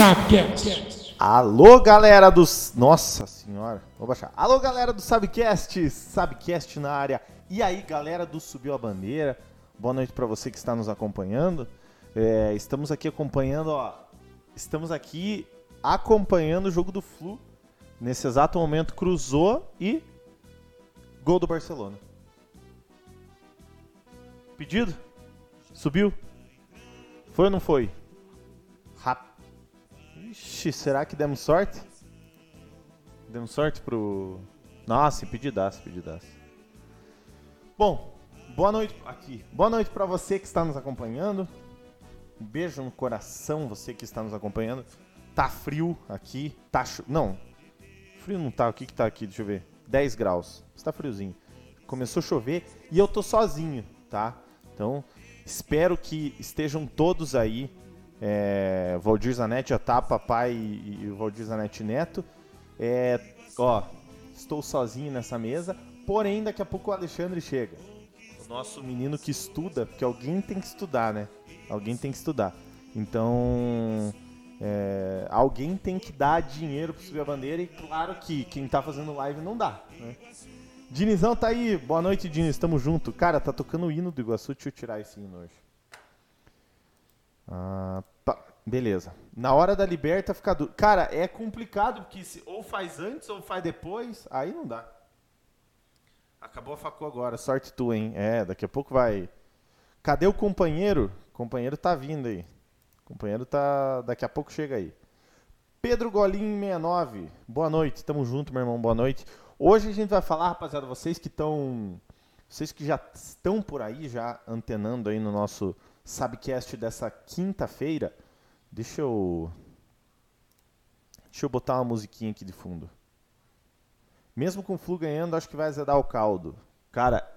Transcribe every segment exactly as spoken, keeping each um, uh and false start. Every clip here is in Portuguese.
Subcast. Alô, galera dos... Nossa senhora, vou baixar. Alô, galera do Subcast, Subcast na área. E aí, galera do Subiu a Bandeira, boa noite pra você que está nos acompanhando. É, estamos aqui acompanhando, ó, estamos aqui acompanhando o jogo do Flu. Nesse exato momento cruzou e gol do Barcelona. Pedido? Subiu? Foi ou não foi? Rap... Ixi, será que demos sorte? Demos sorte pro... Nossa, pedidaço, pedidaço. Bom, boa noite aqui. Boa noite pra você que está nos acompanhando. Um beijo no coração, você que está nos acompanhando. Tá frio aqui, tá... Cho... Não, frio não tá, o que que tá aqui? Deixa eu ver. dez graus, está friozinho. Começou a chover e eu tô sozinho, tá? Então, espero que estejam todos aí. É, Valdir Zanetti, tá, papai e, e o Valdir Zanetti neto. É, ó, estou sozinho nessa mesa, porém daqui a pouco o Alexandre chega. O nosso menino que estuda, porque alguém tem que estudar, né? Alguém tem que estudar. Então, é, alguém tem que dar dinheiro para subir a bandeira e claro que quem tá fazendo live não dá, né? Dinizão tá aí, boa noite, Diniz, tamo junto. Cara, tá tocando o hino do Iguaçu, deixa eu tirar esse hino hoje. Ah, tá. Beleza. Na hora da Liberta fica duro. Cara, é complicado porque se ou faz antes ou faz depois, aí não dá. Acabou a facu agora, sorte tua, hein? É, daqui a pouco vai. Cadê o companheiro? O companheiro tá vindo aí. O companheiro tá. Daqui a pouco chega aí. Pedro Golim sessenta e nove. Boa noite, tamo junto, meu irmão, boa noite. Hoje a gente vai falar, rapaziada, vocês que estão, vocês que já estão por aí, já antenando aí no nosso Subcast dessa quinta-feira. Deixa eu, deixa eu botar uma musiquinha aqui de fundo. Mesmo com o Flu ganhando, acho que vai azedar o caldo. Cara,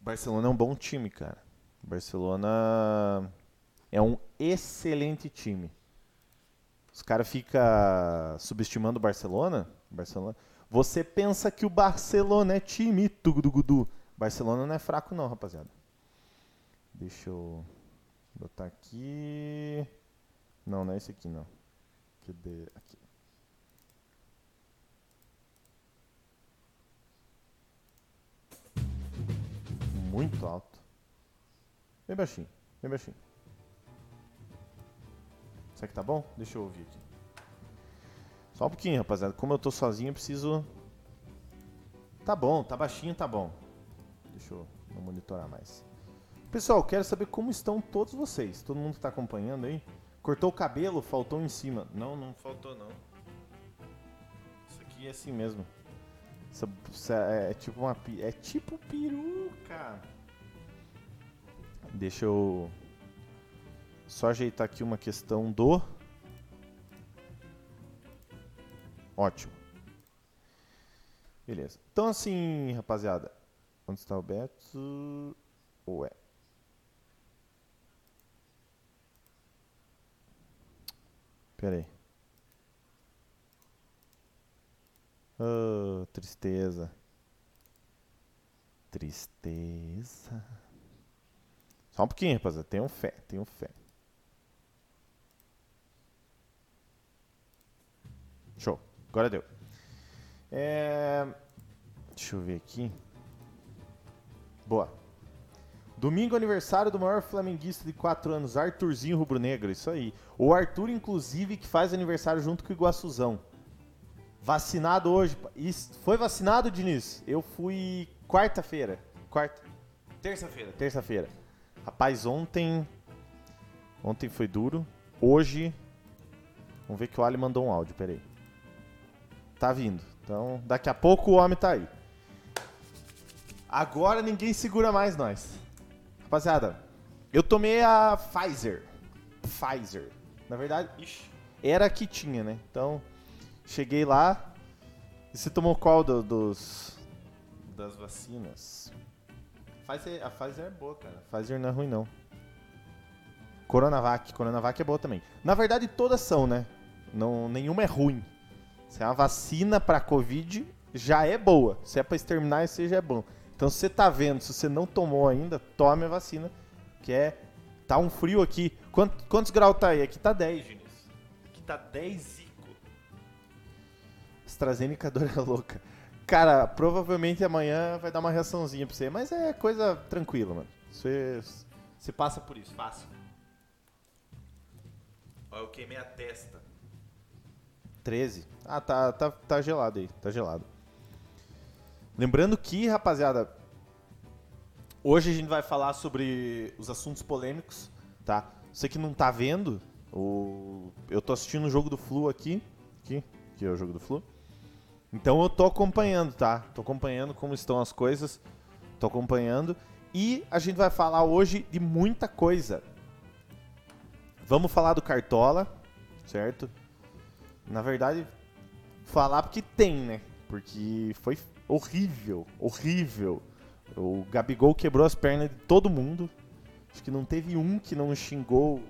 Barcelona é um bom time, cara. Barcelona é um excelente time. Os caras ficam subestimando o Barcelona, Barcelona... Você pensa que o Barcelona é time, tugudugudu. Barcelona não é fraco não, rapaziada. Deixa eu botar aqui. Não, não é esse aqui não. Cadê? Aqui. Muito alto. Bem baixinho, bem baixinho. Será que tá bom? Deixa eu ouvir aqui. Só um pouquinho, rapaziada. Como eu tô sozinho, eu preciso... Tá bom, tá baixinho, tá bom. Deixa eu não monitorar mais. Pessoal, quero saber como estão todos vocês. Todo mundo que tá acompanhando aí. Cortou o cabelo, faltou em cima. Não, não faltou, não. Isso aqui é assim mesmo. Isso, isso é, é tipo uma... É tipo peruca. Deixa eu... Só ajeitar aqui uma questão do... Ótimo. Beleza. Então, assim, rapaziada. Onde está o Beto? Ué. Pera aí. Oh, tristeza. Tristeza. Só um pouquinho, rapaziada. Tenham fé, tenham fé. Show. Agora deu. É... Deixa eu ver aqui. Boa. Domingo, aniversário do maior flamenguista de quatro anos, Arthurzinho Rubro-Negro. Isso aí. O Arthur, inclusive, que faz aniversário junto com o Iguaçuzão. Vacinado hoje. Foi vacinado, Diniz? Eu fui quarta-feira. Quarta... Terça-feira. Terça-feira. Rapaz, ontem... Ontem foi duro. Hoje... Vamos ver que o Ali mandou um áudio. Peraí. Tá vindo. Então, daqui a pouco o homem tá aí. Agora ninguém segura mais nós. Rapaziada, eu tomei a Pfizer. Pfizer. Na verdade, ixi, era a que tinha, né? Então, cheguei lá. E você tomou qual do, dos... das vacinas? A Pfizer, a Pfizer é boa, cara. A Pfizer não é ruim, não. Coronavac. Coronavac é boa também. Na verdade, todas são, né? Não, nenhuma é ruim. Se é uma vacina pra Covid, já é boa. Se é pra exterminar, isso já é bom. Então, se você tá vendo, se você não tomou ainda, tome a vacina, que é... Tá um frio aqui. Quanto, quantos graus tá aí? Aqui tá dez, Diniz. Aqui tá dez zico. AstraZeneca é louca. Cara, provavelmente amanhã vai dar uma reaçãozinha pra você, mas é coisa tranquila, mano. Você, você passa por isso, fácil. Ó, eu queimei a testa. treze. Ah, tá, tá, tá gelado aí, tá gelado. Lembrando que, rapaziada, hoje a gente vai falar sobre os assuntos polêmicos, tá? Você que não tá vendo, o... eu tô assistindo o jogo do Flu aqui, aqui, que é o jogo do Flu. Então eu tô acompanhando, tá? Tô acompanhando como estão as coisas, tô acompanhando. E a gente vai falar hoje de muita coisa. Vamos falar do Cartola, certo? Na verdade, falar porque tem, né? Porque foi horrível, horrível. O Gabigol quebrou as pernas de todo mundo. Acho que não teve um que não xingou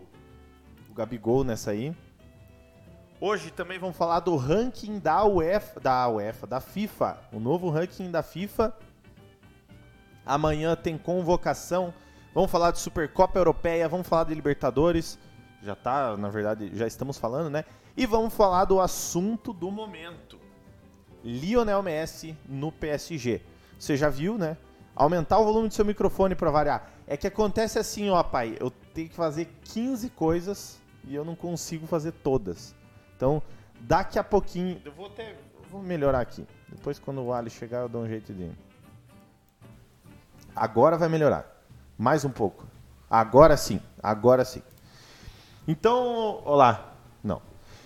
o Gabigol nessa aí. Hoje também vamos falar do ranking da UEFA, da UEFA, da FIFA. O novo ranking da FIFA. Amanhã tem convocação. Vamos falar de Supercopa Europeia, vamos falar de Libertadores. Já tá, na verdade, já estamos falando, né? E vamos falar do assunto do momento. Lionel Messi no P S G. Você já viu, né? Aumentar o volume do seu microfone pra variar. É que acontece assim, ó, pai. Eu tenho que fazer quinze coisas e eu não consigo fazer todas. Então, daqui a pouquinho... Eu vou até... Vou melhorar aqui. Depois, quando o Ali chegar, eu dou um jeito de... Agora vai melhorar. Mais um pouco. Agora sim. Agora sim. Então... Olá. Não.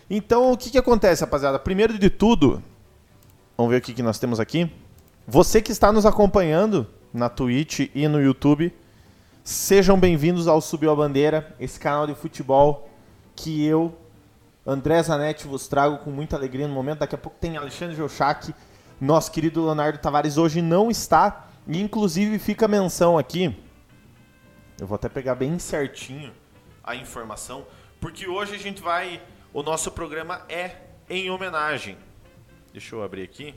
Então, o que que acontece, rapaziada? Primeiro de tudo... Vamos ver o que que nós temos aqui. Você que está nos acompanhando na Twitch e no YouTube, sejam bem-vindos ao Subiu a Bandeira, esse canal de futebol que eu, André Zanetti, vos trago com muita alegria no momento. Daqui a pouco tem Alexandre Jouchac, nosso querido Leonardo Tavares hoje não está, e inclusive fica a menção aqui, eu vou até pegar bem certinho a informação, porque hoje a gente vai, o nosso programa é em homenagem. Deixa eu abrir aqui.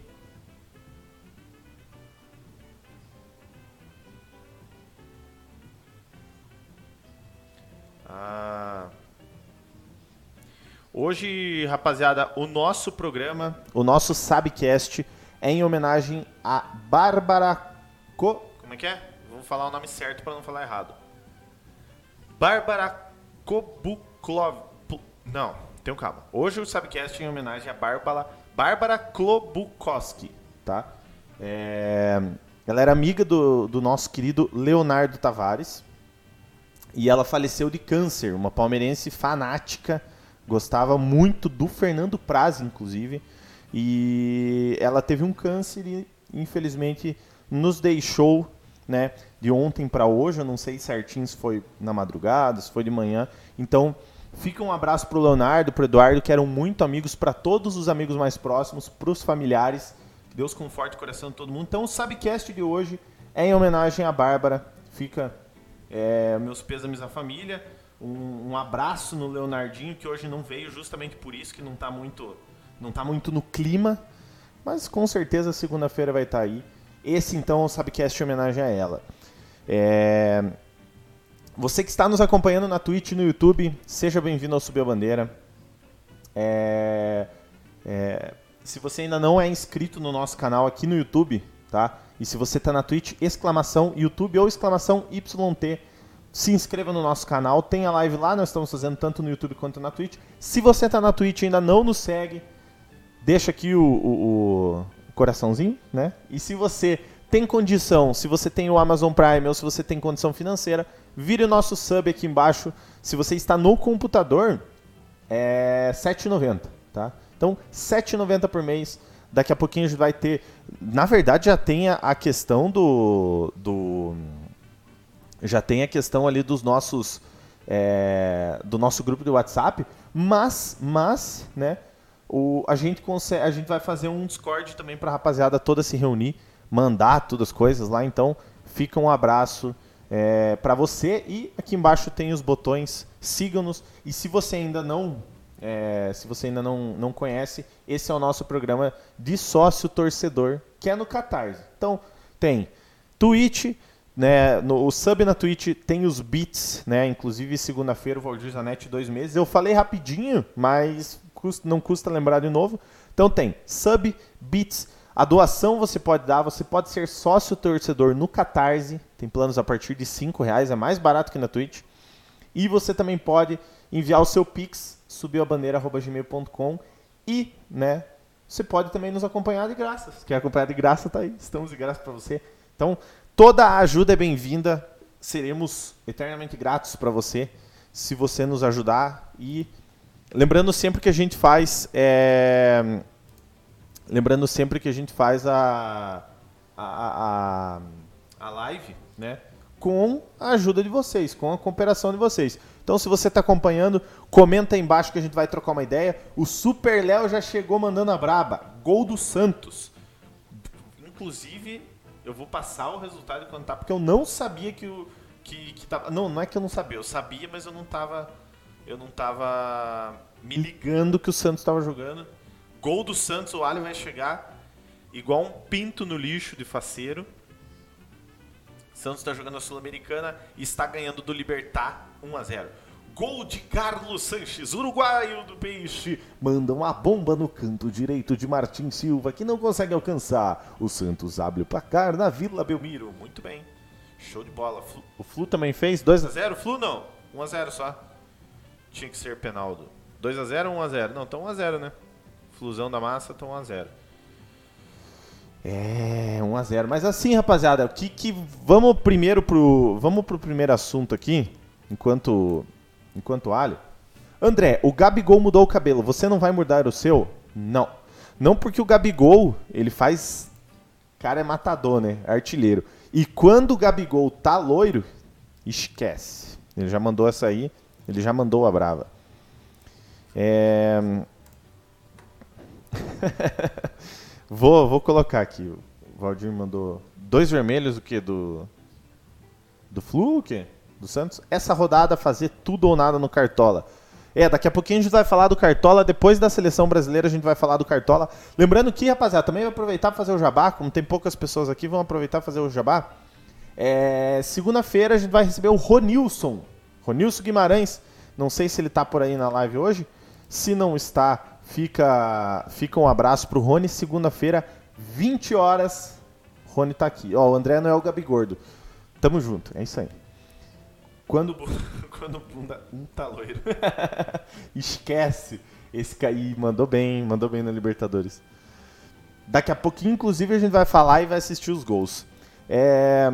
Ah. Hoje, rapaziada, o nosso programa, o nosso Subcast é em homenagem a Bárbara Co... Como é que é? Vamos falar o nome certo para não falar errado. Bárbara Kobuklov... Não, tem um calma. Hoje o Subcast é em homenagem a Bárbara, Bárbara Klobukowski, tá? É... Ela era amiga do, do nosso querido Leonardo Tavares. E ela faleceu de câncer, uma palmeirense fanática, gostava muito do Fernando Praz, inclusive. E ela teve um câncer e, infelizmente, nos deixou, né, de ontem para hoje. Eu não sei certinho se foi na madrugada, se foi de manhã. Então, fica um abraço para o Leonardo, para o Eduardo, que eram muito amigos, para todos os amigos mais próximos, para os familiares. Deus conforte o coração de todo mundo. Então, o Subcast de hoje é em homenagem à Bárbara. Fica... É, meus pêsames à família, um, um abraço no Leonardinho, que hoje não veio justamente por isso, que não está muito, não tá muito no clima, mas com certeza segunda-feira vai estar tá aí. Esse então é o Subcast em homenagem a ela. É... Você que está nos acompanhando na Twitch e no YouTube, seja bem-vindo ao Subir a Bandeira. É... É... Se você ainda não é inscrito no nosso canal aqui no YouTube, tá? E se você tá na Twitch, exclamação YouTube ou exclamação Y T, se inscreva no nosso canal, tem a live lá, nós estamos fazendo tanto no YouTube quanto na Twitch. Se você tá na Twitch e ainda não nos segue, deixa aqui o, o, o coraçãozinho, né? E se você tem condição, se você tem o Amazon Prime ou se você tem condição financeira, vire o nosso sub aqui embaixo. Se você está no computador, é sete reais e noventa centavos, tá? Então, sete reais e noventa centavos por mês. Daqui a pouquinho a gente vai ter... Na verdade, já tem a questão do... do já tem a questão ali dos nossos... É, do nosso grupo de WhatsApp. Mas, mas, né? O, a, gente consegue, a gente vai fazer um Discord também para a rapaziada toda se reunir. Mandar todas as coisas lá. Então, fica um abraço é, para você. E aqui embaixo tem os botões. Sigam-nos. E se você ainda não... É, se você ainda não, não conhece, esse é o nosso programa de sócio torcedor, que é no Catarse. Então, tem Twitch, né, no, o sub na Twitch, tem os beats, né, inclusive segunda-feira o Valdir Zanetti, dois meses. Eu falei rapidinho, mas custa, não custa lembrar de novo. Então tem sub, bits, a doação você pode dar, você pode ser sócio torcedor no Catarse, tem planos a partir de cinco reais, é mais barato que na Twitch. E você também pode enviar o seu pix, subiu a bandeira arroba gmail ponto com, e né, você pode também nos acompanhar de graça. Se quer acompanhar de graça, tá aí, estamos de graça para você. Então, toda a ajuda é bem-vinda, seremos eternamente gratos para você, se você nos ajudar. E lembrando sempre que a gente faz, é... lembrando sempre que a gente faz a, a, a, a live, né, com a ajuda de vocês, com a cooperação de vocês. Então, se você está acompanhando, comenta aí embaixo que a gente vai trocar uma ideia. O Super Léo já chegou mandando a braba. Gol do Santos. Inclusive, eu vou passar o resultado e contar, porque eu não sabia que o... Que, que tava, não, não é que eu não sabia. Eu sabia, mas eu não estava eu não tava me ligando que o Santos estava jogando. Gol do Santos, o Ali vai chegar igual um pinto no lixo de faceiro. Santos está jogando a Sul-Americana e está ganhando do Libertad um a zero. Gol de Carlos Sanches, uruguaio do Peixe. Manda uma bomba no canto direito de Martim Silva, que não consegue alcançar. O Santos abre o placar na Vila Belmiro. Muito bem, show de bola. O Flu também fez dois a zero. Flu não, um a zero só. Tinha que ser Penaldo. dois a zero ou um a zero? Não, então um a zero, né? Flusão da massa, então um a zero. É, um a zero. Mas assim, rapaziada, que, que vamos primeiro pro, vamos pro primeiro assunto aqui, enquanto, enquanto alho. André, o Gabigol mudou o cabelo, você não vai mudar o seu? Não. Não, porque o Gabigol, ele faz... cara é matador, né? Artilheiro. E quando o Gabigol tá loiro, esquece. Ele já mandou essa aí, ele já mandou a brava. É... Vou, vou colocar aqui. O Valdir mandou dois vermelhos, o quê? Do, do Flu, o quê? Do Santos? Essa rodada fazer tudo ou nada no Cartola. É, daqui a pouquinho a gente vai falar do Cartola, depois da seleção brasileira a gente vai falar do Cartola. Lembrando que, rapaziada, também vou aproveitar para fazer o jabá, como tem poucas pessoas aqui, vamos aproveitar para fazer o jabá. É, segunda-feira a gente vai receber o Ronilson, Ronilson Guimarães, não sei se ele está por aí na live hoje, se não está, fica, fica um abraço para o Rony, segunda-feira, vinte horas, o Rony está aqui. Ó, o André não é o Gabigordo, tamo junto, é isso aí. Quando o bunda um tá loiro. Esquece. Esse caí mandou bem, mandou bem na Libertadores. Daqui a pouquinho, inclusive, a gente vai falar e vai assistir os gols. É...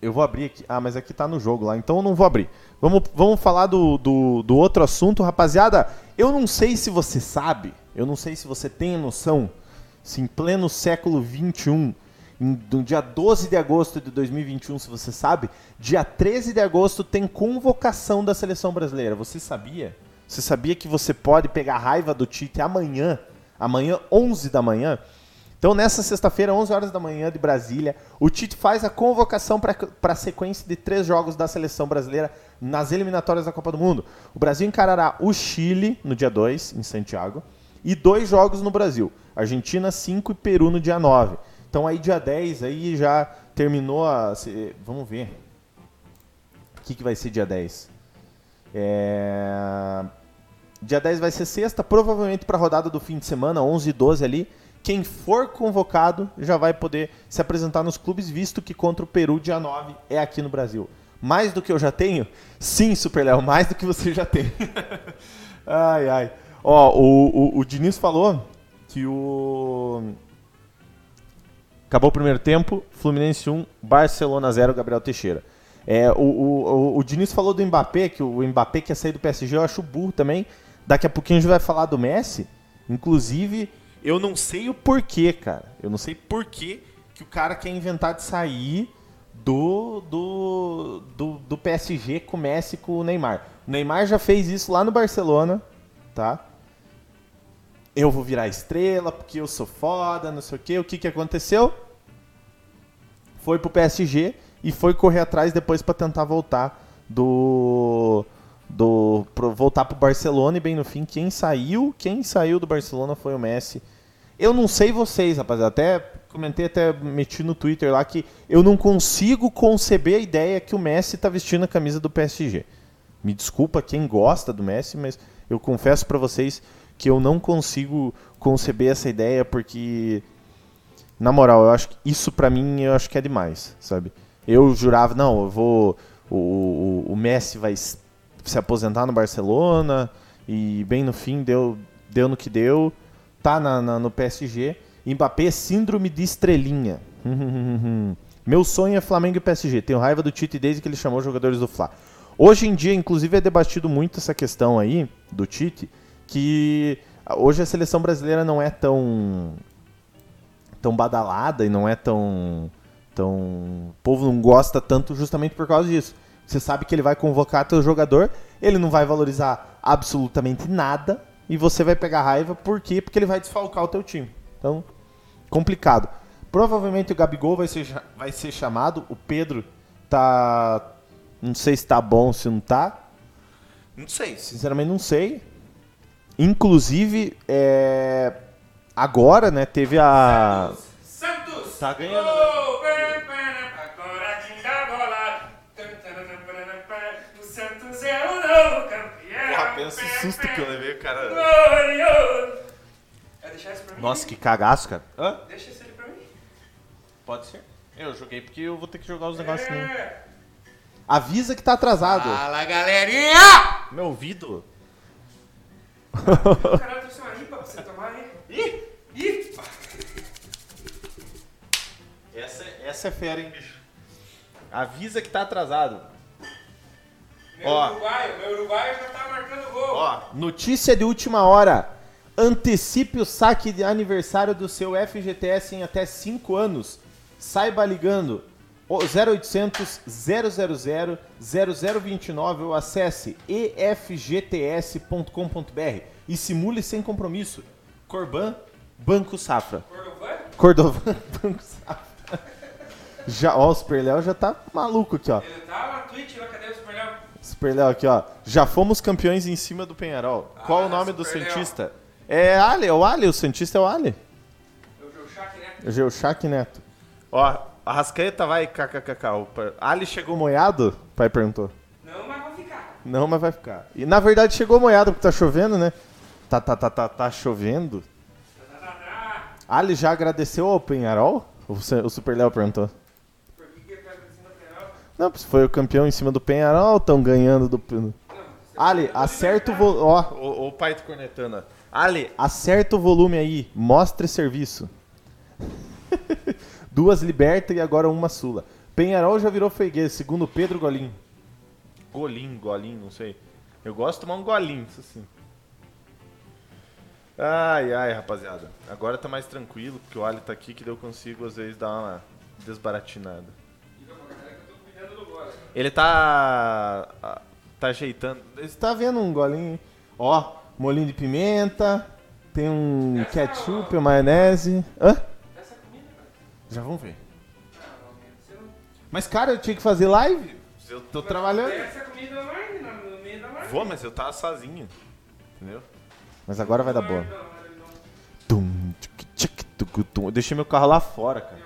Eu vou abrir aqui. Ah, mas aqui tá no jogo lá, então eu não vou abrir. Vamos, vamos falar do, do, do outro assunto, rapaziada. Eu não sei se você sabe, eu não sei se você tem noção, se em pleno século vinte e um... No dia doze de agosto de dois mil e vinte e um, se você sabe, dia treze de agosto tem convocação da seleção brasileira. Você sabia? Você sabia que você pode pegar a raiva do Tite amanhã? Amanhã, onze da manhã? Então, nessa sexta-feira, onze horas da manhã de Brasília, o Tite faz a convocação para a sequência de três jogos da seleção brasileira nas eliminatórias da Copa do Mundo. O Brasil encarará o Chile no dia dois, em Santiago, e dois jogos no Brasil. Argentina, cinco, e Peru no dia nove. Então aí dia dez, aí já terminou a... Vamos ver. O que, que vai ser dia dez? É... Dia dez vai ser sexta, provavelmente para a rodada do fim de semana, onze e doze ali. Quem for convocado já vai poder se apresentar nos clubes, visto que contra o Peru dia nove é aqui no Brasil. Mais do que eu já tenho? Sim, Super Léo, mais do que você já tem. Ai, ai. Ó, o, o, o Diniz falou que o... Acabou o primeiro tempo, Fluminense um, Barcelona zero, Gabriel Teixeira. É, o, o, o Diniz falou do Mbappé, que o Mbappé quer sair do P S G, eu acho burro também. Daqui a pouquinho a gente vai falar do Messi. Inclusive, eu não sei o porquê, cara. Eu não sei porquê que o cara quer inventar de sair do, do, do, do P S G com o Messi, com o Neymar. O Neymar já fez isso lá no Barcelona, tá? Eu vou virar estrela porque eu sou foda, não sei o quê. O que que aconteceu? Foi pro P S G e foi correr atrás depois para tentar voltar do do pro, voltar pro Barcelona, e bem no fim quem saiu, quem saiu do Barcelona foi o Messi. Eu não sei vocês, rapaziada, até comentei, até meti no Twitter lá que eu não consigo conceber a ideia que o Messi tá vestindo a camisa do P S G. Me desculpa quem gosta do Messi, mas Eu confesso para vocês que eu não consigo conceber essa ideia, porque, na moral, eu acho que isso para mim, eu acho que é demais, sabe? Eu jurava, não, eu vou, o, o, o Messi vai se aposentar no Barcelona, e bem no fim deu, deu no que deu, tá na, na, no P S G. Mbappé, síndrome de estrelinha. Meu sonho é Flamengo e P S G. Tenho raiva do Tite desde que ele chamou os jogadores do Fla. Hoje em dia, inclusive, é debatido muito essa questão aí do Tite, que hoje a seleção brasileira não é tão, tão badalada e não é tão, tão... O povo não gosta tanto justamente por causa disso. Você sabe que ele vai convocar teu jogador, ele não vai valorizar absolutamente nada e você vai pegar raiva. Por quê? Porque ele vai desfalcar o teu time. Então, complicado. Provavelmente o Gabigol vai ser, vai ser chamado. O Pedro tá... Não sei se tá bom, se não tá. Não sei. Sinceramente, não sei. Inclusive, é... agora, né, teve a... Santos! Santos! Tá ganhando. Oh, né? Agora que dá bola. O Santos é o novo campeão. Porra, pensa o susto que eu levei, cara. É deixar isso pra mim? Nossa, que cagaço, cara. Hã? Deixa isso ali pra mim. Pode ser. Eu joguei porque eu vou ter que jogar os negócios é. Aqui. Avisa que tá atrasado. Fala, galerinha! Meu ouvido. O canal trouxe uma limpa pra você tomar, hein? Ih! Ih! Essa, essa é fera, hein, bicho? Avisa que tá atrasado. Meu Ó. Uruguaio, meu Uruguaio já tá marcando gol. Ó, notícia de última hora. Antecipe o saque de aniversário do seu F G T S em até cinco anos. Saiba ligando zero oitocentos, zero zero zero, zero zero dois nove ou acesse e f g t s ponto com ponto b r e simule sem compromisso. Corban, Banco Safra. Cordovan? Cordovan, Banco Safra. Já, ó, o Super Léo já tá maluco aqui, ó. Ele tá na Twitch, lá, cadê o Super Léo? Super Léo aqui, ó. Já fomos campeões em cima do Penharol. Ah, qual é o nome Super do Santista? É Ali, é o Ali, o Santista é o Ali. É o Jouchac Neto. É o Jouchac Neto. Ó. Arrascaeta vai kkkk. Ali chegou moiado? O pai perguntou. Não, mas vai ficar. Não, mas vai ficar. E na verdade chegou moiado porque tá chovendo, né? Tá, tá, tá, tá, tá chovendo. Tá, tá, tá, tá. Ali já agradeceu ao Penharol? O, o Super Léo perguntou. Por que ele tá agradecendo ao Penharol? Não, porque foi o campeão em cima do Penharol, tão ganhando do... Não, Ali, acerta o volume... Ó, o, o pai do cornetana. Ali, acerta o volume aí. Mostre serviço. Duas Liberta e agora uma Sula. Penharol já virou freguês, segundo Pedro Golim. Golim, Golim, não sei. Eu gosto de tomar um Golim, isso sim. Ai, ai, rapaziada. Agora tá mais tranquilo, porque o Ali tá aqui, que eu consigo, às vezes, dar uma desbaratinada. Ele tá... tá ajeitando. Ele tá vendo um Golim. Ó, molinho de pimenta. Tem um ketchup, maionese. Hã? Já vão ver. Mas, cara, eu tinha que fazer live. Eu tô mas trabalhando. Essa comida online, no meio da live. Vou, mas eu tava sozinho. Entendeu? Mas agora vai dar boa. Eu deixei meu carro lá fora, cara.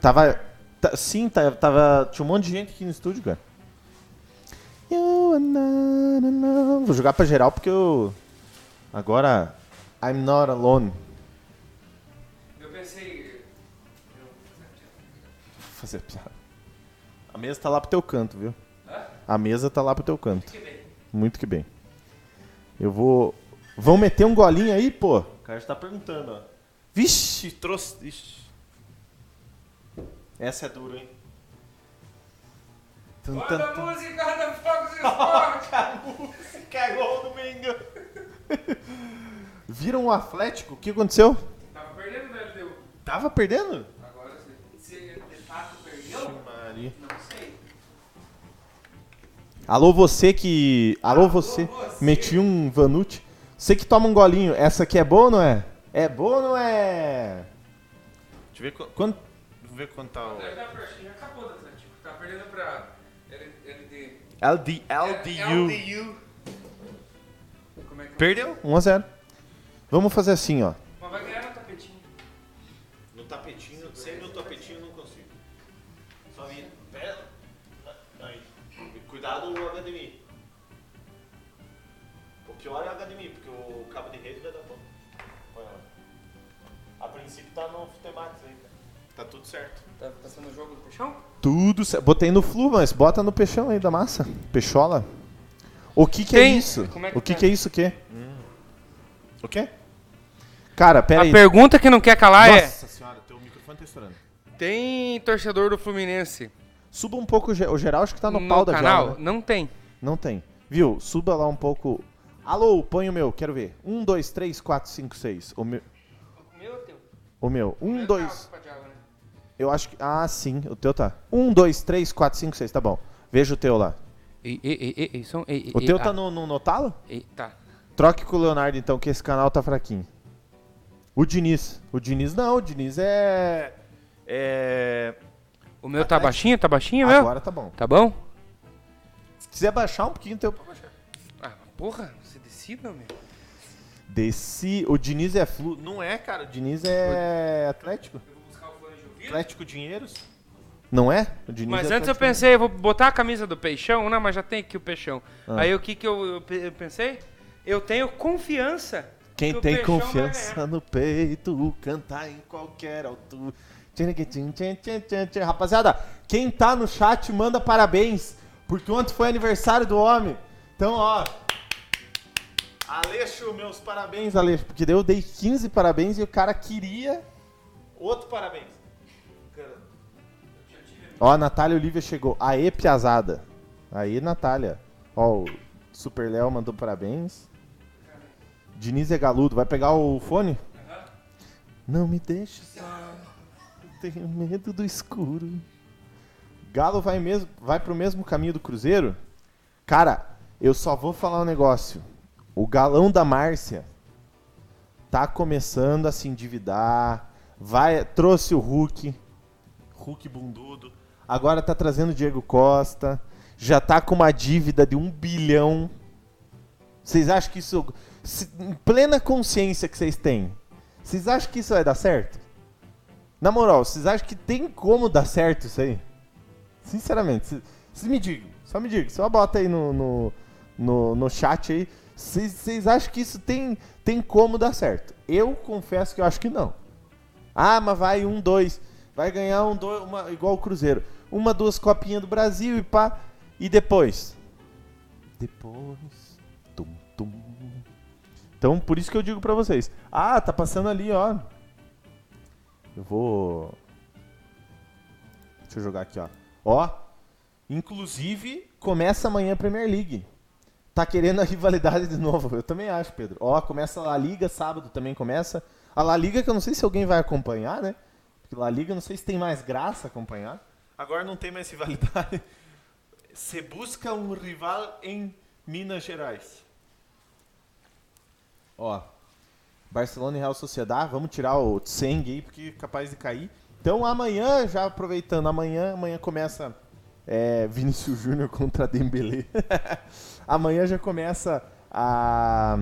Tava... T- sim, tava... Tinha um monte de gente aqui no estúdio, cara. Vou jogar pra geral porque eu... Agora... I'm not alone. Eu pensei... fazer piada. A mesa tá lá pro teu canto, viu? Hã? A mesa tá lá pro teu canto. Muito que bem. Muito que bem. Eu vou... Vão meter um golinho aí, pô? O cara já tá perguntando, ó. Vixe, trouxe... Vixe. Essa é dura, hein? Roda a música, roda o fogo do esporte! A música é gol do Mengão! Viram o Atlético? O que aconteceu? Tava perdendo, né, L D U? Tava perdendo? Não sei. Alô, você que... Alô, Alô você. você. Meti um Vanucci. Você que toma um golinho. Essa aqui é boa ou não é? É boa ou não é? Deixa eu ver qu- quanto... Deixa eu ver quanto tá o... Já acabou do Atlético. Tá perdendo pra... L D U. Como é que... Perdeu? um a zero. Vamos fazer assim, ó. Mas vai ganhar no tapetinho. No tapetinho? Sem no tapetinho não consigo. Só vira. Cuidado, o H D M I. pior é a H D M I, porque o cabo de rede vai dar todo. A princípio tá no Futemax ainda. Tá tudo certo. Tá passando o jogo do Peixão? Tudo certo. Botei no Flu, mas bota no Peixão aí da massa. Peixola. O que que Tem. é isso? Como é que o que tá? que é isso o quê? Hum. O quê? Cara, pera a aí. A pergunta que não quer calar Nossa é... Nossa senhora, teu microfone tá estourando. Tem torcedor do Fluminense. Suba um pouco o geral, acho que tá no, no pau da canal, geral. Né? Não tem. Não tem. Viu? Suba lá um pouco. Alô, põe o meu, quero ver. Um, dois, três, quatro, cinco, seis. O meu... O meu ou teu? O meu. Um, dois... Eu acho que... Ah, sim. O teu tá. Um, dois, três, quatro, cinco, seis. Tá bom. Veja o teu lá. E, e, e, e, som, e, o teu e, tá a... no, no, no talo? E, tá. Troque com o Leonardo, então, que esse canal tá fraquinho. O Diniz. O Diniz não. O Diniz é... É... O meu tá baixinho? Tá baixinho, meu? Agora tá bom. Tá bom? Se quiser baixar um pouquinho, teu... Ah, porra. Você decida, meu. Desci... O Diniz é flu... Não é, cara. O Diniz é Atlético. Atlético Dinheiros? Não é? O Diniz mas é antes eu pensei, eu vou botar a camisa do Peixão, não, mas já tem aqui o Peixão. Ah. Aí o que que eu, eu pensei? Eu tenho confiança. Quem que tem Peixão confiança no peito, cantar em qualquer altura. Rapaziada, quem tá no chat, manda parabéns, porque ontem foi aniversário do homem. Então, ó... Aleixo, meus parabéns, Aleixo, porque daí eu dei quinze parabéns e o cara queria outro parabéns. Ó, a Natália Olivia chegou. Aê, piazada. Aí, Natália. Ó, o Super Léo mandou parabéns. Diniz é galudo. Vai pegar o fone? Uhum. Não me deixe só. Tenho medo do escuro. Galo vai, mesmo, vai pro mesmo caminho do Cruzeiro? Cara, eu só vou falar um negócio. O galão da Márcia tá começando a se endividar. Vai, trouxe o Hulk. Hulk bundudo. Agora tá trazendo o Diego Costa. Já tá com uma dívida de um bilhão. Vocês acham que isso... Se, em plena consciência que vocês têm, vocês acham que isso vai dar certo? Na moral, vocês acham que tem como dar certo isso aí? Sinceramente, vocês me digam. Só me digam. Só bota aí no, no, no, no chat aí. Vocês acham que isso tem, tem como dar certo? Eu confesso que eu acho que não. Ah, mas vai um, dois... Vai ganhar um, dois, uma, igual o Cruzeiro. Uma, duas copinhas do Brasil e pá. E depois? Depois. Tum, tum. Então, por isso que eu digo pra vocês. Ah, tá passando ali, ó. Eu vou... Deixa eu jogar aqui, ó. Ó. Inclusive, começa amanhã a Premier League. Tá querendo a rivalidade de novo. Eu também acho, Pedro. Ó, começa a La Liga, sábado também começa. A La Liga, que eu não sei se alguém vai acompanhar, né? La Liga, não sei se tem mais graça acompanhar. Agora não tem mais rivalidade. Você busca um rival em Minas Gerais. Ó, Barcelona e Real Sociedad, vamos tirar o Tseng aí, porque é capaz de cair. Então amanhã, já aproveitando, amanhã, amanhã começa é, Vinícius Júnior contra Dembélé. Amanhã já começa a...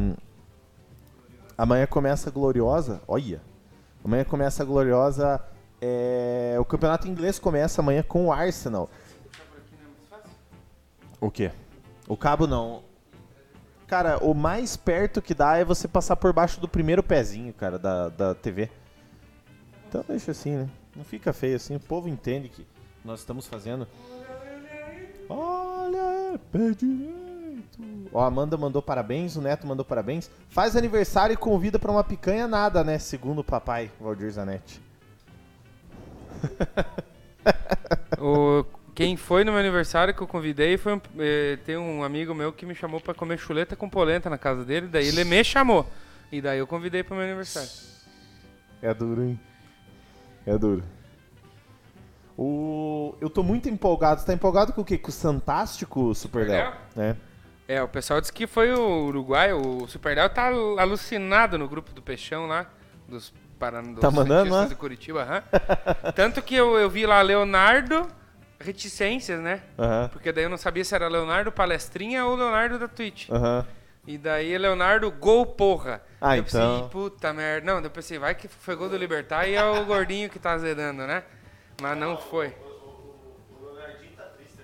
Amanhã começa a Gloriosa, olha. Amanhã começa a Gloriosa... É, o campeonato inglês começa amanhã com o Arsenal. O quê? O cabo não. Cara, o mais perto que dá é você passar por baixo do primeiro pezinho, cara, da, da T V. Então deixa assim, né? Não fica feio assim, o povo entende que nós estamos fazendo. Olha, pé direito. Ó, a Amanda mandou parabéns, o Neto mandou parabéns. Faz aniversário e convida pra uma picanha nada, né? Segundo o papai, Valdir Zanetti. O, quem foi no meu aniversário que eu convidei foi um, eh, tem um amigo meu que me chamou pra comer chuleta com polenta na casa dele, daí ele me chamou e daí eu convidei pro meu aniversário. É duro, hein? É duro. O, eu tô muito empolgado. Você tá empolgado com o quê? Com o Santástico Super Léo? É. é, o pessoal disse que foi o Uruguai. O Super Léo tá alucinado no grupo do Peixão lá, dos Parando, tá mandando, né? De Curitiba, uhum. Tanto que eu, eu vi lá Leonardo reticências, né? Uhum. Porque daí eu não sabia se era Leonardo Palestrinha ou Leonardo da Twitch. Uhum. E daí Leonardo gol porra. Ah, eu então... pensei, puta merda. Não, eu pensei, vai que foi gol do Libertad e é o gordinho que tá zerando, né? Mas não foi. O, o, o, o Leonardinho tá triste.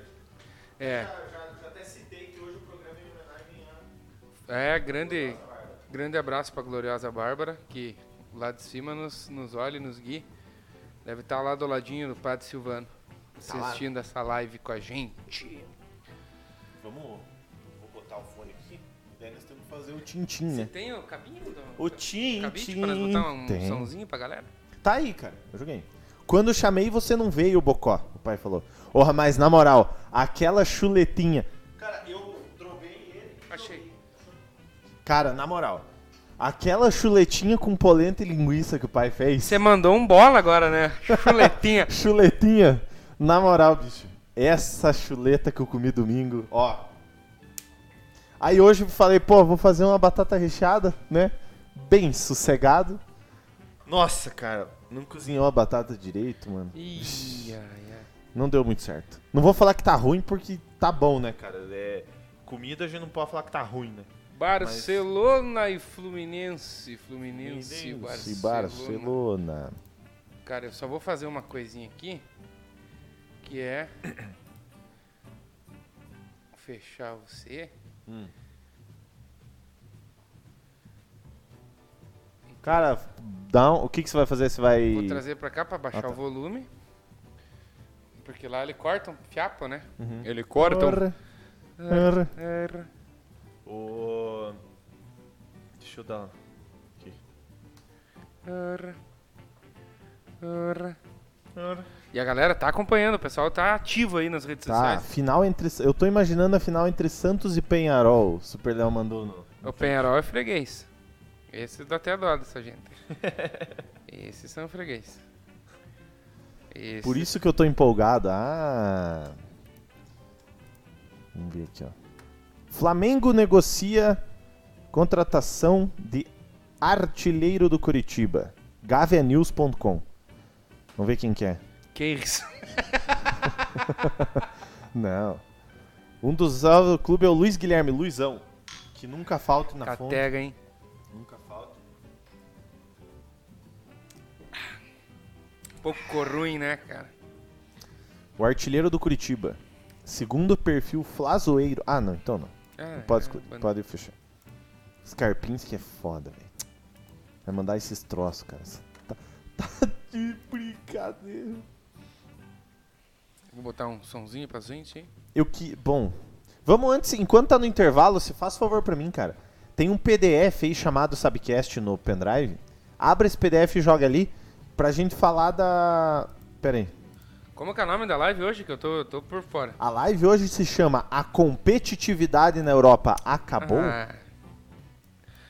É. Já, já, já até citei que hoje o programa é homenagem a... É, grande, grande abraço para a gloriosa Bárbara, que lá de cima nos, nos olha e nos guia. Deve estar lá do ladinho do Padre Silvano, tá assistindo lá essa live com a gente. Vamos, vou botar o fone aqui. Daí nós temos que fazer o tintim, né? Você tem o cabinho? Do... O tintim. Cabinho para nós botar um tem. somzinho pra galera? Tá aí, cara. Eu joguei. Quando eu chamei, você não veio, Bocó, o pai falou. Porra, mas na moral, aquela chuletinha... Cara, eu trovei ele... Achei. Cara, na moral, aquela chuletinha com polenta e linguiça que o pai fez... Você mandou um bola agora, né? Chuletinha. Chuletinha. Na moral, bicho, essa chuleta que eu comi domingo, ó... Aí hoje eu falei, pô, vou fazer uma batata recheada, né? Bem sossegado. Nossa, cara, não cozinhou a batata direito, mano. Ih, ai, ai. Não deu muito certo. Não vou falar que tá ruim porque tá bom, né, cara? É... Comida a gente não pode falar que tá ruim, né? Barcelona Mas... e Fluminense. Fluminense e Barcelona. Barcelona. Cara, eu só vou fazer uma coisinha aqui, que é fechar você... Hum. Cara, dá um... o que, que você vai fazer? Você vai... Vou trazer pra cá pra baixar ah, tá. o volume. Porque lá ele corta um fiapo, né? Uhum. Ele corta um... Erra. Erra. Oh... Deixa eu dar... Aqui. Erra. Erra. E a galera tá acompanhando, o pessoal tá ativo aí nas redes tá, sociais. Final entre, eu tô imaginando a final entre Santos e Penharol, o Super Léo mandou no... O Penharol é freguês. Esse dá até dó dessa gente. Esses são freguês. Esse... Por isso que eu tô empolgado. Ah. Vamos ver aqui, ó. Flamengo negocia contratação de artilheiro do Curitiba. Gavianews ponto com. Vamos ver quem que é. Que isso? Não. Um dos alvos do clube é o Luiz Guilherme, Luizão. Que nunca falta na Catega, fonte. Catega, hein? Nunca falta. Um pouco ruim, né, cara? O artilheiro do Curitiba. Segundo perfil Flazoeiro. Ah, não, então não. Ah, não pode, é, pode fechar. Os Carpins que é foda, velho. Vai mandar esses troços, cara. Tá... tá... Que brincadeira. Vou botar um somzinho pra gente, hein? Eu que... Bom, vamos antes, enquanto tá no intervalo, se faz favor pra mim, cara. Tem um P D F aí chamado Subcast no pendrive. Abra esse P D F e joga ali pra gente falar da... Pera aí. Como que é o nome da live hoje? Que eu tô, eu tô por fora. A live hoje se chama A Competitividade na Europa Acabou? Ah.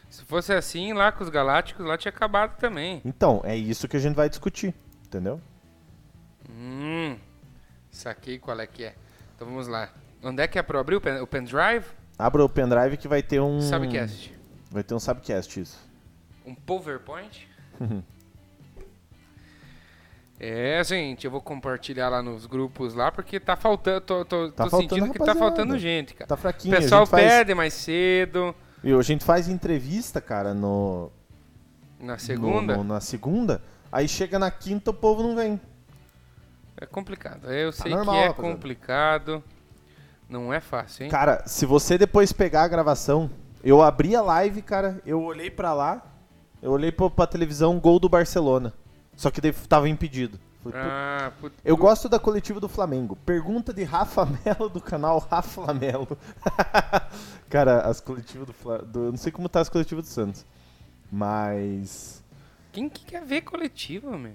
Se fosse assim, lá com os Galácticos, lá tinha acabado também. Então, é isso que a gente vai discutir, entendeu? Hum, saquei qual é que é. Então vamos lá. Onde é que é pra abrir o, pen, o pendrive? Abra o pendrive que vai ter um... Subcast. Vai ter um subcast, isso. Um PowerPoint? É, gente, eu vou compartilhar lá nos grupos lá, porque tá faltando, tô, tô, tá tô faltando, sentindo que tá faltando gente, cara. Tá fraquinho. O pessoal perde faz... mais cedo... E a gente faz entrevista, cara, no... Na segunda? No, no, na segunda. Aí chega na quinta, o povo não vem. É complicado. Eu tá sei normal, que é rapazada. complicado. Não é fácil, hein? Cara, se você depois pegar a gravação... Eu abri a live, cara. Eu olhei pra lá. Eu olhei pra, pra televisão, gol do Barcelona. Só que daí tava impedido. Falei, ah, put... Eu gosto da coletiva do Flamengo. Pergunta de Rafa Melo, do canal Rafa Melo. Cara, as coletivas do Flamengo... Eu não sei como tá as coletivas do Santos, mas... Quem que quer ver coletiva, meu?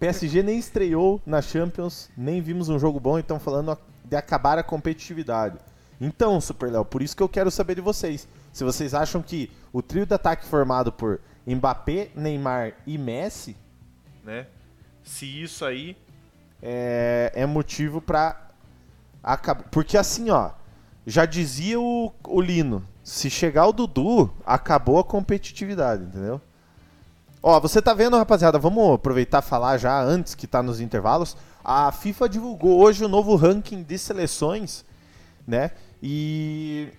P S G nem estreou na Champions, nem vimos um jogo bom e estão falando de acabar a competitividade. Então, Super Léo, por isso que eu quero saber de vocês. Se vocês acham que o trio de ataque formado por Mbappé, Neymar e Messi... Né? Se isso aí é, é motivo pra acabar... Porque assim, ó, já dizia o, o Lino, se chegar o Dudu, acabou a competitividade, entendeu? Ó, você tá vendo, rapaziada, vamos aproveitar e falar já antes que tá nos intervalos. A FIFA divulgou hoje o novo ranking de seleções, né? E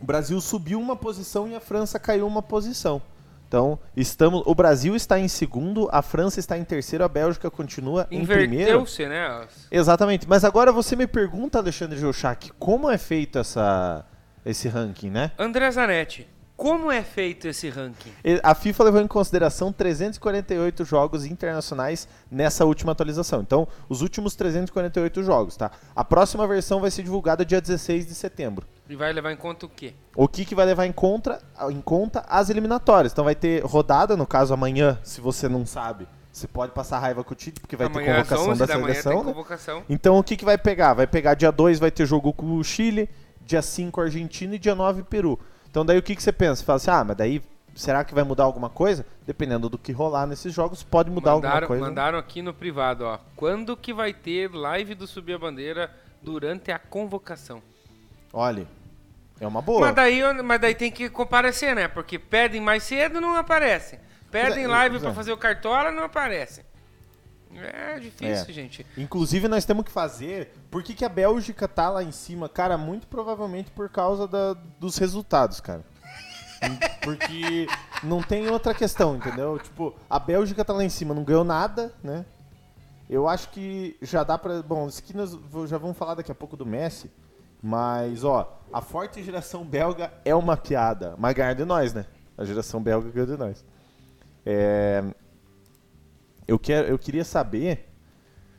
o Brasil subiu uma posição e a França caiu uma posição. Então, estamos, o Brasil está em segundo, a França está em terceiro, a Bélgica continua Inverteu-se, em primeiro. Inverteu-se, né? Exatamente. Mas agora você me pergunta, Alexandre Jouchac, como é feita essa, esse ranking, né? André Zanetti, como é feito esse ranking? A FIFA levou em consideração trezentos e quarenta e oito jogos internacionais nessa última atualização. Então, os últimos trezentos e quarenta e oito jogos, tá? A próxima versão vai ser divulgada dia dezesseis de setembro. E vai levar em conta o quê? O que, que vai levar em conta, em conta as eliminatórias. Então, vai ter rodada, no caso, amanhã, se você não sabe. Você pode passar raiva com o Tite, porque vai amanhã ter convocação da, da seleção. Tem convocação. Né? Então, o que, que vai pegar? Vai pegar dia dois, vai ter jogo com o Chile, dia cinco, Argentina e dia nove, Peru. Então, daí o que, que você pensa? Você fala assim, ah, mas daí será que vai mudar alguma coisa? Dependendo do que rolar nesses jogos, pode mudar mandaram, alguma coisa. Mandaram aqui no privado, ó. Quando que vai ter live do Subir a Bandeira durante a convocação? Olha, é uma boa. Mas daí, mas daí tem que comparecer, né? Porque pedem mais cedo, não aparecem. Pedem live para fazer o Cartola, não aparece. É difícil, é. gente. Inclusive, nós temos que fazer... Por que, que a Bélgica tá lá em cima? Cara, muito provavelmente por causa da, dos resultados, cara. Porque não tem outra questão, entendeu? Tipo, a Bélgica tá lá em cima, não ganhou nada, né? Eu acho que já dá pra... Bom, isso aqui nós já vamos falar daqui a pouco do Messi. Mas, ó, a forte geração belga é uma piada. Mas ganha de nós, né? A geração belga ganha de nós. É, eu, quero, eu queria saber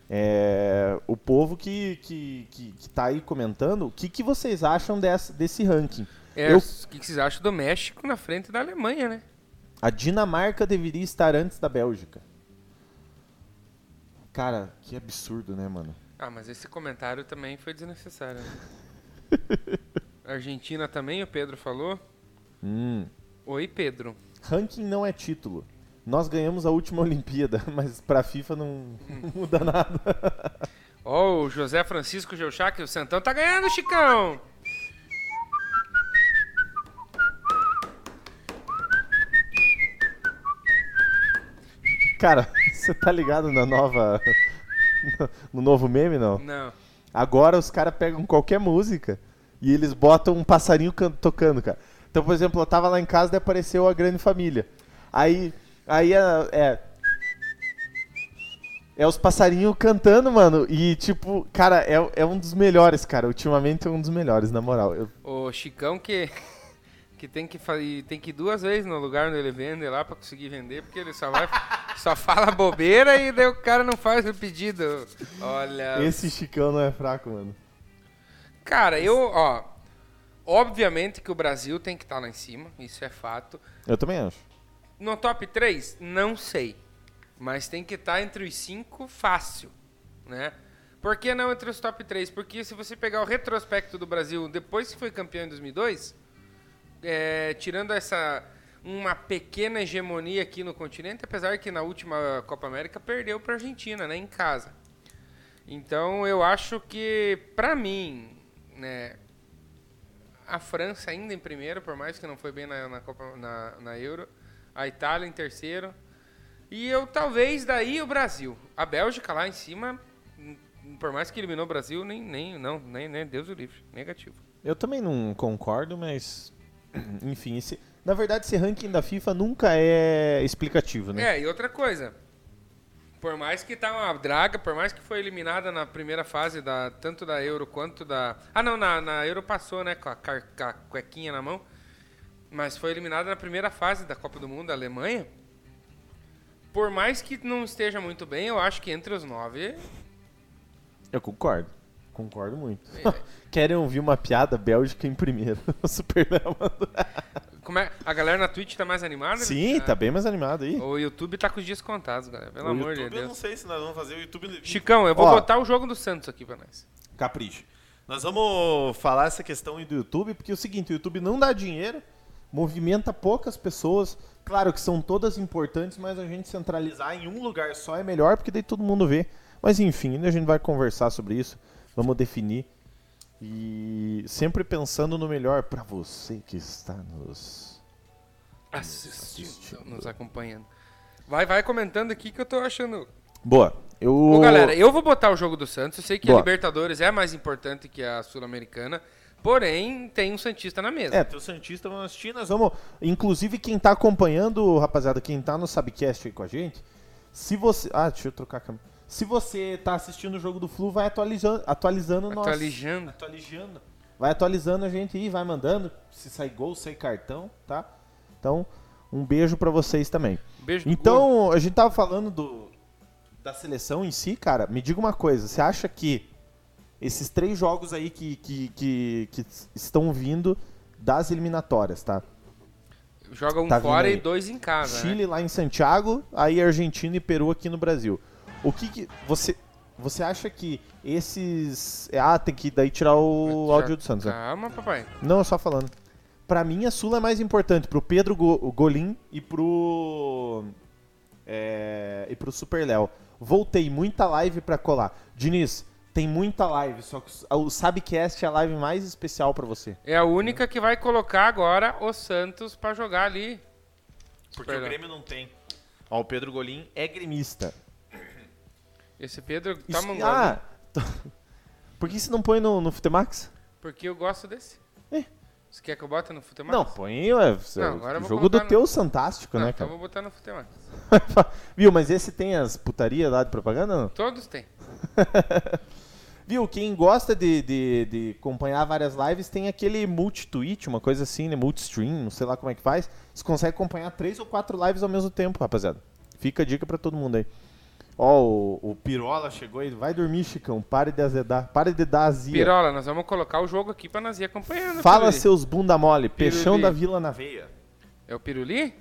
é, o povo que, que, que, que tá aí comentando, o que, que vocês acham desse, desse ranking? É, eu, o que, que vocês acham do México na frente da Alemanha, né? A Dinamarca deveria estar antes da Bélgica. Cara, que absurdo, né, mano? Ah, mas esse comentário também foi desnecessário. Né? Argentina também, o Pedro falou. Hum. Oi, Pedro. Ranking não é título. Nós ganhamos a última Olimpíada, mas para a FIFA não, hum. não muda nada. Ó, oh, o José Francisco Jouchac, o Santão tá ganhando, Chicão! Cara, você tá ligado na nova... no novo meme, não? Não. Agora os caras pegam qualquer música e eles botam um passarinho can- tocando, cara. Então, por exemplo, eu tava lá em casa e apareceu a Grande Família. Aí, aí é... É os passarinhos cantando, mano. E, tipo, cara, é, é um dos melhores, cara. Ultimamente é um dos melhores, na moral. Eu... O Chicão que, que, tem que tem que ir duas vezes no lugar onde ele vende lá pra conseguir vender, porque ele só vai... só fala bobeira e daí o cara não faz o pedido. Olha... Esse Chicão não é fraco, mano. Cara, eu, ó... Obviamente que o Brasil tem que estar lá em cima, isso é fato. Eu também acho. No top três, não sei. Mas tem que estar entre os cinco fácil, né? Por que não entre os top três? Porque se você pegar o retrospecto do Brasil depois que foi campeão em dois mil e dois, é, tirando essa uma pequena hegemonia aqui no continente, apesar que na última Copa América perdeu para a Argentina, né, em casa. Então eu acho que, para mim, né, a França ainda em primeiro, por mais que não foi bem na, na, Copa, na, na Euro. A Itália em terceiro. E eu talvez daí o Brasil. A Bélgica lá em cima, por mais que eliminou o Brasil, nem, nem, não, nem, nem Deus o livre. Negativo. Eu também não concordo, mas... Enfim, esse, na verdade esse ranking da FIFA nunca é explicativo, né? É, e outra coisa. Por mais que tá uma draga, por mais que foi eliminada na primeira fase, da, tanto da Euro quanto da... Ah, não, na, na Euro passou, né, com a, com a cuequinha na mão. Mas foi eliminada na primeira fase da Copa do Mundo, da Alemanha. Por mais que não esteja muito bem, eu acho que entre os nove... Eu concordo. Concordo muito. É. Querem ouvir uma piada? Bélgica em primeiro. O Super Léo mandou... Como é? A galera na Twitch tá mais animada? Sim, né? Tá bem mais animada aí. O YouTube tá com os dias contados, galera. Pelo o amor YouTube, de Deus. Eu não sei se nós vamos fazer o YouTube... Chicão, eu vou Ó, botar o jogo do Santos aqui pra nós. Capricho. Nós vamos falar essa questão aí do YouTube, porque é o seguinte, o YouTube não dá dinheiro, movimenta poucas pessoas. Claro que são todas importantes, mas a gente centralizar em um lugar só é melhor, porque daí todo mundo vê. Mas enfim, a gente vai conversar sobre isso, vamos definir. E sempre pensando no melhor para você que está nos assistindo, assistindo, nos acompanhando. Vai, vai comentando aqui que eu tô achando... Boa. Eu... Ô, galera, eu vou botar o jogo do Santos. Eu sei que Boa. a Libertadores é mais importante que a Sul-Americana, porém tem um santista na mesa. É, tem o santista, vamos assistir, nós vamos... Inclusive, quem tá acompanhando, rapaziada, quem tá no Subcast aí com a gente, se você... Ah, deixa eu trocar a câmera. Se você tá assistindo o jogo do Flu, vai atualizando, atualizando o nosso... Atualizando. Atualizando. Vai atualizando a gente aí, vai mandando. Se sai gol, sai cartão, tá? Então, um beijo pra vocês também. Beijo. Então, a gente tava falando do, da seleção em si, cara. Me diga uma coisa, você acha que esses três jogos aí que, que, que, que estão vindo das eliminatórias, tá? Joga um tá fora e dois em casa. Chile, né? Lá em Santiago, aí Argentina e Peru aqui no Brasil. O que, que você, você acha que esses... Ah, tem que daí tirar o Já... áudio do Santos. Calma, né? Papai. Não, só falando. Pra mim, a Sula é mais importante. Pro Pedro Go- Golim e pro... É... E pro Super Léo. Voltei, muita live pra colar. Diniz, tem muita live, só que o Subcast é a live mais especial pra você. É a única que vai colocar agora o Santos pra jogar ali. Porque Super o Grêmio Léo. Não tem. Ó, o Pedro Golim é gremista. Esse Pedro tá isso, mangando. Ah, t- por que você não põe no, no Futemax? Porque eu gosto desse. É. Você quer que eu bote no Futemax? Não, põe, ué. Não, agora o jogo do no... teu fantástico, não, né, cara? Então eu vou botar no Futemax. Viu, mas esse tem as putarias lá de propaganda, não? Todos tem. Viu, quem gosta de, de, de acompanhar várias lives tem aquele multi-tweet, uma coisa assim, né? Multi-stream, não sei lá como é que faz. Você consegue acompanhar três ou quatro lives ao mesmo tempo, rapaziada. Fica a dica pra todo mundo aí. Ó, o, o Pirola chegou aí. Vai dormir, Chicão. Pare de azedar. Pare de dar azia. Pirola, nós vamos colocar o jogo aqui pra nós ir acompanhando. Fala, Piruli. Seus bunda mole. Piruli. Peixão da Vila na veia. É o Piruli?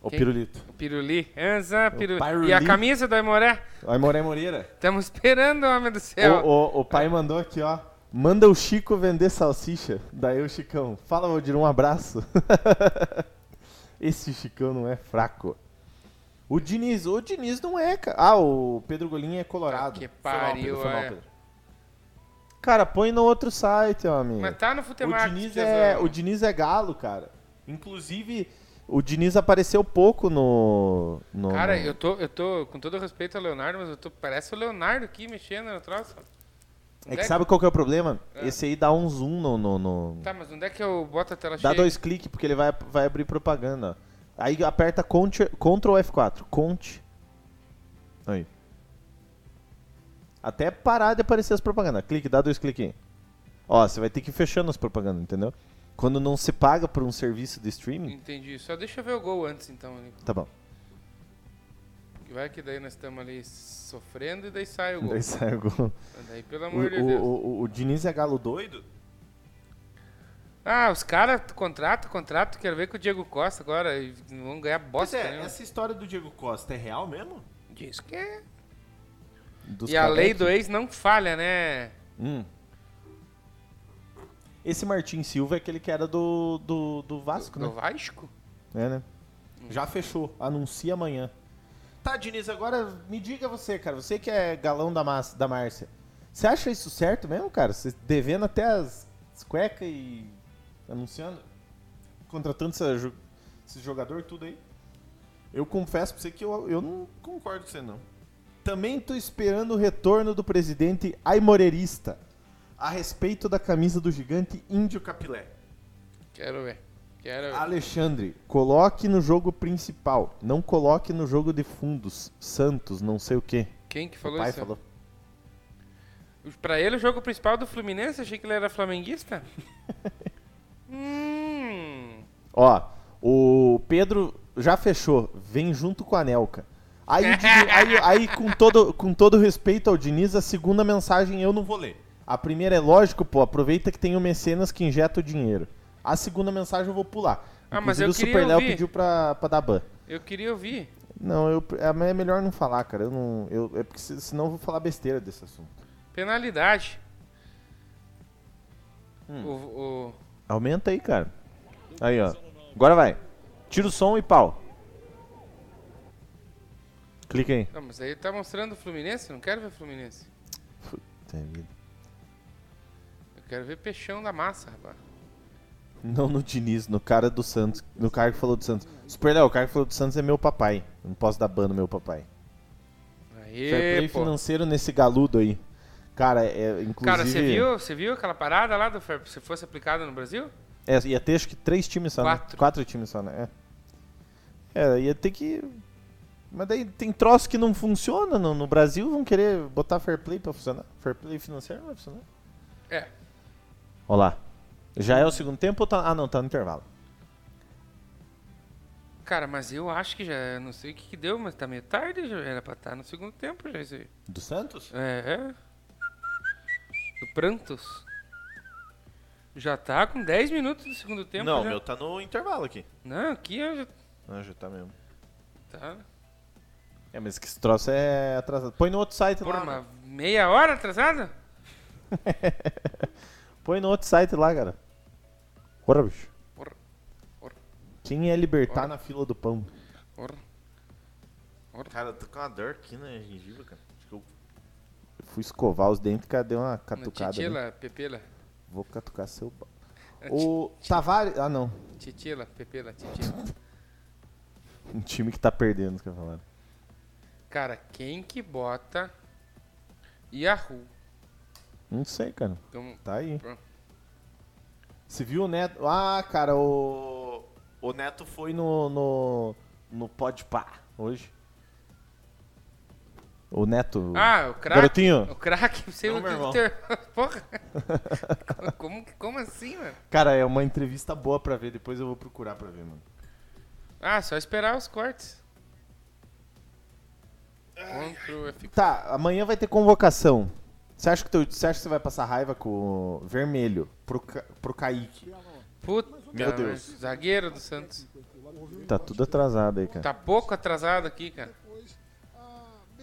O Quem? Pirulito. O Piruli. Anza, Piruli. Piruli. E a camisa do Aimoré? O Aimoré Moreira. Estamos esperando, homem do céu. O, o, o pai mandou aqui, ó. Manda o Chico vender salsicha. Daí o Chicão. Fala, Valdir, um abraço. Esse Chicão não é fraco. O Diniz. O Diniz não é, cara. Ah, o Pedro Golim é colorado. Que pariu, foi mal, Pedro, foi mal, Pedro. Cara, põe no outro site, homem. Mas tá no Futemark. O Diniz é, o Diniz é galo, cara. Inclusive... O Diniz apareceu pouco no... no cara, eu tô, eu tô, com todo respeito ao Leonardo, mas eu tô, parece o Leonardo aqui mexendo no troço. Onde é que é sabe que... qual que é o problema? É. Esse aí dá um zoom no, no, no... Tá, mas onde é que eu boto a tela cheia? Dá dois cliques, porque ele vai, vai abrir propaganda. Aí aperta control F quatro. Cont. Aí. Até parar de aparecer as propagandas. Clique, dá dois cliques. Ó, você vai ter que ir fechando as propagandas, entendeu? Quando não se paga por um serviço de streaming... Entendi. Só deixa eu ver o gol antes, então. Tá bom. Vai que daí nós estamos ali sofrendo e daí sai o gol. Daí sai o gol. Daí, pelo amor o, de o, Deus. O, o, o Diniz é galo doido? Ah, os caras, contrato, contrato. Quero ver com o Diego Costa agora. E vão ganhar bosta. É, essa história do Diego Costa é real mesmo? Diz que é. Dos e a lei do ex não falha, né? Hum. Esse Martin Silva é aquele que era do, do, do Vasco, do, né? Do Vasco? É, né? Já fechou. Anuncia amanhã. Tá, Diniz, agora me diga você, cara. Você que é galão da, massa, da Márcia. Você acha isso certo mesmo, cara? Você devendo até as cuecas e anunciando? Contratando esse, esse jogador tudo aí? Eu confesso pra você que eu, eu não concordo com você, não. Também tô esperando o retorno do presidente aimorerista. A respeito da camisa do gigante Índio Capilé. Quero ver. Quero ver. Alexandre, coloque no jogo principal. Não coloque no jogo de fundos. Santos, não sei o quê. Quem que falou isso? O pai falou. Pra ele, o jogo principal do Fluminense? Achei que ele era flamenguista? hum. Ó, o Pedro já fechou. Vem junto com a Nelka. Aí, aí, aí com, todo, com todo respeito ao Diniz, a segunda mensagem eu não vou ler. A primeira é lógico, pô, aproveita que tem o Mecenas que injeta o dinheiro. A segunda mensagem eu vou pular. Ah, mas eu o Super Léo pediu pra, pra dar ban. Eu queria ouvir. Não, eu, é melhor não falar, cara. Eu não, eu, é porque senão eu vou falar besteira desse assunto. Penalidade. Hum. O, o... Aumenta aí, cara. Aí, ó. Agora vai. Tira o som e pau. Clica aí. Não, mas aí tá mostrando o Fluminense? Não quero ver o Fluminense. Puta vida. Quero ver peixão da massa, rapaz. Não no Diniz, no cara do Santos. No cara que falou do Santos. Super Léo, o cara que falou do Santos é meu papai. Eu não posso dar ban no meu papai. Aê, fair play pô. Financeiro nesse galudo aí. Cara, é, inclusive... Cara, você viu, você viu aquela parada lá do fair play, se fosse aplicada no Brasil? É, ia ter acho que três times só, Quatro. Né? Quatro times só, né? É, é ia ter que... Mas daí tem troço que não funciona no, no Brasil, vão querer botar fair play pra funcionar. Fair play financeiro não vai funcionar. É. Olha lá. Já é o segundo tempo ou tá... Ah, não, tá no intervalo. Cara, mas eu acho que já... Não sei o que que deu, mas tá meio tarde. Já era pra estar tá no segundo tempo já isso aí. Do Santos? É, é. Do Prantos. Já tá com dez minutos do segundo tempo. Não, o meu tá no intervalo aqui. Não, aqui eu já... Não, já tá mesmo. Tá. É, mas que esse troço é atrasado. Põe no outro site. Por lá. Por uma meia hora atrasada? Põe no outro site lá, cara. Porra, bicho. Porra. Porra. Quem é Libertar Porra. Na fila do pão? Porra. Porra. Cara, eu tô com uma dor aqui na gengiva, cara. Fui escovar os dentes, cara, deu uma catucada. Titila, pepila. Vou catucar seu... O Tavares... Ah, não. Titila, pepila, titila. Um time que tá perdendo, que eu falar. Cara, quem que bota Yahoo? Não sei, cara. Então, tá aí. Pronto. Você viu o Neto? Ah, cara, o... O Neto foi no... No, no Podpah hoje. O Neto. Ah, o craque. Garotinho. O craque, não sei o que ter... Porra. como, como assim, mano? Cara, é uma entrevista boa pra ver. Depois eu vou procurar pra ver, mano. Ah, só esperar os cortes. Contra... Tá, amanhã vai ter convocação. Você acha que, teu, você, acha que você vai passar raiva com o vermelho pro, pro Kaique? Puta, meu Deus. Mano. Zagueiro do Santos. Tá tudo atrasado aí, cara. Tá pouco atrasado aqui, cara.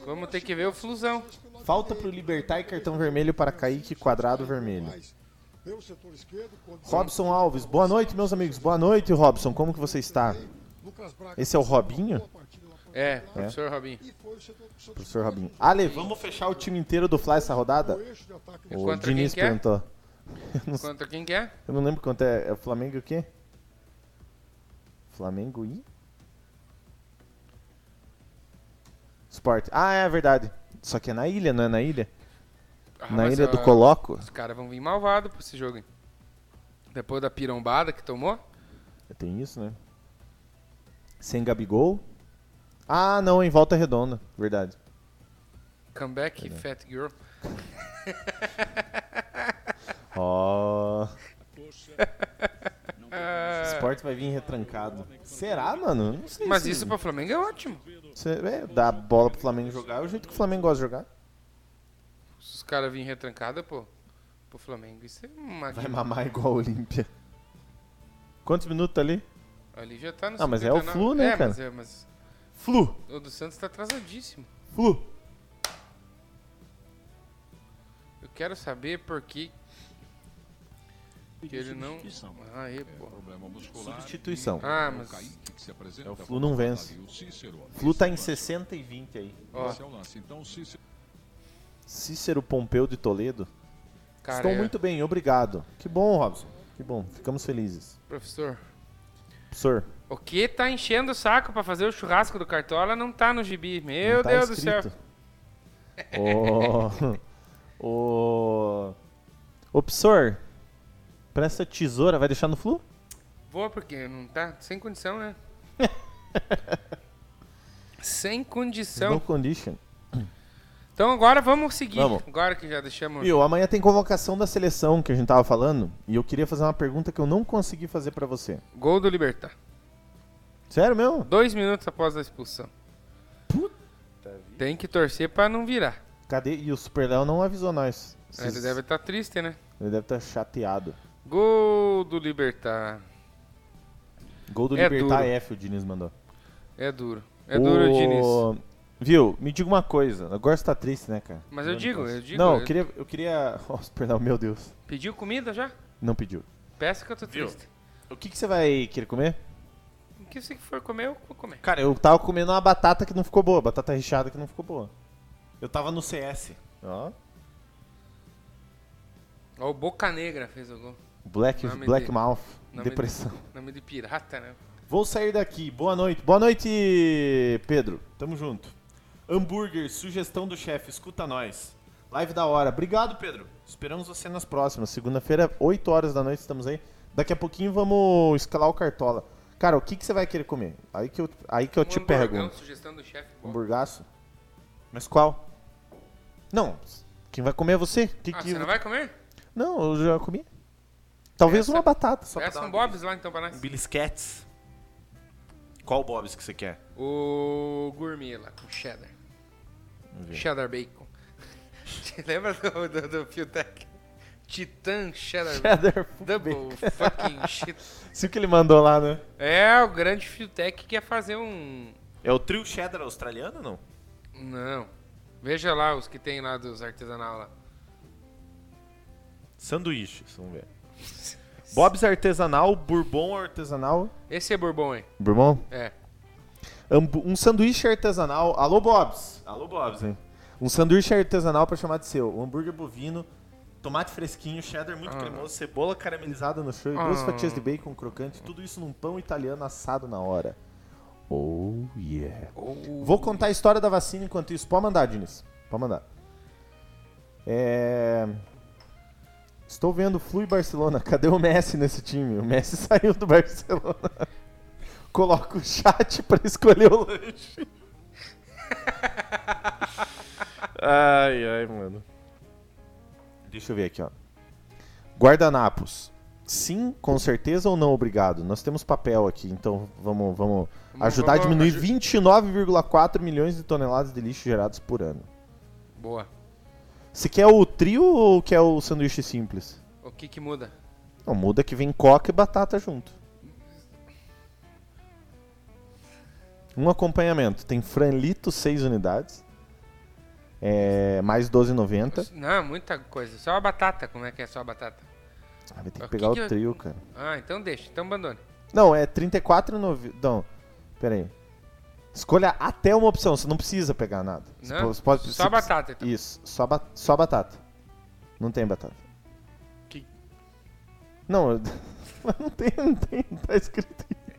Vamos ter que ver o Flusão. Falta pro Libertar e cartão vermelho para Kaique, quadrado vermelho. Robson Alves, boa noite, meus amigos. Boa noite, Robson. Como que você está? Esse é o Robinho? É, professor é. Robinho. Professor Robinho. Ale, vamos fechar o time inteiro do Fla essa rodada? O contra Diniz quem perguntou. Não... Contra quem que é? Eu não lembro quanto é. É o Flamengo e o quê? Flamengo e... Sport. Ah, é verdade. Só que é na ilha, não é na ilha? Ah, na ilha do Coloco. Os caras vão vir malvados pra esse jogo, hein? Depois da pirombada que tomou. Tem isso, né? Sem Gabigol. Ah, não, em Volta Redonda. Verdade. Comeback, verdade. Fat Girl. Ó. O Sport vai vir retrancado. Será, mano? Não sei. Mas se... isso pro Flamengo é ótimo. Você, é, dá a bola pro Flamengo jogar, é o jeito que o Flamengo gosta de jogar. Se os caras virem retrancada, pô, pro Flamengo, isso é uma... Vai mamar igual a Olímpia. Quantos minutos tá ali? Ali já tá no... Ah, mas é o Flu, né, é, cara? Mas é, mas... Flu. O do Santos tá atrasadíssimo. Flu. Eu quero saber por que... Que ele não... Ah, aí, pô. Substituição. Ah, mas... É, o Flu não vence. O Flu tá em sessenta e vinte aí. Ó. Cícero Pompeu de Toledo. Cara, estou é... muito bem, obrigado. Que bom, Robson. Que bom, ficamos felizes. Professor. Professor. O que tá enchendo o saco pra fazer o churrasco do Cartola não tá no gibi. Meu não Deus tá do céu. Ô... Ô... Ô, professor... Pra essa tesoura, vai deixar no Flu? Vou, porque não tá sem condição, né? Sem condição. No condition. Então agora vamos seguir. Vamos. Agora que já deixamos... Viu, amanhã tem convocação da seleção que a gente tava falando. E eu queria fazer uma pergunta que eu não consegui fazer pra você. Gol do Libertad. Sério mesmo? Dois minutos após a expulsão. Puta vida. Tem que torcer pra não virar. Cadê? E o Super Léo não avisou nós. Vocês... Ele deve estar tá triste, né? Ele deve estar tá chateado. Gol do Libertad. Gol do é Libertad duro. F, o Diniz mandou. É duro. É o... duro, Diniz. Viu, me diga uma coisa. Agora você tá triste, né, cara? Mas eu, eu digo, eu digo. Não, eu, eu queria... Eu queria... Oh, perdão, meu Deus. Pediu comida já? Não pediu. Peça que eu tô triste. Viu? O que, que você vai querer comer? O que você for comer, eu vou comer. Cara, eu tava comendo uma batata que não ficou boa. Batata recheada que não ficou boa. Eu tava no C S. Ó. Ó, o Boca Negra fez o gol. Black, Black de, Mouth, depressão. De, nome de pirata, né? Vou sair daqui, boa noite. Boa noite, Pedro. Tamo junto. Hambúrguer, sugestão do chefe, escuta nós. Live da hora. Obrigado, Pedro. Esperamos você nas próximas. Segunda-feira, oito horas da noite, estamos aí. Daqui a pouquinho vamos escalar o Cartola. Cara, o que, que você vai querer comer? Aí que eu, aí que eu um te pergunto. Sugestão do chefe. Hambúrguerço? Mas qual? Não, quem vai comer é você. Que ah, que... você não vai comer? Não, eu já comi. Talvez essa, uma batata. Só essa um bobs lá então pra nós. Um Billisquets. Qual bobs que você quer? O gourmet lá, com cheddar. Cheddar bacon. Lembra do, do, do Fiotec? Titan cheddar, cheddar double fucking shit. Isso que ele mandou lá, né? É, o grande Fiotec quer fazer um... É o trio cheddar australiano ou não? Não. Veja lá os que tem lá dos artesanais lá. Sanduíches, vamos ver. Bob's artesanal, bourbon artesanal. Esse é bourbon, hein? Bourbon? É. Um sanduíche artesanal. Alô, Bob's. Alô, Bob's, hein? Um sanduíche artesanal pra chamar de seu. Um hambúrguer bovino, tomate fresquinho, cheddar muito ah. cremoso, cebola caramelizada no show, ah. duas fatias de bacon crocante, tudo isso num pão italiano assado na hora. Oh, yeah. Oh. Vou contar a história da vacina enquanto isso. Pode mandar, Diniz. Pode mandar. É... Estou vendo Flu e Barcelona. Cadê o Messi nesse time? O Messi saiu do Barcelona. Coloca o chat pra escolher o lanche. Ai, ai, mano. Deixa eu ver aqui, ó. Guardanapos. Sim, com certeza ou não, obrigado. Nós temos papel aqui, então vamos, vamos, vamos ajudar vamos, a diminuir ajuda. vinte e nove vírgula quatro milhões de toneladas de lixo gerados por ano. Boa. Você quer o trio ou quer o sanduíche simples? O que que muda? Não, muda que vem coca e batata junto. Um acompanhamento. Tem franlito, seis unidades. É, mais doze e noventa. Não, muita coisa. Só a batata. Como é que é só a batata? Ah, vai ter que o pegar que o trio, eu... cara. Ah, então deixa, então abandone. Não, é trinta e quatro e noventa. Não, pera aí. Escolha até uma opção, você não precisa pegar nada. Não, você pode, só você... batata, então. Isso, só, ba... só batata. Não tem batata. Que? Não, não tem, não tem, não tá escrito aí.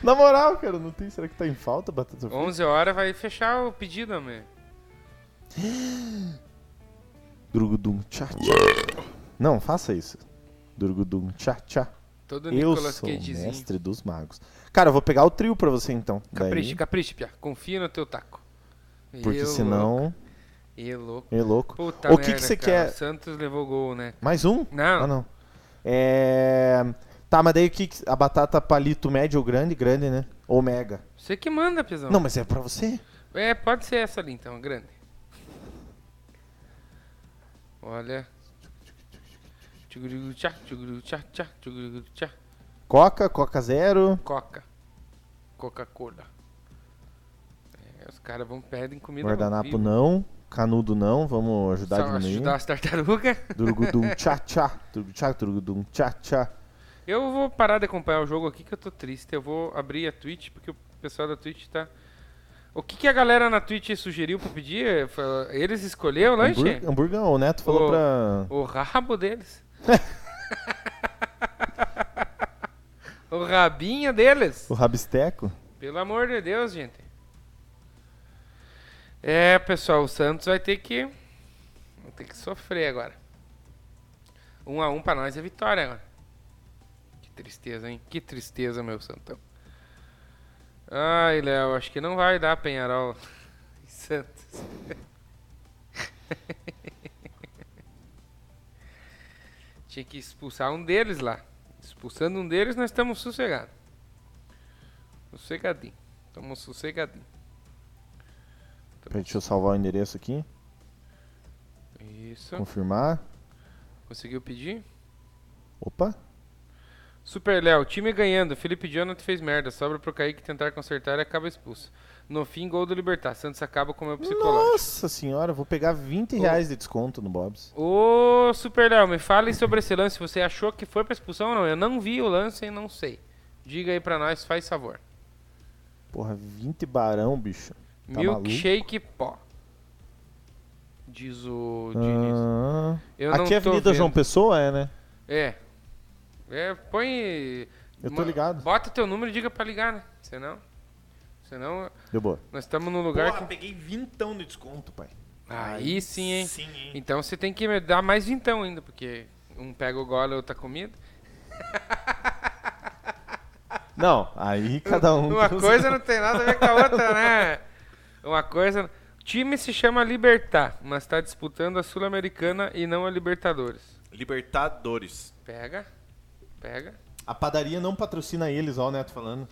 Na moral, cara, não tem, será que tá em falta batata? onze horas vai fechar o pedido, amém. Drugudum, tchá, tchá. Não, faça isso. Durgudum, tchá, tchá. Todo eu sou o mestre dos magos. Cara, eu vou pegar o trio pra você, então. Capricha, daí... capricha, Pia. Confia no teu taco. Porque eu senão... É louco. É louco. Puta o merda, que você que quer? O Santos levou gol, né? Mais um? Não. Ah, não. É... Tá, mas daí o que... A batata palito médio ou grande? Grande, né? Ou mega? Você que manda, Pizão. Não, mas é pra você. É, pode ser essa ali, então. Grande. Olha... Coca, Coca Zero. Coca. Coca-Cola. É, os caras vão perdem comida. Guardanapo não. Canudo não. Vamos ajudar Só a diminuir. Ajudar as tartarugas. Durugudum tchá-tchá. Durugudum Durugudum tchá-tchá. Eu vou parar de acompanhar o jogo aqui que eu tô triste. Eu vou abrir a Twitch porque o pessoal da Twitch tá... O que, que a galera na Twitch sugeriu pra pedir? Eles escolheram o lanche? Hambúrguer, hambúrguer não. O Neto falou o, pra... O rabo deles. O rabinho deles. O rabisteco. Pelo amor de Deus, gente. É, pessoal, o Santos vai ter que vai ter que sofrer agora. Um a um pra nós é vitória agora. Que tristeza, hein? Que tristeza, meu Santão. Ai, Léo, acho que não vai dar Penharol e Santos. Tinha que expulsar um deles lá. Expulsando um deles, nós estamos sossegados. Sossegadinho. Estamos sossegadinho. Tamo... Deixa eu salvar o endereço aqui. Isso. Confirmar. Conseguiu pedir? Opa. Super Léo, time ganhando. Felipe Jonathan fez merda. Sobra pro Kaique tentar consertar e acaba expulso. No fim, gol do Libertad. Santos acaba com o meu psicológico. Nossa senhora, vou pegar vinte reais oh. de desconto no Bob's. Ô, oh, Super Léo, me fale sobre esse lance. Você achou que foi pra expulsão ou não? Eu não vi o lance e não sei. Diga aí pra nós, faz favor. Porra, vinte barão, bicho. Tá milkshake pó. Diz o ah, Diniz. Aqui é a Avenida vendo. João Pessoa, é, né? É. É, põe... Eu tô ligado. Bota teu número e diga pra ligar, né? Senão... Senão, deu boa. Nós estamos num lugar... Porra, que... peguei vintão de desconto, pai. Aí sim, hein? Sim, hein? Então você tem que dar mais vintão ainda, porque um pega o gole e outra comida. Não, aí cada um... Uma coisa não tem nada a ver com a outra, né? Uma coisa... O time se chama Libertad, mas está disputando a Sul-Americana e não a Libertadores. Libertadores. Pega. Pega. A padaria não patrocina eles, ó o Neto falando.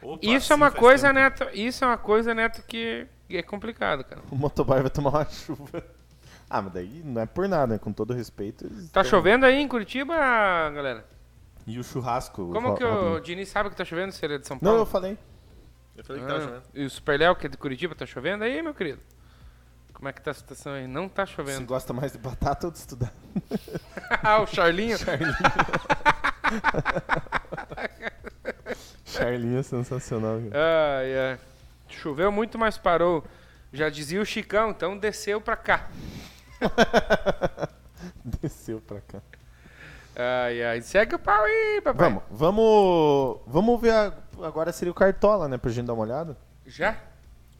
Opa, isso, é uma coisa, Neto, isso é uma coisa, Neto, que é complicado, cara. O motoboy vai tomar uma chuva. Ah, mas daí não é por nada, né? Com todo respeito. Tá estão... chovendo aí em Curitiba, galera? E o churrasco. Como o... que o Diniz sabe que tá chovendo, se ele é de São Paulo? Não, eu falei. Eu falei que ah, tava chovendo. E o Super Léo, que é de Curitiba, tá chovendo aí, meu querido? Como é que tá a situação aí? Não tá chovendo. Você gosta mais de batata ou de estudar? Ah, o Charlinho? Charlinho. Charlinho é sensacional, cara. Ah, yeah. Choveu muito, mas parou. Já dizia o Chicão, então desceu pra cá. Desceu pra cá. Ai, ai, segue o pau aí, papai. Vamos, vamos, vamos ver a, agora seria o Cartola, né, pra gente dar uma olhada. Já?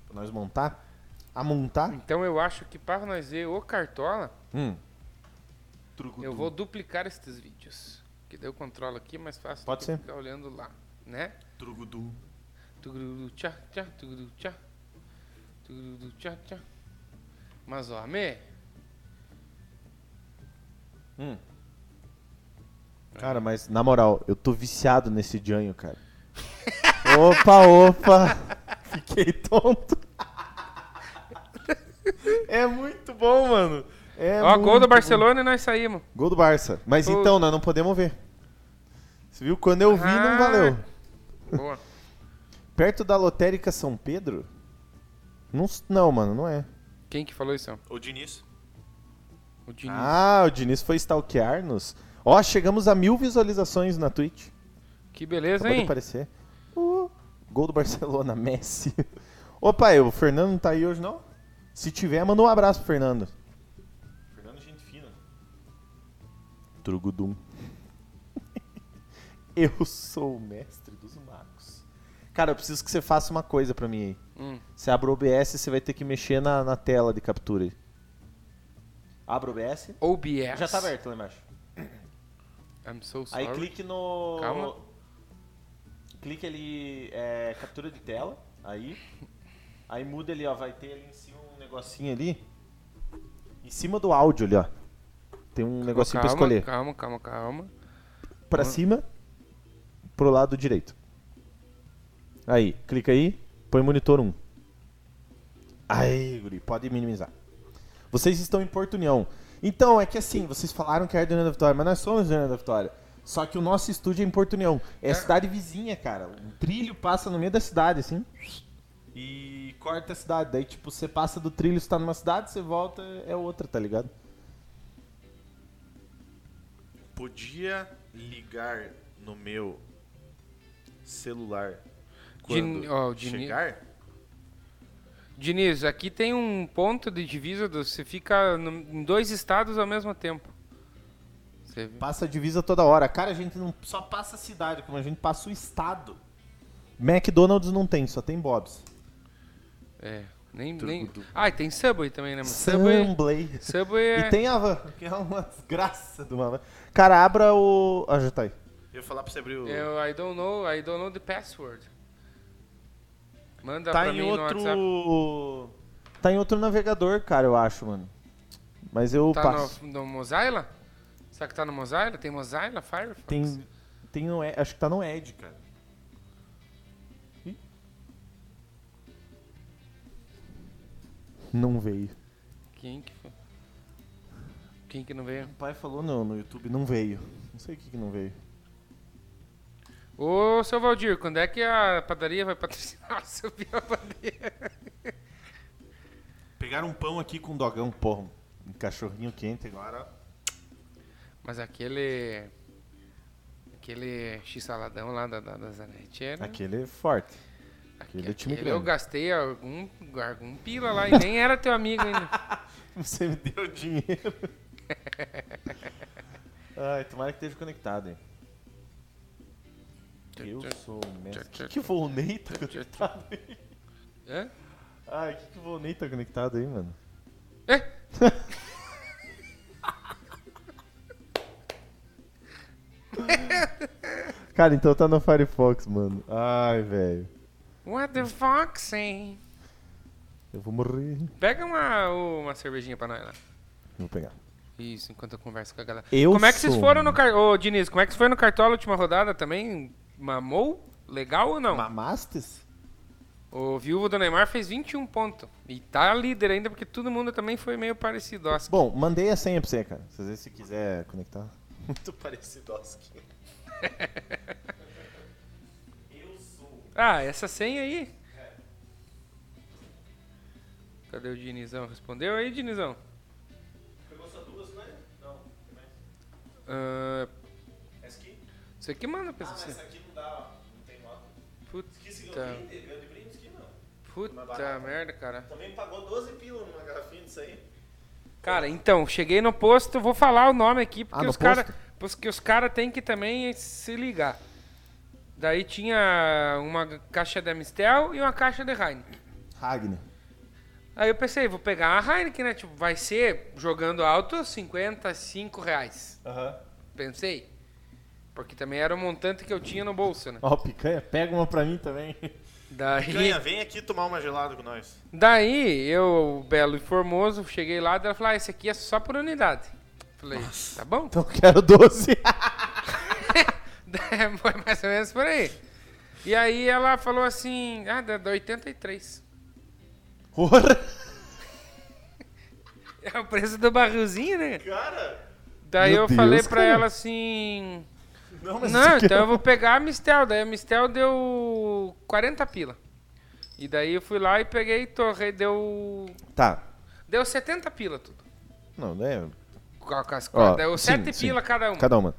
Pra nós montar. A montar. Então eu acho que pra nós ver o Cartola, hum. eu vou duplicar estes vídeos. Que daí eu controlo aqui, mas fácil Pode ser. Ficar olhando lá, né? Trugudu. Tugudu tchá, tchá, tugudu tchá. Tugudu tchá, tchá. Mas ó, amê. Hum. Cara, mas na moral, eu tô viciado nesse Janho, cara. Opa, opa. Fiquei tonto. É muito bom, mano. É Ó, gol do Barcelona bom. E nós saímos. Gol do Barça. Mas Pô. então, nós não podemos ver. Você viu? Quando eu vi, ah. não valeu. Boa. Perto da lotérica São Pedro? Não, não, mano, não é. Quem que falou isso? O Diniz. O Diniz. Ah, o Diniz foi stalkear-nos. Ó, chegamos a mil visualizações na Twitch. Que beleza, Acabou hein? Pode aparecer. Uh, gol do Barcelona, Messi. Opa, eu, o Fernando não tá aí hoje, não? Se tiver, manda um abraço pro Fernando. Fernando, gente fina. Trugudum. Eu sou o mestre dos magos. Cara, eu preciso que você faça uma coisa pra mim aí. Hum. Você abre o O B S e você vai ter que mexer na, na tela de captura aí. Abre o O B S. O B S. Já tá aberto lá embaixo. I'm so sorry. Aí clique no... Calma. Clique ali, é, captura de tela, aí. Aí muda ali, ó, vai ter ali em cima um negocinho ali. Em cima do áudio ali, ó. Tem um calma, negocinho calma, pra escolher. Calma, calma, calma. Pra calma. Cima, pro lado direito. Aí, clica aí, põe monitor um. Aí, guri, pode minimizar. Vocês estão em Porto União. Então, é que assim, vocês falaram que é a Arena da Vitória, mas nós somos a Arena da Vitória. Só que o nosso estúdio é em Porto União. É, é cidade vizinha, cara. Um trilho passa no meio da cidade, assim. E corta a cidade. Daí, tipo, você passa do trilho, você tá numa cidade, você volta, é outra, tá ligado? Podia ligar no meu celular quando Din... oh, Diniz... chegar? Diniz, aqui tem um ponto de divisa, do... você fica no... em dois estados ao mesmo tempo. Você... Passa a divisa toda hora. Cara, a gente não só passa a cidade, como a gente passa o estado. McDonald's não tem, só tem Bob's. É, nem... nem... Ah, e tem Subway também, né? Mas Subway... Subway. Subway é... E tem a van, que é uma desgraça de uma van. Cara, abra o... Ah, já tá aí. Eu ia falar pra você abrir o... Eu, I don't know, I don't know the password. Manda tá pra em mim outro... no WhatsApp. Tá em outro navegador, cara, eu acho, mano. Mas eu tá passo. Tá no, no Mozilla? Será que tá no Mozilla? Tem Mozilla, Firefox? Tem, tem no... Acho que tá no Edge, cara. Não veio. Quem que foi? Quem que não veio? O pai falou não, no YouTube não veio. Não sei o que que não veio. Ô, seu Valdir, quando é que a padaria vai patrocinar Subir a Bandeira? Pegaram um pão aqui com dogão, porra. Um cachorrinho quente agora. Mas aquele... Aquele x-saladão lá da, da, da Zanetti era... Aquele forte. Aquele, aquele time eu gastei algum, algum pila lá e nem era teu amigo ainda. Você me deu dinheiro. Ai, tomara que esteja conectado, hein. Eu sou o mestre. O que, que o Volney tá conectado aí? É? Ai, o que, que o Volney tá conectado aí, mano? É? Cara, então tá no Firefox, mano. Ai, velho. What the fox, hein? Eu vou morrer. Pega uma, uma cervejinha pra nós lá. Vou pegar. Isso, enquanto eu converso com a galera. Eu como é que sou... vocês foram no Cartola? Ô, Diniz, como é que foi no Cartola a última rodada também? Mamou? Legal ou não? Mamastes? O viúvo do Neymar fez vinte e um pontos. E tá líder ainda, porque todo mundo também foi meio parecido. Bom, mandei a senha pra você, cara. Se às vezes você quiser conectar. Muito parecido. Eu sou. Ah, essa senha aí? É. Cadê o Dinizão? Respondeu aí, Dinizão? Pegou só duas, né? Não, tem mais. Uh, essa aqui? Isso aqui manda pra você. Ah, essa aqui não dá, ó. Não tem moto. Puta. Puta merda, cara. Também pagou doze pila numa garrafinha disso aí. Cara, então, cheguei no posto, vou falar o nome aqui, porque ah, os caras porque os cara tem que também se ligar. Daí tinha uma caixa da Mistel e uma caixa de Heineken. Heineken. Aí eu pensei, vou pegar a Heineken, né? Tipo, vai ser, jogando alto, cinquenta e cinco reais. Uhum. Pensei. Porque também era o montante que eu tinha no bolso, né? Ó, oh, picanha, pega uma pra mim também. Daí, Picanha, vem aqui tomar uma gelada com nós. Daí, eu, belo e formoso, cheguei lá e ela falou, ah, esse aqui é só por unidade. Falei, nossa, tá bom. Então quero doze. Foi mais ou menos por aí. E aí ela falou assim, ah, dá oitenta e três. Porra! É o preço do barrilzinho, né? Cara! Daí Meu eu Deus, falei pra cara. ela assim... Não, mas Não então eu vou pegar a Mistel. Daí a Mistel deu quarenta pila. E daí eu fui lá e peguei e torrei, deu... Tá. Deu setenta pila tudo. Não, né? Ó, deu sete pila cada uma. Cada uma.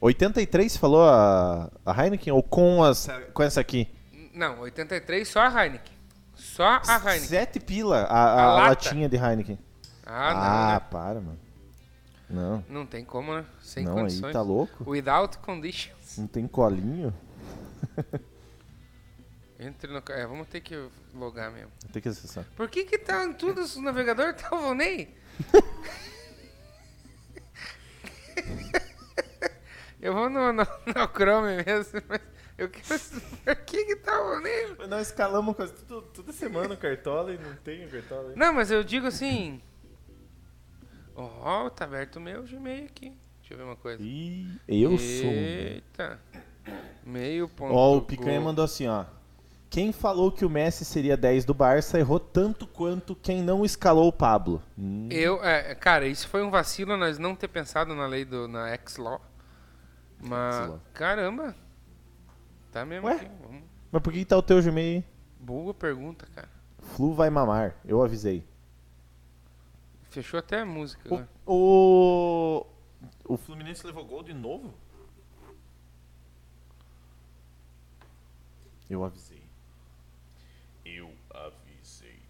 oitenta e três, falou a, a Heineken? Ou com, as, com essa aqui? Não, oitenta e três só a Heineken. Só a Heineken. sete pila a, a, a latinha de Heineken. Ah, não. Ah, né? Para, mano. Não. Não tem como, né? Sem não, condições. Aí tá louco. Without conditions. Não tem colinho? Entre no... É, vamos ter que logar mesmo. Tem que acessar. Por que que tá em tudo os navegadores? Tá o Vonei? Eu vou no, no, no Chrome mesmo, mas eu quero... Por que que tá o Vonei? Nós escalamos quase tudo, toda semana o Cartola e não tem o Cartola. Hein? Não, mas eu digo assim... Ó, oh, tá aberto o meu Gmail aqui. Deixa eu ver uma coisa. Ih, eu sou. Eita. Meio ponto. Ó, oh, o Picanha gol. Mandou assim, ó. Quem falou que o Messi seria dez do Barça errou tanto quanto quem não escalou o Pablo. Hum. Eu, é, cara, isso foi um vacilo nós não ter pensado na lei do, na X-Law. Mas, X-Law. Caramba. Tá mesmo Ué? Aqui. Vamos. Mas por que tá o teu Gmail aí? Boa pergunta, cara. Flu vai mamar, eu avisei. Fechou até a música, o, né? O... O Fluminense levou gol de novo? Eu avisei. Eu avisei.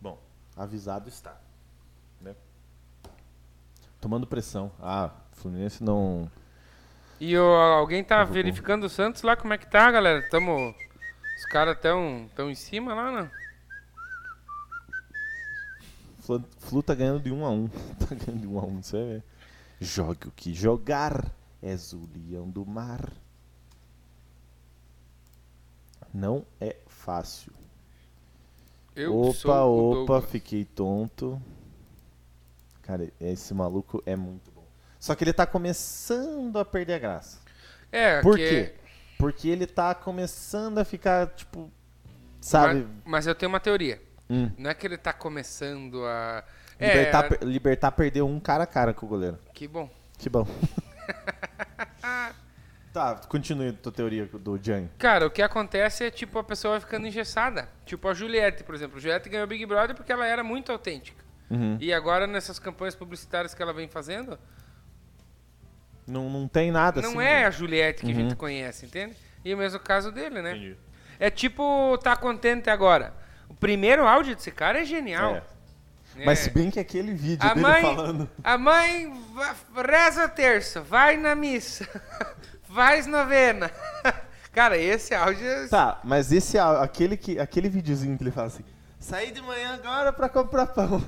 Bom, avisado está. Né? Tomando pressão. Ah, o Fluminense não... E o, alguém tá levou verificando gol. O Santos lá, como é que tá, galera? Tamo... Os caras tão, tão em cima lá, né? Flu tá ganhando de um a um. Tá ganhando de um a um, não sei, velho. Jogue o que jogar. És o leão do mar. Não é fácil. Eu opa, sou o opa, fiquei tonto. Cara, esse maluco é muito bom. Só que ele tá começando a perder a graça. É, por que... quê? Porque ele tá começando a ficar, tipo... Sabe? Mas, mas eu tenho uma teoria. Hum. Não é que ele tá começando a... Libertar, é... per... Libertar perdeu um cara a cara com o goleiro. Que bom. Que bom. Tá, continue a tua teoria do Gianni. Cara, o que acontece é, tipo, a pessoa vai ficando engessada. Tipo a Juliette, por exemplo. A Juliette ganhou o Big Brother porque ela era muito autêntica. Uhum. E agora, nessas campanhas publicitárias que ela vem fazendo... Não, não tem nada não assim. Não é né? A Juliette que uhum. a gente conhece, entende? E o mesmo caso dele, né? Entendi. É tipo, tá contente agora. O primeiro áudio desse cara é genial. É. É. Mas se bem que aquele vídeo a dele mãe, falando... A mãe reza o terço, vai na missa, faz novena. Cara, esse áudio... É... Tá, mas esse aquele, que, aquele videozinho que ele fala assim... Saí de manhã agora pra comprar pão.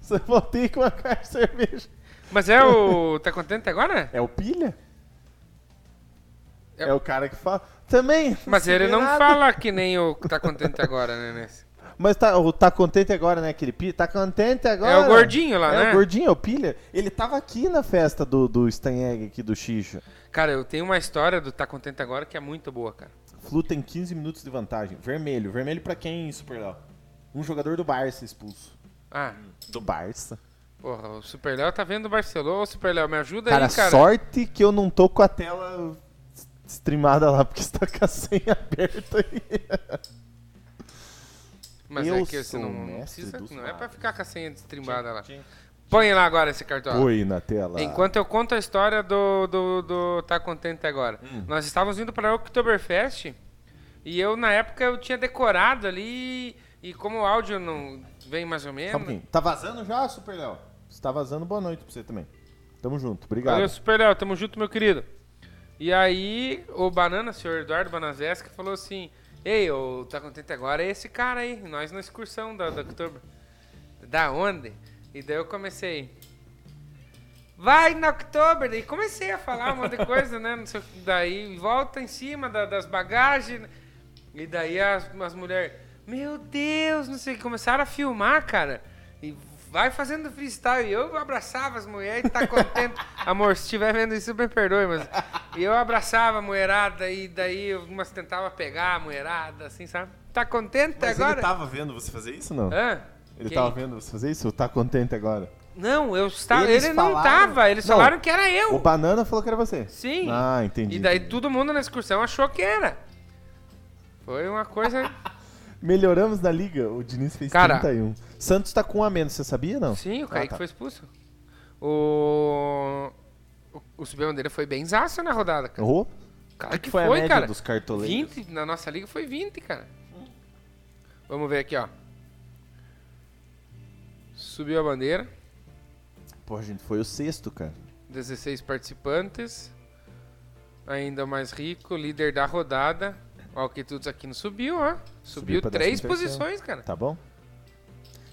Só voltei com uma caixa de cerveja. Mas é o... Tá contente agora? É o Pilha? É, é o cara que fala... Também... Mas ele não nada. Fala que nem o Tá Contente Agora, né, nesse... Mas tá, tá contente agora, né, aquele pilha? Tá contente agora? É o gordinho lá, é né? É o gordinho, o pilha. Ele tava aqui na festa do, do Staneg, aqui do Xixo. Cara, eu tenho uma história do Tá Contente Agora que é muito boa, cara. Flu tem quinze minutos de vantagem. Vermelho. Vermelho pra quem, Super Léo? Um jogador do Barça expulso. Ah. Do Barça. Porra, o Super Léo tá vendo o Barcelona. Ô, Super Léo, me ajuda cara, aí, cara. Sorte que eu não tô com a tela streamada lá, porque você tá com a senha aberta aí. Mas eu é que você não, não precisa, não lados. É pra ficar com a senha streamada lá. Tchim, tchim. Põe lá agora esse cartão. Põe na tela. Enquanto eu conto a história do, do, do Tá Contente Agora. Hum. Nós estávamos indo para o Oktoberfest e eu, na época, eu tinha decorado ali e como o áudio não vem mais ou menos... Um tá vazando já, Super Léo? Você tá vazando, boa noite pra você também. Tamo junto, obrigado. Valeu, Super Léo, tamo junto, meu querido. E aí, o Banana, o senhor Eduardo Banazesca, falou assim... Ei, o Tá Contente Agora é esse cara aí, nós na excursão da, da Oktober. Da onde? E daí eu comecei. Vai na Oktober! E comecei a falar um monte de coisa, né? Não sei, daí volta em cima da, das bagagens. E daí as, as mulheres. Meu Deus, não sei o que. Começaram a filmar, cara. E vai fazendo freestyle. E eu abraçava as mulheres e tá contente. Amor, se estiver vendo isso, me perdoe, mas. E eu abraçava a mulherada e daí algumas tentava pegar a mulherada, assim, sabe? Tá contente mas agora? Mas ele tava vendo você fazer isso, não? Hã? Ele Quem? Tava vendo você fazer isso? Tá contente agora? Não, eu estava. Eles ele falaram... não tava, eles não, falaram que era eu. O Banana falou que era você. Sim. Ah, entendi. E daí todo mundo na excursão achou que era. Foi uma coisa... Melhoramos na liga, o Diniz fez cara, trinta e um. Santos tá com um a menos, você sabia, não? Sim, o Kaique ah, tá. foi expulso. O... O Subiu a Bandeira foi bem zaço na rodada, cara. Oh, cara que, que foi, foi a média cara? Dos cartoleiros? vinte, na nossa liga foi vinte, cara. Hum. Vamos ver aqui, ó. Subiu a Bandeira. Pô, a gente foi o sexto, cara. dezesseis participantes. Ainda mais rico, líder da rodada. Ó, o que tudo aqui não subiu, ó. Subiu, subiu três posições, cara. Tá bom.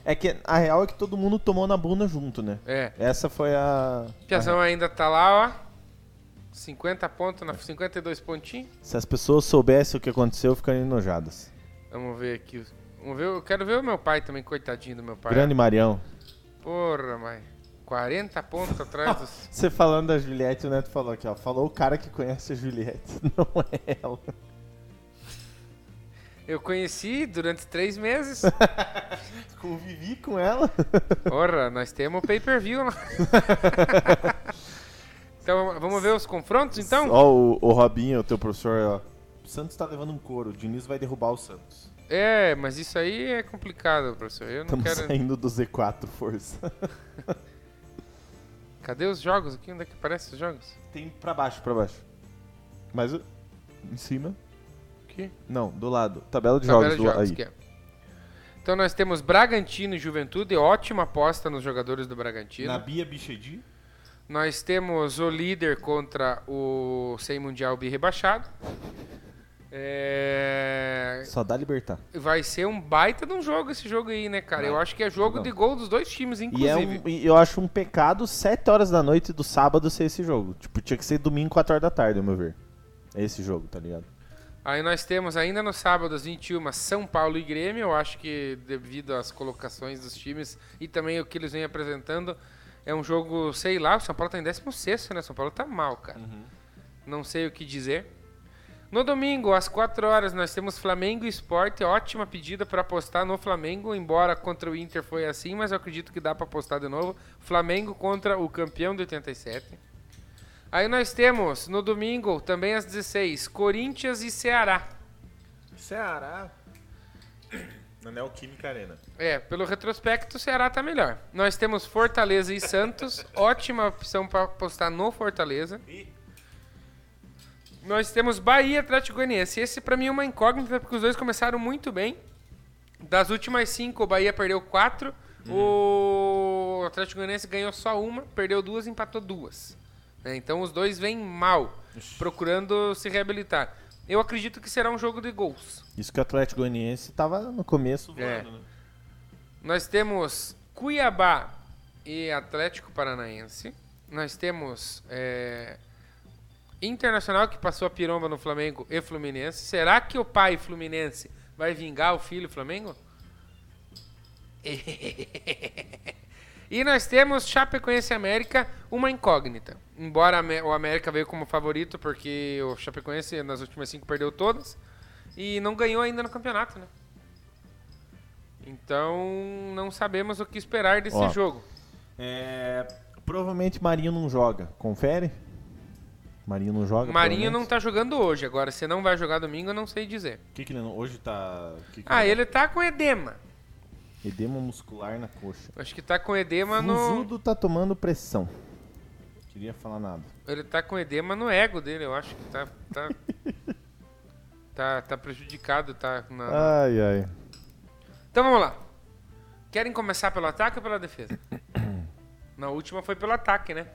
É que a real é que todo mundo tomou na bunda junto, né? É. Essa foi a... Piazão a... ainda tá lá, ó. cinquenta pontos, na... cinquenta e dois pontinhos. Se as pessoas soubessem o que aconteceu, ficariam enojadas. Vamos ver aqui. Vamos ver. Eu quero ver o meu pai também, coitadinho do meu pai. Grande Marião. Porra, mãe. quarenta pontos atrás dos... Você falando da Juliette, o Neto falou aqui, ó. Falou o cara que conhece a Juliette, não é ela. Eu conheci durante três meses. Convivi com ela. Porra, nós temos o pay-per-view lá. Então, vamos ver os confrontos, então? Ó, oh, o, o Robinho, o teu professor, ó. O Santos tá levando um couro, o Diniz vai derrubar o Santos. É, mas isso aí é complicado, professor. Eu não Estamos quero... saindo do Z quatro, força. Cadê os jogos aqui? Onde é que aparecem os jogos? Tem pra baixo, pra baixo. Mas em cima... Aqui? Não, do lado. Tabela de Tabela jogos. De jogos do... aí. É. Então nós temos Bragantino e Juventude. Ótima aposta nos jogadores do Bragantino. Na Bia Bichedi. Nós temos o líder contra o Sem Mundial B rebaixado. É... Só dá Libertad. Vai ser um baita de um jogo esse jogo aí, né, cara? Não, eu acho que é jogo não. de gol dos dois times, inclusive. E é um, eu acho um pecado sete horas da noite do sábado ser esse jogo. Tipo, tinha que ser domingo quatro horas da tarde, ao meu ver. Esse jogo, tá ligado? Aí nós temos ainda no sábado às vinte e uma São Paulo e Grêmio. Eu acho que devido às colocações dos times e também o que eles vêm apresentando, é um jogo, sei lá, o São Paulo tá em décimo sexto, né? São Paulo tá mal, cara. Uhum. Não sei o que dizer. No domingo, às quatro horas, nós temos Flamengo e Sport. Ótima pedida para apostar no Flamengo, embora contra o Inter foi assim, mas eu acredito que dá para apostar de novo. Flamengo contra o campeão de oitenta e sete. Aí nós temos, no domingo, também às dezesseis, Corinthians e Ceará. Ceará? Na Neoquímica Arena. É, pelo retrospecto, o Ceará tá melhor. Nós temos Fortaleza e Santos. Ótima opção para apostar no Fortaleza. E... Nós temos Bahia e Atlético Goianiense. Esse pra mim é uma incógnita, porque os dois começaram muito bem. Das últimas cinco, o Bahia perdeu quatro. Hum. O Atlético Goianiense ganhou só uma, perdeu duas e empatou duas. Então os dois vêm mal, procurando se reabilitar. Eu acredito que será um jogo de gols. Isso que o Atlético Goianiense estava no começo voando, é. né? Nós temos Cuiabá e Atlético Paranaense. Nós temos é, Internacional, que passou a piromba no Flamengo, e Fluminense. Será que o pai Fluminense vai vingar o filho Flamengo? E nós temos Chapecoense e América, uma incógnita. Embora o América veio como favorito, porque o Chapecoense nas últimas cinco perdeu todas e não ganhou ainda no campeonato, né? Então não sabemos o que esperar desse Ó, jogo. É... Provavelmente Marinho não joga. Confere? Marinho não joga? Marinho não tá jogando hoje. Agora, se não vai jogar domingo, eu não sei dizer. O que, que ele não... Hoje tá... Que que ah, ele, ele tá com edema. Edema muscular na coxa. Acho que tá com edema no... O Zudo tá tomando pressão. Não queria falar nada. Ele tá com edema no ego dele, eu acho que tá... Tá, tá, tá prejudicado, tá... Na... Ai, ai. Então vamos lá. Querem começar pelo ataque ou pela defesa? Na última foi pelo ataque, né?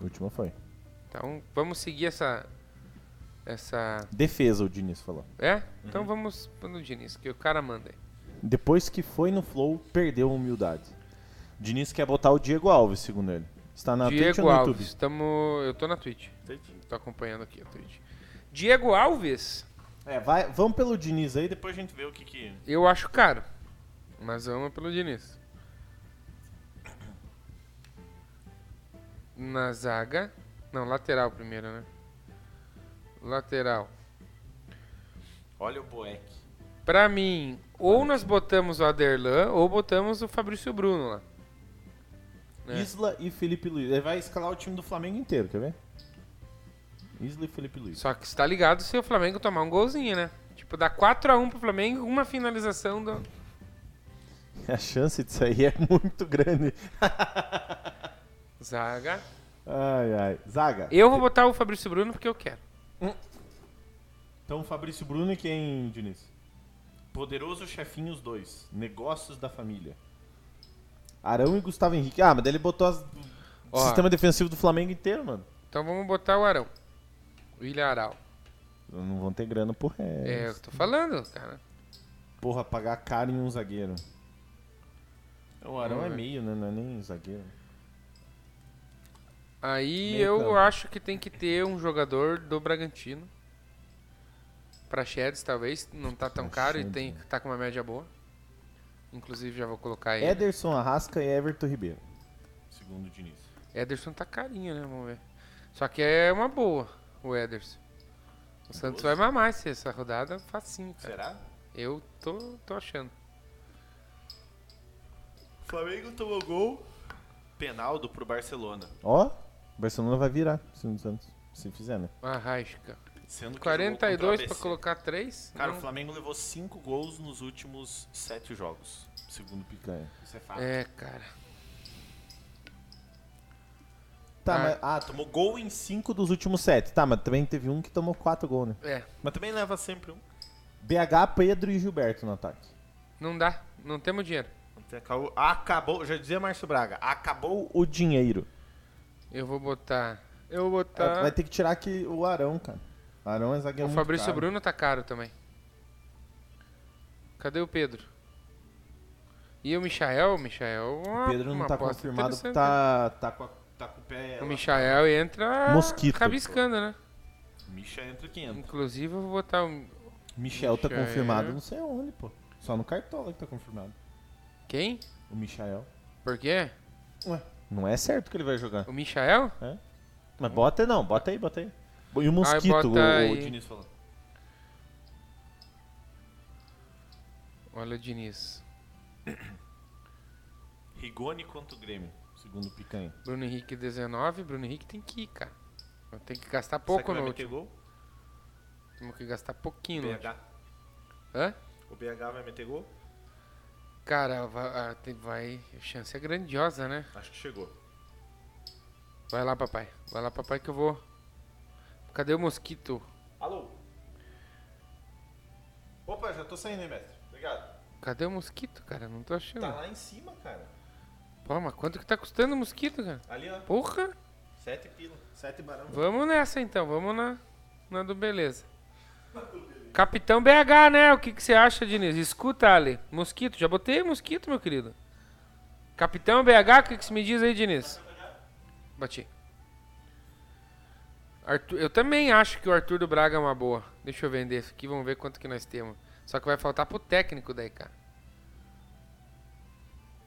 A última foi. Então vamos seguir essa... essa defesa, o Diniz falou. É? Então uhum. vamos no Diniz, que o cara manda aí. Depois que foi no flow, perdeu a humildade. Diniz quer botar o Diego Alves, segundo ele. Está na Diego Twitch ou no Alves, YouTube? Tamo... Eu tô na Twitch. Tô acompanhando aqui a Twitch. Diego Alves? É, vai... vamos pelo Diniz aí, depois a gente vê o que que... Eu acho caro, mas vamos pelo Diniz. Na zaga... Não, lateral primeiro, né? Lateral. Olha o Boeck. Pra mim, ou nós botamos o Aderlan, ou botamos o Fabrício Bruno lá. É. Isla e Felipe Luiz. Ele vai escalar o time do Flamengo inteiro, quer ver? Isla e Felipe Luiz. Só que você tá ligado se o Flamengo tomar um golzinho, né? Tipo, dá quatro a um pro Flamengo, uma finalização do... A chance disso aí é muito grande. Zaga. Ai, ai. Zaga. Eu vou botar o Fabrício Bruno porque eu quero. Hum. Então, Fabrício Bruno e quem, Diniz? Poderoso Chefinho, os dois. Negócios da família. Arão e Gustavo Henrique. Ah, mas daí ele botou as... o sistema defensivo do Flamengo inteiro, mano. Então vamos botar o Arão. O Ilharão. Não vão ter grana por resto. É, eu tô falando, cara. Porra, pagar caro em um zagueiro. O Arão hum, é meio, né? Não é nem zagueiro. Aí eu acho que tem que ter um jogador do Bragantino. Praxedes, talvez. Não tá tão caro e tem, tá com uma média boa. Inclusive, já vou colocar aí. Ederson, Arrasca e Everton Ribeiro. Segundo o Diniz. Ederson tá carinho, né? Vamos ver. Só que é uma boa, o Ederson. O Santos vai mamar essa rodada facinho, cara. Será? Eu tô, tô achando. O Flamengo tomou gol. Penaldo pro Barcelona. Ó, o Barcelona vai virar, se não Santos, se fizer, né? Arrasca. Sendo quarenta e dois pra colocar três. Cara, não... o Flamengo levou cinco gols nos últimos sete jogos, segundo o Picanha. Isso é fato. É, cara. Tá, ah. Mas, ah, tomou gol em cinco dos últimos sete. Tá, mas também teve um que tomou quatro gols, né? É. Mas também leva sempre um. B H, Pedro e Gilberto no ataque. Não dá, não temos dinheiro. Acabou, acabou, já dizia Márcio Braga, acabou o dinheiro. Eu vou botar. Eu vou botar. É, vai ter que tirar aqui o Arão, cara. O Arão é zagueiro. O muito Fabrício caro. Bruno tá caro também. Cadê o Pedro? E o Michael? O Michael. O Pedro não tá confirmado que tá, tá, com a, tá com o pé. O Michael lá. Entra. Mosquito. Rabiscando, né? Micha entra quem entra. Inclusive, eu vou botar o. Michel, Michael tá confirmado, não sei onde, pô. Só no Cartola que tá confirmado. Quem? O Michael. Por quê? Ué, não é certo que ele vai jogar. O Michael? É. Mas bota não, bota aí, bota aí. E o Mosquito, Ai, o, o Diniz falou. Olha o Diniz. Rigoni contra o Grêmio, segundo o Picanha. Bruno Henrique dezenove, Bruno Henrique tem que ir, cara. Tem que gastar pouco no último. Temos que gastar pouquinho no último. Hã? O B H vai meter gol? Cara, vai, vai, a chance é grandiosa, né? Acho que chegou. Vai lá, papai. Vai lá, papai, que eu vou. Cadê o Mosquito? Alô? Opa, já tô saindo, hein, mestre? Obrigado. Cadê o Mosquito, cara? Não tô achando. Tá lá em cima, cara. Pô, mas quanto que tá custando o Mosquito, cara? Ali, ó. Porra! Sete pila. Sete barão. Vamos nessa, então. Vamos na, na do beleza. Na do beleza. Capitão B H, né? O que que você acha, Diniz? Escuta, Ali. Mosquito. Já botei Mosquito, meu querido. Capitão B H, o que que você me diz aí, Diniz? Bati. Arthur, eu também acho que o Arthur do Braga é uma boa. Deixa eu vender isso aqui. Vamos ver quanto que nós temos. Só que vai faltar pro técnico daí, cara.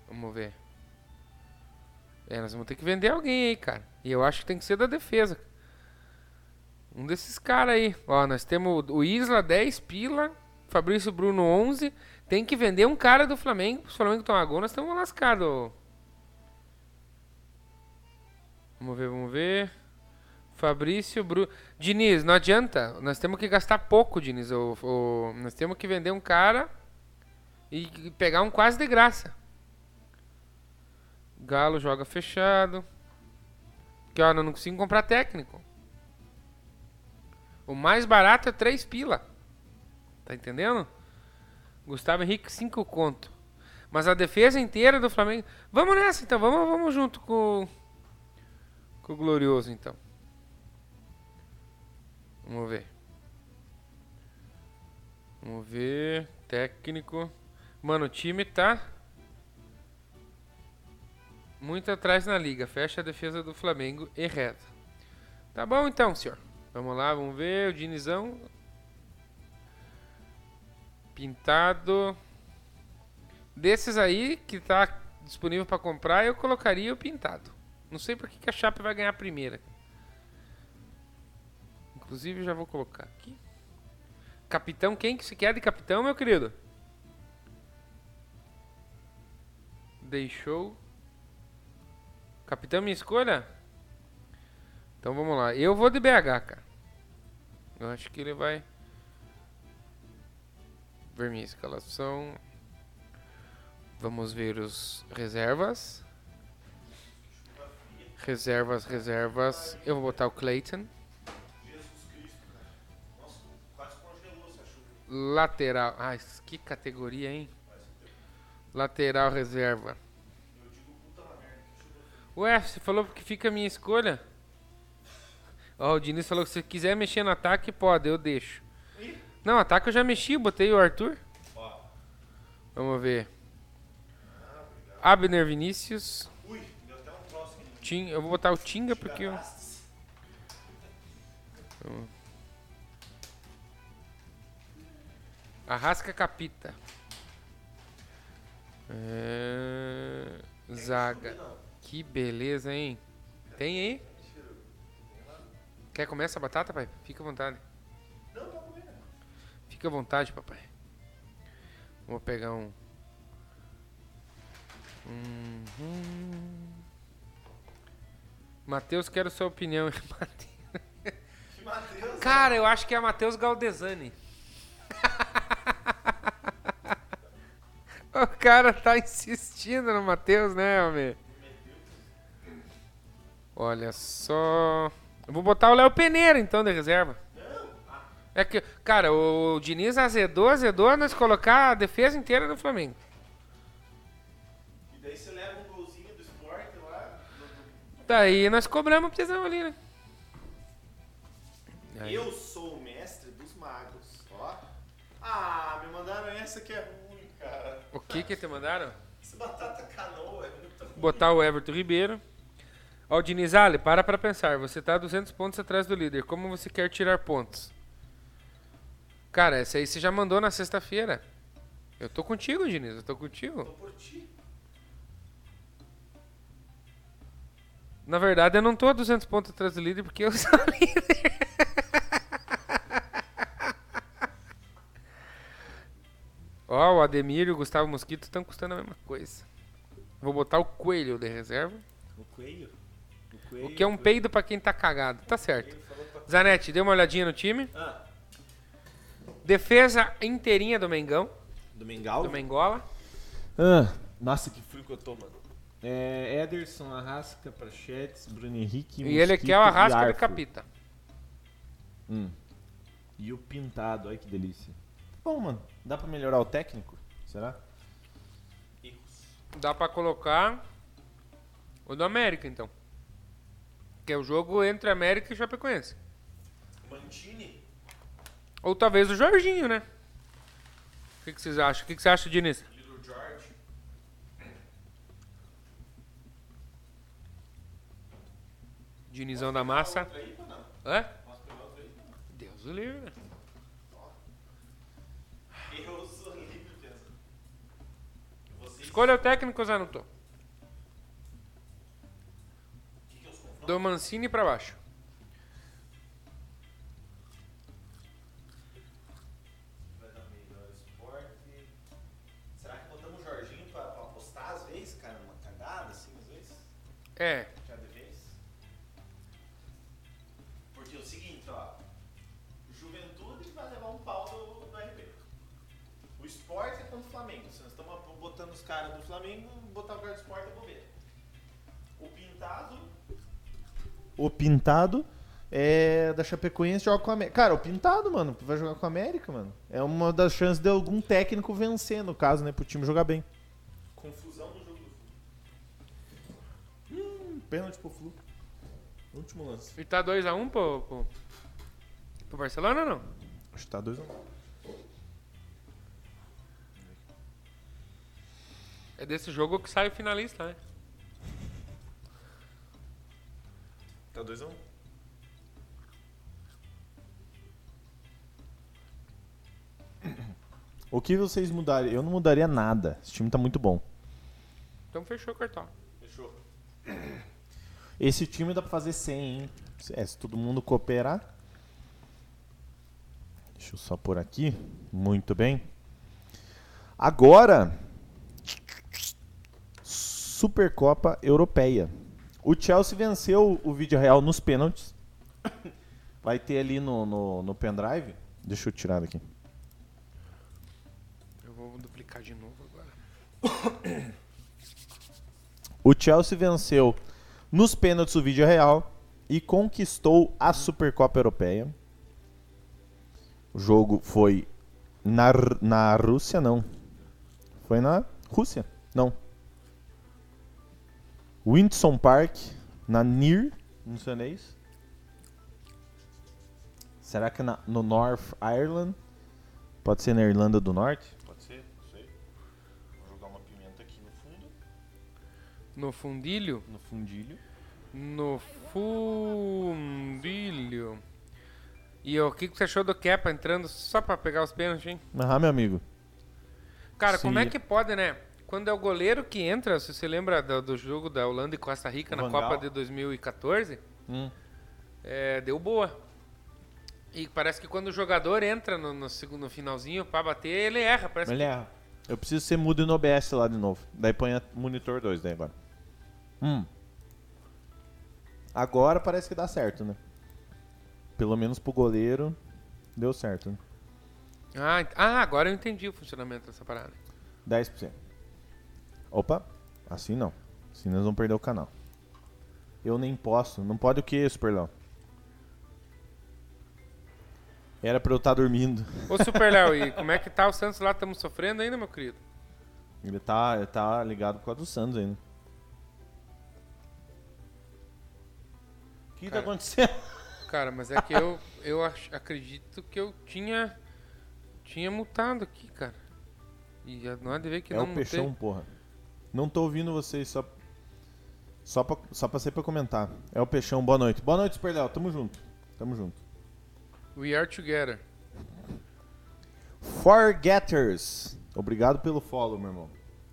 Vamos ver. É, nós vamos ter que vender alguém aí, cara. E eu acho que tem que ser da defesa. Um desses caras aí. Ó, nós temos o Isla, dez pila. Fabrício Bruno, onze. Tem que vender um cara do Flamengo. Se o Flamengo tomar gol, nós estamos lascados. Vamos ver, vamos ver. Fabrício Bruno... Diniz, não adianta. Nós temos que gastar pouco, Diniz. O, o... Nós temos que vender um cara e pegar um quase de graça. Galo joga fechado. Aqui, ó, eu não consigo comprar técnico. O mais barato é três pila. Tá entendendo? Gustavo Henrique, cinco conto. Mas a defesa inteira do Flamengo... Vamos nessa, então. Vamos, vamos junto com... com o Glorioso, então. Vamos ver. Vamos ver. Técnico. Mano, o time tá... muito atrás na liga. Fecha a defesa do Flamengo e reta. Tá bom, então, senhor. Vamos lá, vamos ver. O Dinizão. Pintado. Desses aí que tá disponível pra comprar, eu colocaria o Pintado. Não sei por que, que a Chape vai ganhar a primeira. Inclusive, já vou colocar aqui. Capitão, quem que se quer de capitão, meu querido? Deixou. Capitão, minha escolha? Então, vamos lá. Eu vou de B H, cara. Eu acho que ele vai... ver minha escalação. Vamos ver os reservas. Reservas, reservas. Eu vou botar o Clayton. Lateral. Ah, que categoria, hein? Lateral reserva. Ué, você falou que fica a minha escolha? Ó, oh, o Diniz falou que se quiser mexer no ataque, pode, eu deixo. E? Não, ataque eu já mexi, botei o Arthur. Ó. Vamos ver. Ah, Abner Vinícius. Ui, deu até um próximo. Tinga, eu vou botar o Tinga porque eu... Vamos. Arrasca Capita. É... Zaga. Que beleza, hein? Tem aí? Quer comer essa batata, pai? Fica à vontade. Não, tá comendo. Fica à vontade, papai. Vou pegar um... Uhum. Matheus, quero sua opinião. Que Matheus? Cara, eu acho que é Matheus Galdesani. O cara tá insistindo no Matheus, né, homem? Olha só. Eu vou botar o Léo Peneira, então, de reserva. É que, cara, o Diniz azedou, azedou, nós colocar a defesa inteira do Flamengo. E daí você leva um golzinho do Sport lá. Daí nós cobramos o tesão ali, né? Aí. Eu sou o mestre dos magos, ó. Ah, me mandaram essa que é ruim, cara. O que que te mandaram? Essa batata canoa é muito ruim. Botar o Everton Ribeiro. Ó, o Diniz, Ali, para pra pensar. Você tá duzentos pontos atrás do líder. Como você quer tirar pontos? Cara, essa aí você já mandou na sexta-feira. Eu tô contigo, Diniz. Eu tô contigo. Eu tô por ti. Na verdade, eu não tô duzentos pontos atrás do líder porque eu sou líder. Ó, o Ademir e o Gustavo Mosquito estão custando a mesma coisa. Vou botar o Coelho de reserva. O Coelho? O, coelho, o que é um coelho. Peido pra quem tá cagado. Tá certo. Zanetti, deu uma olhadinha no time. Ah. Defesa inteirinha do Mengão. Do Mengal? Do Mengola. Ah, nossa, que frio que eu tô, mano. É, Ederson, Arrasca, Prachetes, Bruno Henrique, Mosquito, e ele aqui é o Arrasca do Capita. Hum. E o Pintado, olha que delícia. Bom, mano, dá pra melhorar o técnico? Será? Dá pra colocar o do América, então. Que é o jogo entre América e Chapecoense. Mantini? Ou talvez o Jorginho, né? O que, que vocês acham? O que, que você acha, Diniz? Little George. Dinizão da massa. Aí, não? Hã? Aí, não? Deus o livre, né? Escolha o técnico, Zé, não tô. Do Mancini pra baixo. Será que botamos o Jorginho pra, pra apostar às vezes, cara? Uma cagada assim, às vezes? É. Já de vez? Porque é o seguinte, ó. Juventude vai levar um pau do, do R B. O Sport é contra o Flamengo. Se nós estamos botando os caras do Flamengo, botar o cara do Sport é bobeira. O Pintado... O Pintado é da Chapecoense, joga com a América. Cara, o Pintado, mano, vai jogar com a América, mano. É uma das chances de algum técnico vencer, no caso, né? Pro time jogar bem. Confusão no jogo do Flu. Hum, pênalti pro Flu. Último lance. E tá dois a um pro, pro, pro Barcelona ou não? Acho que tá dois a um. É desse jogo que sai o finalista, né? Tá dois a um. Um. O que vocês mudariam? Eu não mudaria nada. Esse time tá muito bom. Então fechou, Cartola. Fechou. Esse time dá pra fazer cem, hein? É, se todo mundo cooperar. Deixa eu só por aqui. Muito bem. Agora, Supercopa Europeia. O Chelsea venceu o Villarreal nos pênaltis. Vai ter ali no, no, no pendrive. Deixa eu tirar daqui. Eu vou duplicar de novo agora. O Chelsea venceu nos pênaltis o Villarreal e conquistou a Supercopa Europeia. O jogo foi na, na Rússia, não. Foi na Rússia, não. Windsor Park, na N I R, não sei nem isso. Será que é na, no North Ireland? Pode ser na Irlanda do Norte? Pode ser, não sei. Vou jogar uma pimenta aqui no fundo. No fundilho? No fundilho. No fundilho. E o que você achou do Kepa entrando só pra pegar os pênaltis, hein? Ah, meu amigo. Cara, sim. Como é que pode, né? Quando é o goleiro que entra, se você lembra do, do jogo da Holanda e Costa Rica na Copa de dois mil e catorze, hum. é, deu boa. E parece que quando o jogador entra no, no, no finalzinho pra bater, ele erra. Parece ele que... erra. Eu preciso ser mudo no O B S lá de novo. Daí põe a monitor dois daí agora. Hum. Agora parece que dá certo, né? Pelo menos pro goleiro, deu certo. Né? Ah, ah, agora eu entendi o funcionamento dessa parada. dez por cento. Opa, assim não. Assim nós vamos perder o canal. Eu nem posso. Não pode o que, Super Léo? Era pra eu estar dormindo. Ô, Super Léo, e como é que tá o Santos lá? Estamos sofrendo ainda, meu querido? Ele tá, ele tá ligado por causa do Santos ainda. O que cara, tá acontecendo? Cara, mas é que eu, eu ach, acredito que eu tinha, tinha mutado aqui, cara. E não é de ver que é não é o Peixão, mutei. Porra. Não tô ouvindo vocês, só, só, pra, só passei pra comentar. É o Peixão, boa noite. Boa noite, Super Léo, tamo junto. Tamo junto. We are together. Forgetters. Obrigado pelo follow, meu irmão.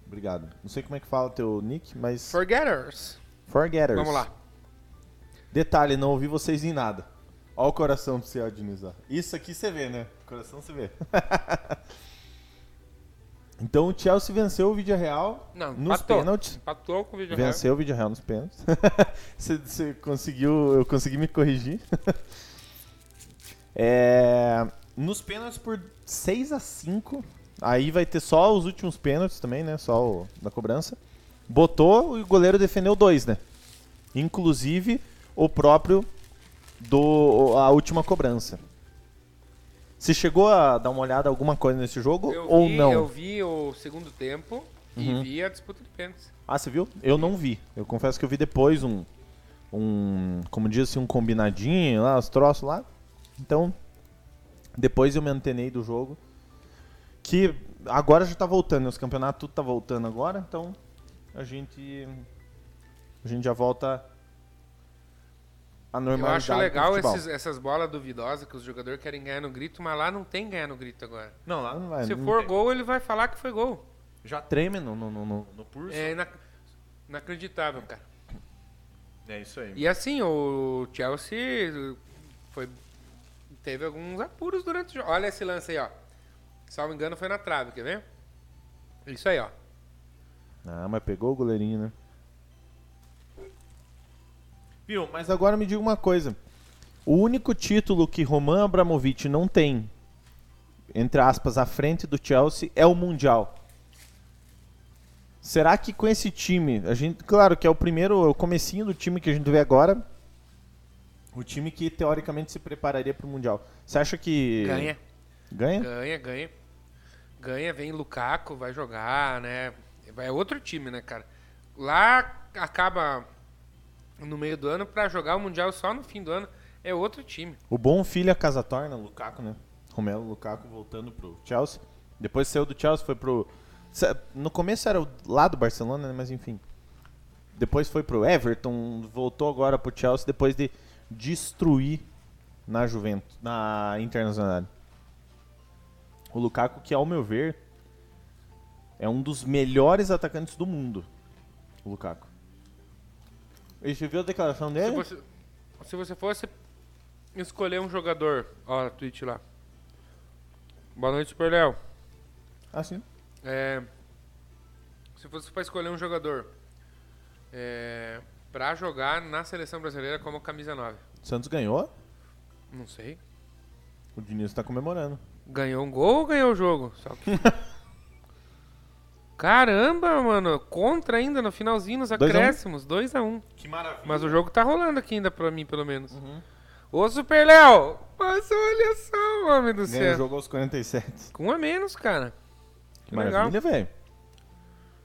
Obrigado. Não sei como é que fala teu nick, mas... Forgetters. Forgetters. Vamos lá. Detalhe, não ouvi vocês em nada. Ó o coração pra você, ó, Diniz. Isso aqui você vê, né? Coração você vê. Então o Chelsea venceu o Villarreal Não, nos empatou, pênaltis. Empatou com o Villarreal. Venceu o Villarreal nos pênaltis. você, você conseguiu, eu consegui me corrigir. é, nos pênaltis por seis a cinco. Aí vai ter só os últimos pênaltis também, né? Só o da cobrança. Botou e o goleiro defendeu dois, né? Inclusive o próprio do a última cobrança. Você chegou a dar uma olhada alguma coisa nesse jogo eu ou vi, não? Eu vi o segundo tempo e uhum. vi a disputa de pênaltis. Ah, você viu? Eu não vi. Eu confesso que eu vi depois um, um como diz assim, um combinadinho lá, os troços lá. Então, depois eu me antenei do jogo. Que agora já tá voltando, os campeonatos tudo tá voltando agora. Então, a gente, a gente já volta... Eu acho legal esses, essas bolas duvidosas que os jogadores querem ganhar no grito, mas lá não tem ganhar no grito agora. Não, lá não vai. Se não for tem. Gol, ele vai falar que foi gol. já treme no, no, no, no pulso. É inac... inacreditável, cara. É isso aí. E assim, o Chelsea foi... teve alguns apuros durante o jogo. Olha esse lance aí, ó. Salvo engano, foi na trave, quer ver? Isso aí, ó. Ah, mas pegou o goleirinho, né? Viu, mas agora me diga uma coisa. O único título que Roman Abramovich não tem, entre aspas, à frente do Chelsea, é o Mundial. Será que com esse time, a gente, claro que é o primeiro, o comecinho do time que a gente vê agora, o time que teoricamente se prepararia para o Mundial. Você acha que... Ganha. Ganha? Ganha, ganha. Ganha, vem Lukaku, vai jogar, né? É outro time, né, cara? Lá acaba no meio do ano para jogar o Mundial só no fim do ano. É outro time. O bom filho a casa torna, Lukaku, né? Romelu Lukaku voltando pro Chelsea. Depois saiu do Chelsea, foi pro... No começo era lá do Barcelona, né? Mas enfim. Depois foi pro Everton, voltou agora pro Chelsea depois de destruir na Juventus, na Internacional. O Lukaku, que ao meu ver, é um dos melhores atacantes do mundo. O Lukaku. E você viu a declaração dele? Se você, se você fosse... escolher um jogador, ó, tweet lá. Boa noite, Super Léo. Ah, sim. É, se fosse para escolher um jogador é, para jogar na seleção brasileira como camisa nove. Santos ganhou? Não sei. O Diniz tá comemorando. Ganhou um gol ou ganhou o jogo? Só que... Caramba, mano. Contra ainda no finalzinho, nos acréscimos. dois a um. Que maravilha. Mas o jogo tá rolando aqui ainda pra mim, pelo menos. Uhum. Ô, Super Léo! Mas olha só, homem do céu. Ganhou o jogo aos quarenta e sete. Com um a menos, cara. Que maravilha, velho.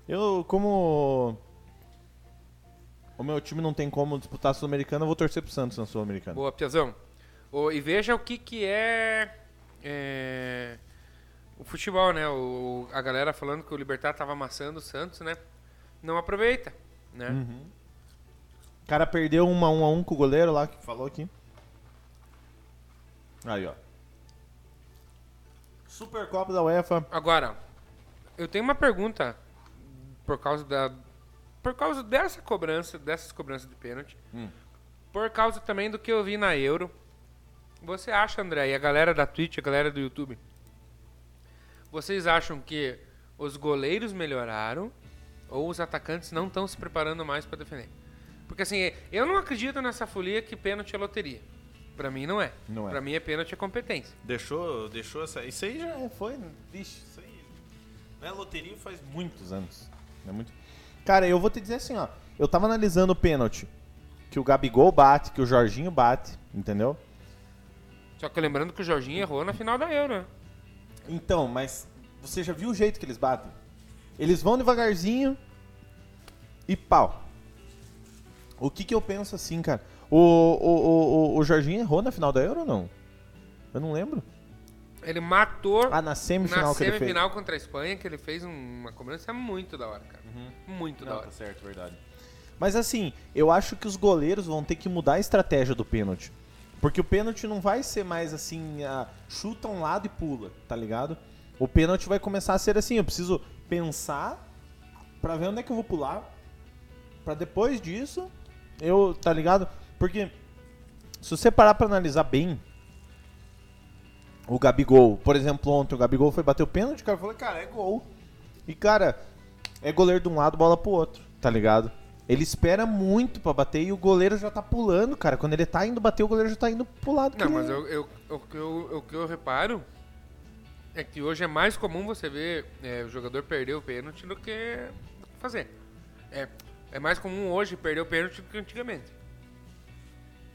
Eu, como... o meu time não tem como disputar a Sul-Americana, eu vou torcer pro Santos na Sul-Americana. Boa, Piazão. Oh, e veja o que que é, é... o futebol, né? O, a galera falando que o Libertad tava amassando o Santos, né? Não aproveita, né? Uhum. O cara perdeu uma um a um com o goleiro lá, que falou aqui. Aí, ó. Supercopa da UEFA. Agora, eu tenho uma pergunta por causa da... por causa dessa cobrança, dessas cobranças de pênalti. Hum. Por causa também do que eu vi na Euro. Você acha, André, e a galera da Twitch, a galera do YouTube, vocês acham que os goleiros melhoraram ou os atacantes não estão se preparando mais para defender? Porque assim, eu não acredito nessa folia que pênalti é loteria. Pra mim não é. Não pra é. mim é pênalti, é competência. Deixou, deixou essa... Isso aí já foi... Vixe, isso aí... Não é loteria faz muitos anos. É muito... Cara, eu vou te dizer assim, ó. Eu tava analisando o pênalti. Que o Gabigol bate, que o Jorginho bate. Entendeu? Só que lembrando que o Jorginho errou na final da Euro. Então, mas... você já viu o jeito que eles batem? Eles vão devagarzinho... e pau. O que que eu penso assim, cara? O, o, o, o Jorginho errou na final da Euro ou não? Eu não lembro. Ele matou ah, na semifinal, na que semifinal ele fez. Contra a Espanha, que ele fez uma cobrança muito da hora, cara. Uhum. Muito não, da hora. Tá certo, verdade. Mas assim, eu acho que os goleiros vão ter que mudar a estratégia do pênalti. Porque o pênalti não vai ser mais assim, a chuta um lado e pula, tá ligado? O pênalti vai começar a ser assim, eu preciso pensar pra ver onde é que eu vou pular. Pra depois disso, eu, tá ligado? Porque, se você parar pra analisar bem, o Gabigol, por exemplo, ontem o Gabigol foi bater o pênalti, o cara falou, cara, é gol. E, cara, é goleiro de um lado, bola pro outro, tá ligado? Ele espera muito pra bater e o goleiro já tá pulando, cara. Quando ele tá indo bater, o goleiro já tá indo pro lado. Não, mas eu, eu, eu, eu, o que eu reparo é que hoje é mais comum você ver é, o jogador perder o pênalti do que fazer. É, é mais comum hoje perder o pênalti do que antigamente.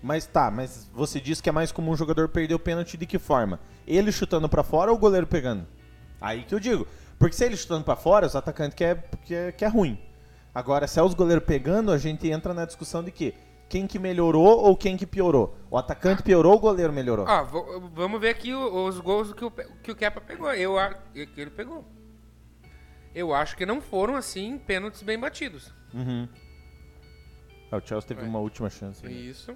Mas tá, mas você diz que é mais comum o jogador perder o pênalti de que forma? Ele chutando pra fora ou o goleiro pegando? Aí que eu digo. Porque se ele chutando pra fora, os atacantes que é, que é, que é ruim. Agora, se é os goleiros pegando, a gente entra na discussão de que quem que melhorou ou quem que piorou. O atacante piorou ou o goleiro melhorou? Ah, vamos ver aqui os gols que o, que o Kepa pegou. Eu acho que ele pegou. Eu acho que não foram, assim, pênaltis bem batidos. Uhum. Ah, o Chelsea teve é. uma última chance. Né? Isso.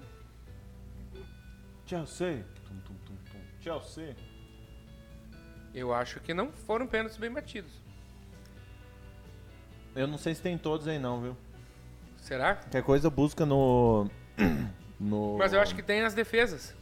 Chelsea. Tum, tum, tum, tum. Chelsea. Eu acho que não foram pênaltis bem batidos. Eu não sei se tem todos aí não, viu? Será? Qualquer coisa busca no... no... Mas eu acho que tem as defesas.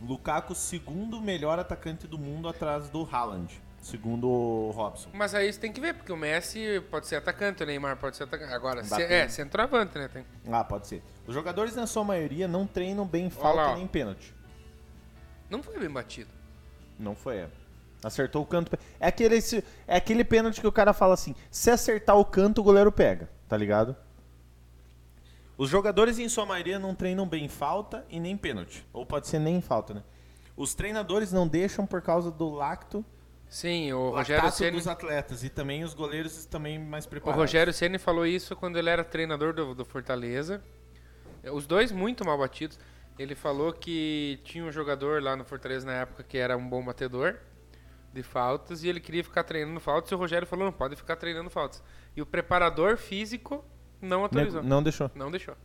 Lukaku, segundo melhor atacante do mundo atrás do Haaland, segundo o Robson. Mas aí você tem que ver, porque o Messi pode ser atacante, o Neymar pode ser atacante. Agora, se, é, centroavante, né? Tem. Ah, pode ser. Os jogadores, na sua maioria, não treinam bem falta lá, nem pênalti. Não foi bem batido. Não foi, é. Acertou o canto. É aquele, é aquele pênalti que o cara fala assim, se acertar o canto, o goleiro pega, tá ligado? Os jogadores, em sua maioria, não treinam bem falta e nem pênalti. Ou pode ser nem falta, né? Os treinadores não deixam por causa do lacto. Sim, o Rogério Ceni... dos atletas e também os goleiros também mais preparados. O Rogério Ceni falou isso quando ele era treinador do, do Fortaleza. Os dois muito mal batidos. Ele falou que tinha um jogador lá no Fortaleza na época que era um bom batedor de faltas e ele queria ficar treinando faltas e o Rogério falou, não pode ficar treinando faltas. E o preparador físico... Não autorizou. Não deixou. Não deixou.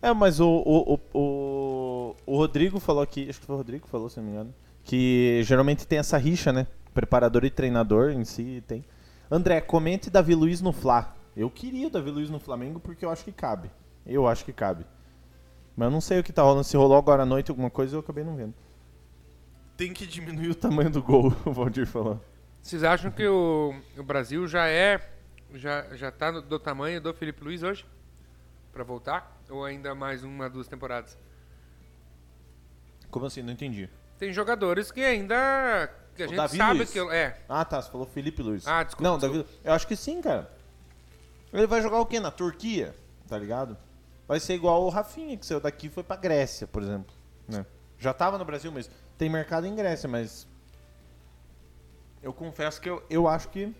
É, mas o, o, o, o Rodrigo falou aqui, acho que foi o Rodrigo que falou, se não me engano, que geralmente tem essa rixa, né? Preparador e treinador em si tem. André, comente Davi Luiz no Fla. Eu queria o Davi Luiz no Flamengo porque eu acho que cabe. Eu acho que cabe. Mas eu não sei o que tá rolando. Se rolou agora à noite alguma coisa, eu acabei não vendo. Tem que diminuir o tamanho do gol, o Valdir falou. Vocês acham que o, o Brasil já é... Já, já tá no, do tamanho do Felipe Luiz hoje? Pra voltar? Ou ainda mais uma, duas temporadas? Como assim? Não entendi. Tem jogadores que ainda... Que a o gente Davi sabe Luiz. Que... É. Ah, tá. Você falou Felipe Luiz. Ah, desculpa. Não, desculpa. Davi... Eu acho que sim, cara. Ele vai jogar o quê? Na Turquia? Tá ligado? Vai ser igual o Rafinha, que saiu daqui e foi pra Grécia, por exemplo. Né? Já tava no Brasil, mas... Tem mercado em Grécia, mas... Eu confesso que eu, eu acho que...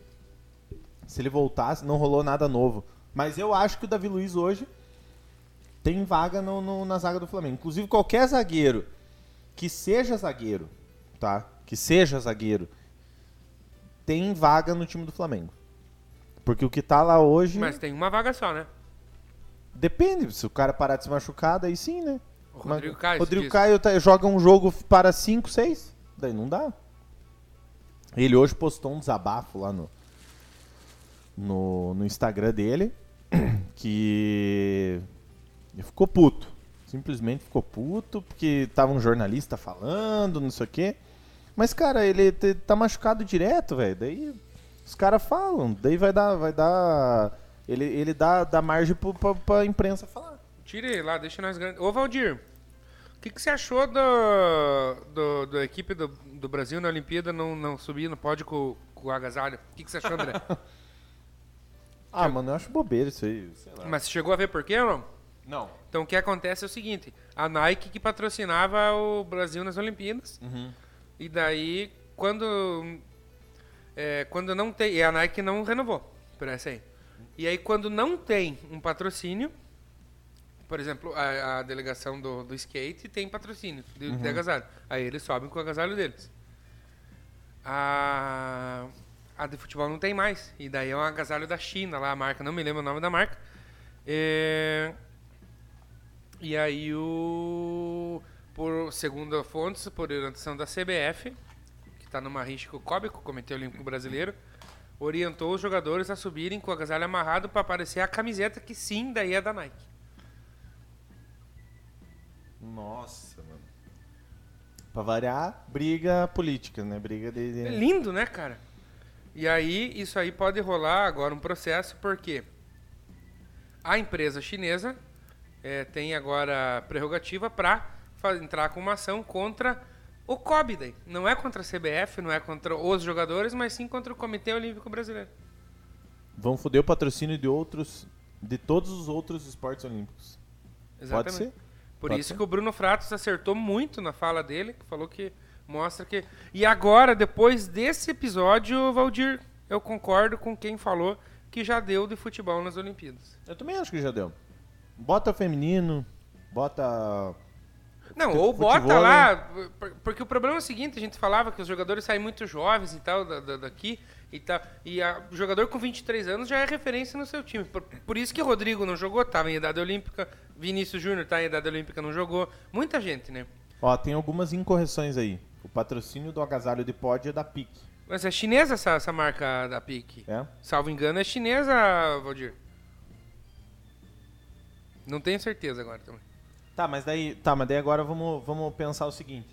Se ele voltasse, não rolou nada novo. Mas eu acho que o Davi Luiz hoje tem vaga no, no, na zaga do Flamengo. Inclusive, qualquer zagueiro que seja zagueiro, tá? Que seja zagueiro, tem vaga no time do Flamengo. Porque o que tá lá hoje... Mas tem uma vaga só, né? Depende. Se o cara parar de se machucar, daí sim, né? O Rodrigo Mas, Caio. Rodrigo Caio tá, joga um jogo para cinco, seis. Daí não dá. Ele hoje postou um desabafo lá no... No, no Instagram dele, que ele ficou puto, simplesmente ficou puto, porque tava um jornalista falando, não sei o quê, mas cara, ele te, tá machucado direto, velho, daí os caras falam, daí vai dar, vai dar, ele, ele dá, dá margem pro, pra, pra imprensa falar. Tire lá, deixa nós grandes. Ô Valdir, o que, que você achou da do, do equipe do, do Brasil na Olimpíada não, não subir no pódio com, com o agasalho? O que, que você achou, André? Ah, mano, eu acho bobeira isso aí, sei lá. Mas você chegou a ver por quê ou não? Não. Então o que acontece é o seguinte, a Nike que patrocinava o Brasil nas Olimpíadas, uhum. E daí, quando, é, quando não tem, e a Nike não renovou, por essa aí. E aí, quando não tem um patrocínio, por exemplo, a, a delegação do, do skate tem patrocínio de, uhum. de agasalho, aí eles sobem com o agasalho deles. A... A de futebol não tem mais. E daí é um agasalho da China lá, a marca. Não me lembro o nome da marca. É... E aí, o por, segundo fontes, por orientação da C B F, que está numa rixa com o C O B, com o Comitê Olímpico Brasileiro, orientou os jogadores a subirem com o agasalho amarrado para aparecer a camiseta, que sim, daí é da Nike. Nossa, mano. Para variar, briga política, né? Briga de... de... É lindo, né, cara? E aí, isso aí pode rolar agora um processo, porque a empresa chinesa é, tem agora prerrogativa para entrar com uma ação contra o C O B. Daí. Não é contra a C B F, não é contra os jogadores, mas sim contra o Comitê Olímpico Brasileiro. Vão foder o patrocínio de outros, de todos os outros esportes olímpicos. Exatamente. Pode ser? Por pode isso ser? Que o Bruno Fratos acertou muito na fala dele, que falou que... Mostra que... E agora, depois desse episódio, Valdir, eu concordo com quem falou que já deu de futebol nas Olimpíadas. Eu também acho que já deu. Bota feminino, bota... Não, ou futebol, bota lá... Porque o problema é o seguinte, a gente falava que os jogadores saem muito jovens e tal, da, da, daqui e tal. E a, o jogador com vinte e três anos já é referência no seu time. Por, por isso que o Rodrigo não jogou, estava em idade olímpica. Vinícius Júnior está em idade olímpica, não jogou. Muita gente, né? Ó, tem algumas incorreções aí. O patrocínio do agasalho de pódio é da P I C. Mas é chinesa essa, essa marca da P I C. É? Salvo engano, é chinesa, Valdir. Não tenho certeza agora também. Tá, mas daí, tá, mas daí agora vamos, vamos pensar o seguinte.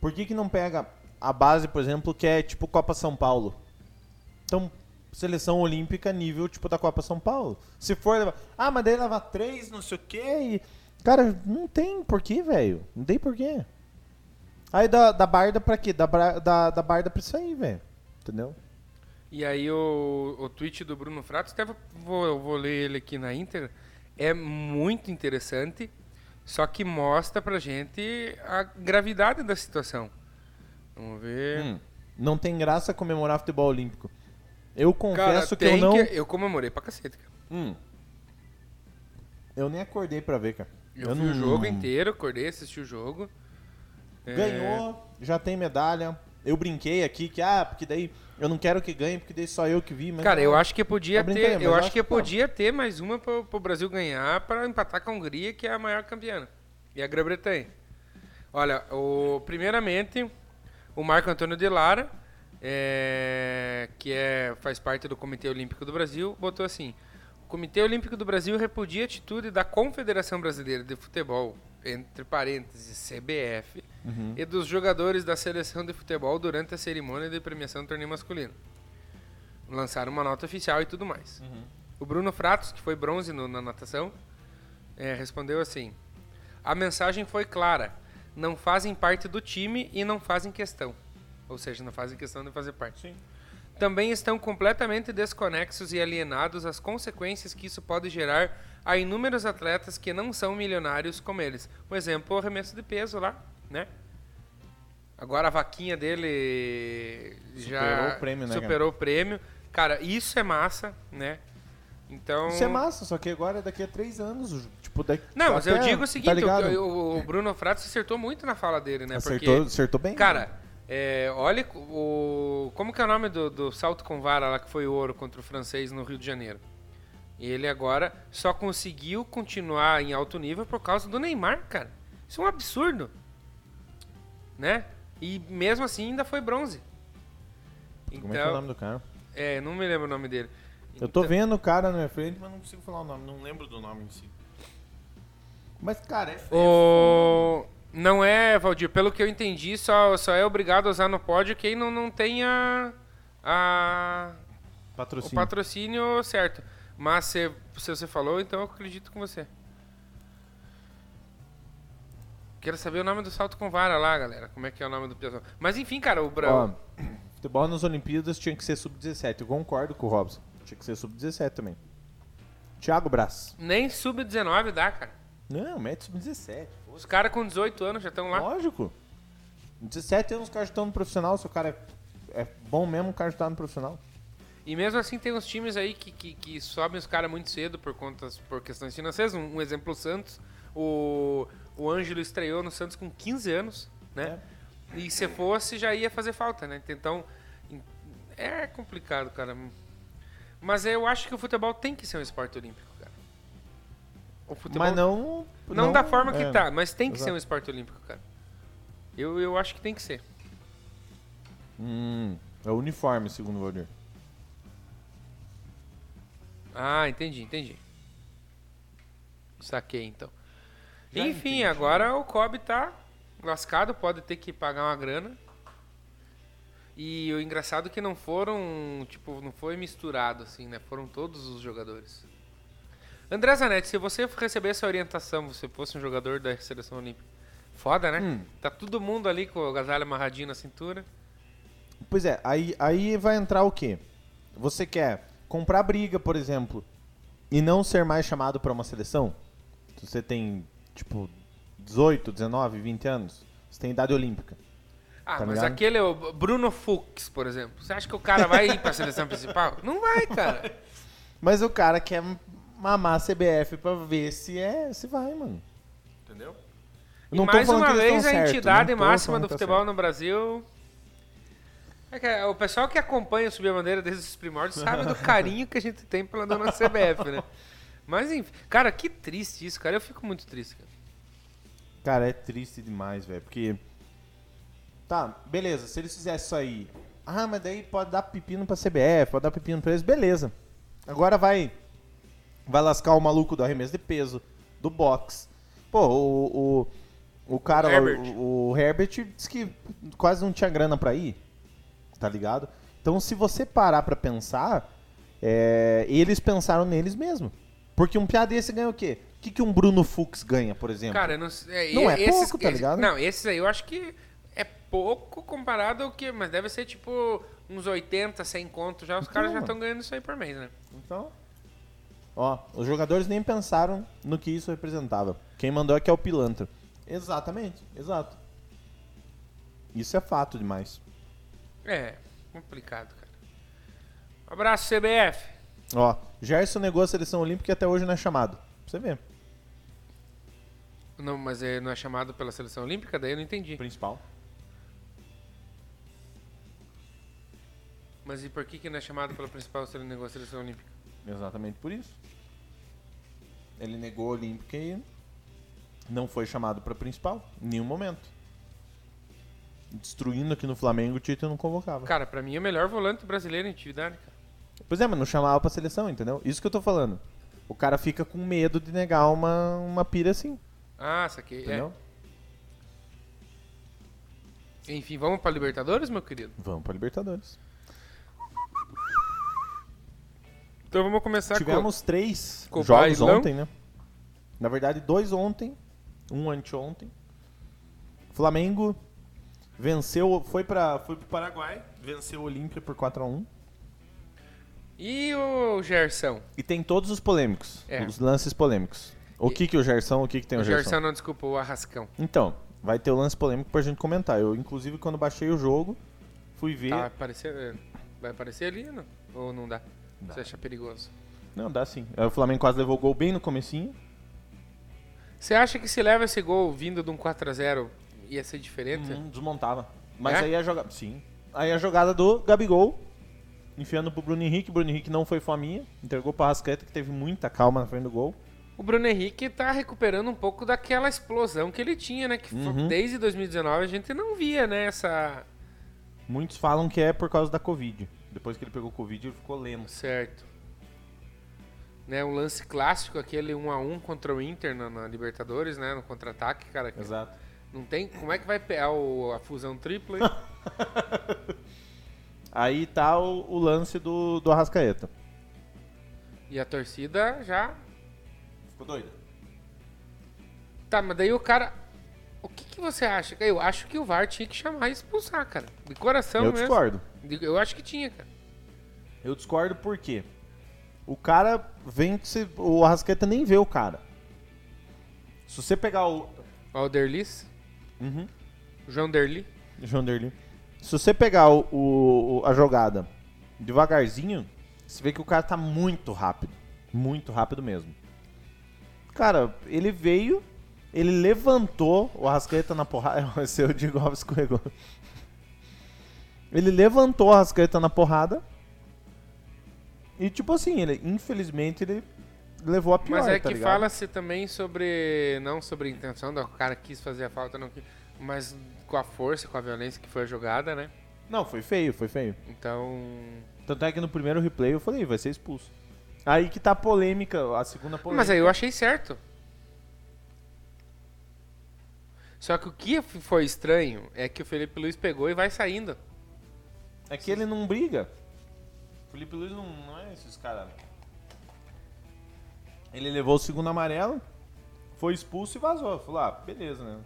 Por que que não pega a base, por exemplo, que é tipo Copa São Paulo? Então, seleção olímpica nível tipo da Copa São Paulo. Se for levar... Ah, mas daí levar três, não sei o quê e... Cara, não tem porquê, velho. Não tem porquê. Aí da, da barda pra quê? Da, da, da barda pra isso aí, velho. Entendeu? E aí o, o tweet do Bruno Fratos, até vou, eu vou ler ele aqui na íntegra, é muito interessante, só que mostra pra gente a gravidade da situação. Vamos ver... Hum, não tem graça comemorar futebol olímpico. Eu confesso, cara, que eu não... Que eu comemorei pra cacete, cara. Hum. Eu nem acordei pra ver, cara. Eu, eu vi não... o jogo inteiro, acordei, assisti o jogo. Ganhou, é... já tem medalha. Eu brinquei aqui que, ah, porque daí eu não quero que ganhe, porque daí só eu que vi. Mas cara, eu acho que podia eu ter, brinquei, eu acho, acho que, que podia ter mais uma pro, pro Brasil ganhar para empatar com a Hungria, que é a maior campeã. E a Grã-Bretanha. Olha, o, primeiramente, o Marco Antônio de Lara, é, que é, faz parte do Comitê Olímpico do Brasil, botou assim: o Comitê Olímpico do Brasil repudia a atitude da Confederação Brasileira de Futebol, entre parênteses, C B F, uhum, e dos jogadores da seleção de futebol durante a cerimônia de premiação do torneio masculino. Lançaram uma nota oficial e tudo mais. Uhum. O Bruno Fratos, que foi bronze no, na natação, é, respondeu assim: a mensagem foi clara, não fazem parte do time e não fazem questão. Ou seja, não fazem questão de fazer parte. Sim. Também estão completamente desconexos e alienados às consequências que isso pode gerar a inúmeros atletas que não são milionários como eles. Um exemplo, o arremesso de peso lá, né? Agora a vaquinha dele já superou o prêmio, né, superou o prêmio. Cara, isso é massa, né? Então... Isso é massa, só que agora daqui a três anos... Tipo, daqui, não, mas eu digo o seguinte, tá o, o Bruno Fratos acertou muito na fala dele, né? Acertou, porque, acertou bem. Cara... Né? É, olha, o, como que é o nome do, do salto com vara lá que foi o ouro contra o francês no Rio de Janeiro? Ele agora só conseguiu continuar em alto nível por causa do Neymar, cara. Isso é um absurdo, né? E mesmo assim ainda foi bronze. Então, como é que é o nome do cara? É, não me lembro o nome dele. Eu tô então... vendo o cara na minha frente, mas não consigo falar o nome, não lembro do nome em si. Mas, cara, é feio. O... Não é, Valdir, pelo que eu entendi, só, só é obrigado a usar no pódio quem não, não tenha a, patrocínio. o patrocínio certo. Mas se, se você falou, então eu acredito com você. Quero saber o nome do salto com vara lá, galera. Como é que é o nome do pessoal. Mas enfim, cara, o Brau... Ó, futebol nas Olimpíadas tinha que ser sub dezessete. Eu concordo com o Robson. Tinha que ser sub dezessete também. Thiago Braz. Nem sub dezenove dá, cara. Não, mete sub dezessete. Os caras com dezoito anos já estão lá. Lógico. dezessete anos os caras estão no profissional. Se o cara é, é bom mesmo, o cara está no profissional. E mesmo assim tem uns times aí que, que, que sobem os caras muito cedo por, contas, por questões financeiras. Um, um exemplo, o Santos. O, o Ângelo estreou no Santos com quinze anos, né? É. E se fosse, já ia fazer falta, né? Então, é complicado, cara. Mas eu acho que o futebol tem que ser um esporte olímpico, cara. O futebol... Mas não... Não, não da forma que é, tá, mas tem que exato. ser um esporte olímpico, cara. Eu, eu acho que tem que ser. Hum, é uniforme, segundo o Valdir. Ah, entendi, entendi. Saquei, então. Já Enfim, entendi. Agora o C O B tá lascado, pode ter que pagar uma grana. E o engraçado é que não foram, tipo, não foi misturado, assim, né? Foram todos os jogadores. André Zanetti, se você recebesse a orientação, você fosse um jogador da seleção olímpica, foda, né? Hum. Tá todo mundo ali com o agasalho amarradinho na cintura. Pois é, aí, aí vai entrar o quê? Você quer comprar briga, por exemplo, e não ser mais chamado pra uma seleção? Você tem, tipo, dezoito, dezenove, vinte anos, você tem idade olímpica. Ah, tá, mas ligado? Aquele é o Bruno Fux, por exemplo. Você acha que o cara vai ir pra seleção principal? Não vai, cara. Mas o cara quer... mamar a C B F pra ver se é, se vai, mano. Entendeu? E não mais uma vez a certo, entidade máxima do futebol certo. no Brasil... É que o pessoal que acompanha o Subiu a Bandeira desde os primórdios sabe do carinho que a gente tem pela dona C B F, né? Mas enfim, cara, que triste isso, cara. Eu fico muito triste, cara. Cara, é triste demais, velho, porque... Tá, beleza, se eles fizessem isso aí... Ah, mas daí pode dar pepino pra C B F, pode dar pepino pra eles. Beleza. Agora vai, vai lascar o maluco do arremesso de peso, do boxe. Pô, o, o, o cara, Herbert. O, o Herbert disse que quase não tinha grana pra ir, tá ligado? Então, se você parar pra pensar, é, eles pensaram neles mesmo. Porque um piá desse ganha o quê? O que, que um Bruno Fux ganha, por exemplo? Cara, não, é, não é esses, pouco, tá ligado? Esse, não, esses aí eu acho que é pouco comparado ao que... Mas deve ser tipo uns oitenta, cem contos já. Os então, caras já estão ganhando isso aí por mês, né? Então, ó, os jogadores nem pensaram no que isso representava. Quem mandou é que é o pilantra. Exatamente, exato. Isso é fato demais. É, complicado, cara. Um abraço, C B F. Ó, Gerson negou a seleção olímpica e até hoje não é chamado. Pra você ver. Não, mas ele não é chamado pela seleção olímpica? Daí eu não entendi. Principal. Mas e por que, que não é chamado pela principal se ele negou a seleção olímpica? Exatamente por isso. Ele negou a olímpica e não foi chamado para principal em nenhum momento. Destruindo aqui no Flamengo, o Tito não convocava. Cara, pra mim é o melhor volante brasileiro em atividade, cara. Pois é, mas não chamava pra seleção, entendeu? Isso que eu tô falando. O cara fica com medo de negar uma, uma pira assim. Ah, saquei. Entendeu? É. Enfim, vamos pra Libertadores, meu querido? Vamos pra Libertadores. Então vamos começar. Tivemos com... três Copa jogos Islão. Ontem, né? Na verdade, dois ontem. Um anteontem. Flamengo venceu, foi, pra, foi pro Paraguai. Venceu o Olímpia por quatro a um. E o Gerson? E tem todos os polêmicos. É. Os lances polêmicos. O que que o Gerson, o que que tem o, o Gerson? O Gerson não, desculpa, o Arrascão. Então, vai ter o lance polêmico pra gente comentar. Eu, inclusive, quando baixei o jogo, fui ver... Tá, aparecer, vai aparecer ali ou não? Ou não dá? Dá? Você acha perigoso? Não, dá sim. O Flamengo quase levou o gol bem no comecinho. Você acha que se leva esse gol vindo de um quatro a zero ia ser diferente? Hum, desmontava. Mas é? aí a jogada... Sim. Aí a jogada do Gabigol, enfiando pro Bruno Henrique. O Bruno Henrique não foi fominha. Entregou pra Arrascaeta, que teve muita calma na frente do gol. O Bruno Henrique tá recuperando um pouco daquela explosão que ele tinha, né? Que uhum. Desde dois mil e dezenove a gente não via, né? Essa... Muitos falam que é por causa da Covid. Depois que ele pegou Covid, ele ficou lento. Certo. Né, um lance clássico, aquele um a um contra o Inter na, na Libertadores, né? No contra-ataque, cara. Exato. Não tem... Como é que vai pegar o, a fusão tripla? Aí tá o, o lance do, do Arrascaeta. E a torcida já... doido. Tá, mas daí o cara... O que que você acha? Eu acho que o V A R tinha que chamar e expulsar, cara. De coração mesmo. Eu discordo. Eu acho que tinha, cara. Eu discordo porque o cara vem que se... O Arrascaeta nem vê o cara. Se você pegar o... O Alderlis? Uhum. O João Derli? João Derli. Se você pegar o, o, a jogada devagarzinho, você vê que o cara tá muito rápido. Muito rápido mesmo. Cara, ele veio, ele levantou, o Arrascaeta na porrada, esse é o Diego Alves escorregou. Ele levantou o Arrascaeta na porrada e tipo assim, ele, infelizmente ele levou a pior, mas é tá que ligado? Fala-se também sobre, não sobre a intenção, o cara quis fazer a falta, não, mas com a força, com a violência que foi a jogada, né? Não, foi feio, foi feio. Então... Tanto é que no primeiro replay eu falei, vai ser expulso. Aí que tá a polêmica, a segunda polêmica. Mas aí eu achei certo. Só que o que foi estranho é que o Felipe Luiz pegou e vai saindo. É que ele não briga. O Felipe Luiz não, não é esses caras. Ele levou o segundo amarelo, foi expulso e vazou. Falou, ah, beleza, né?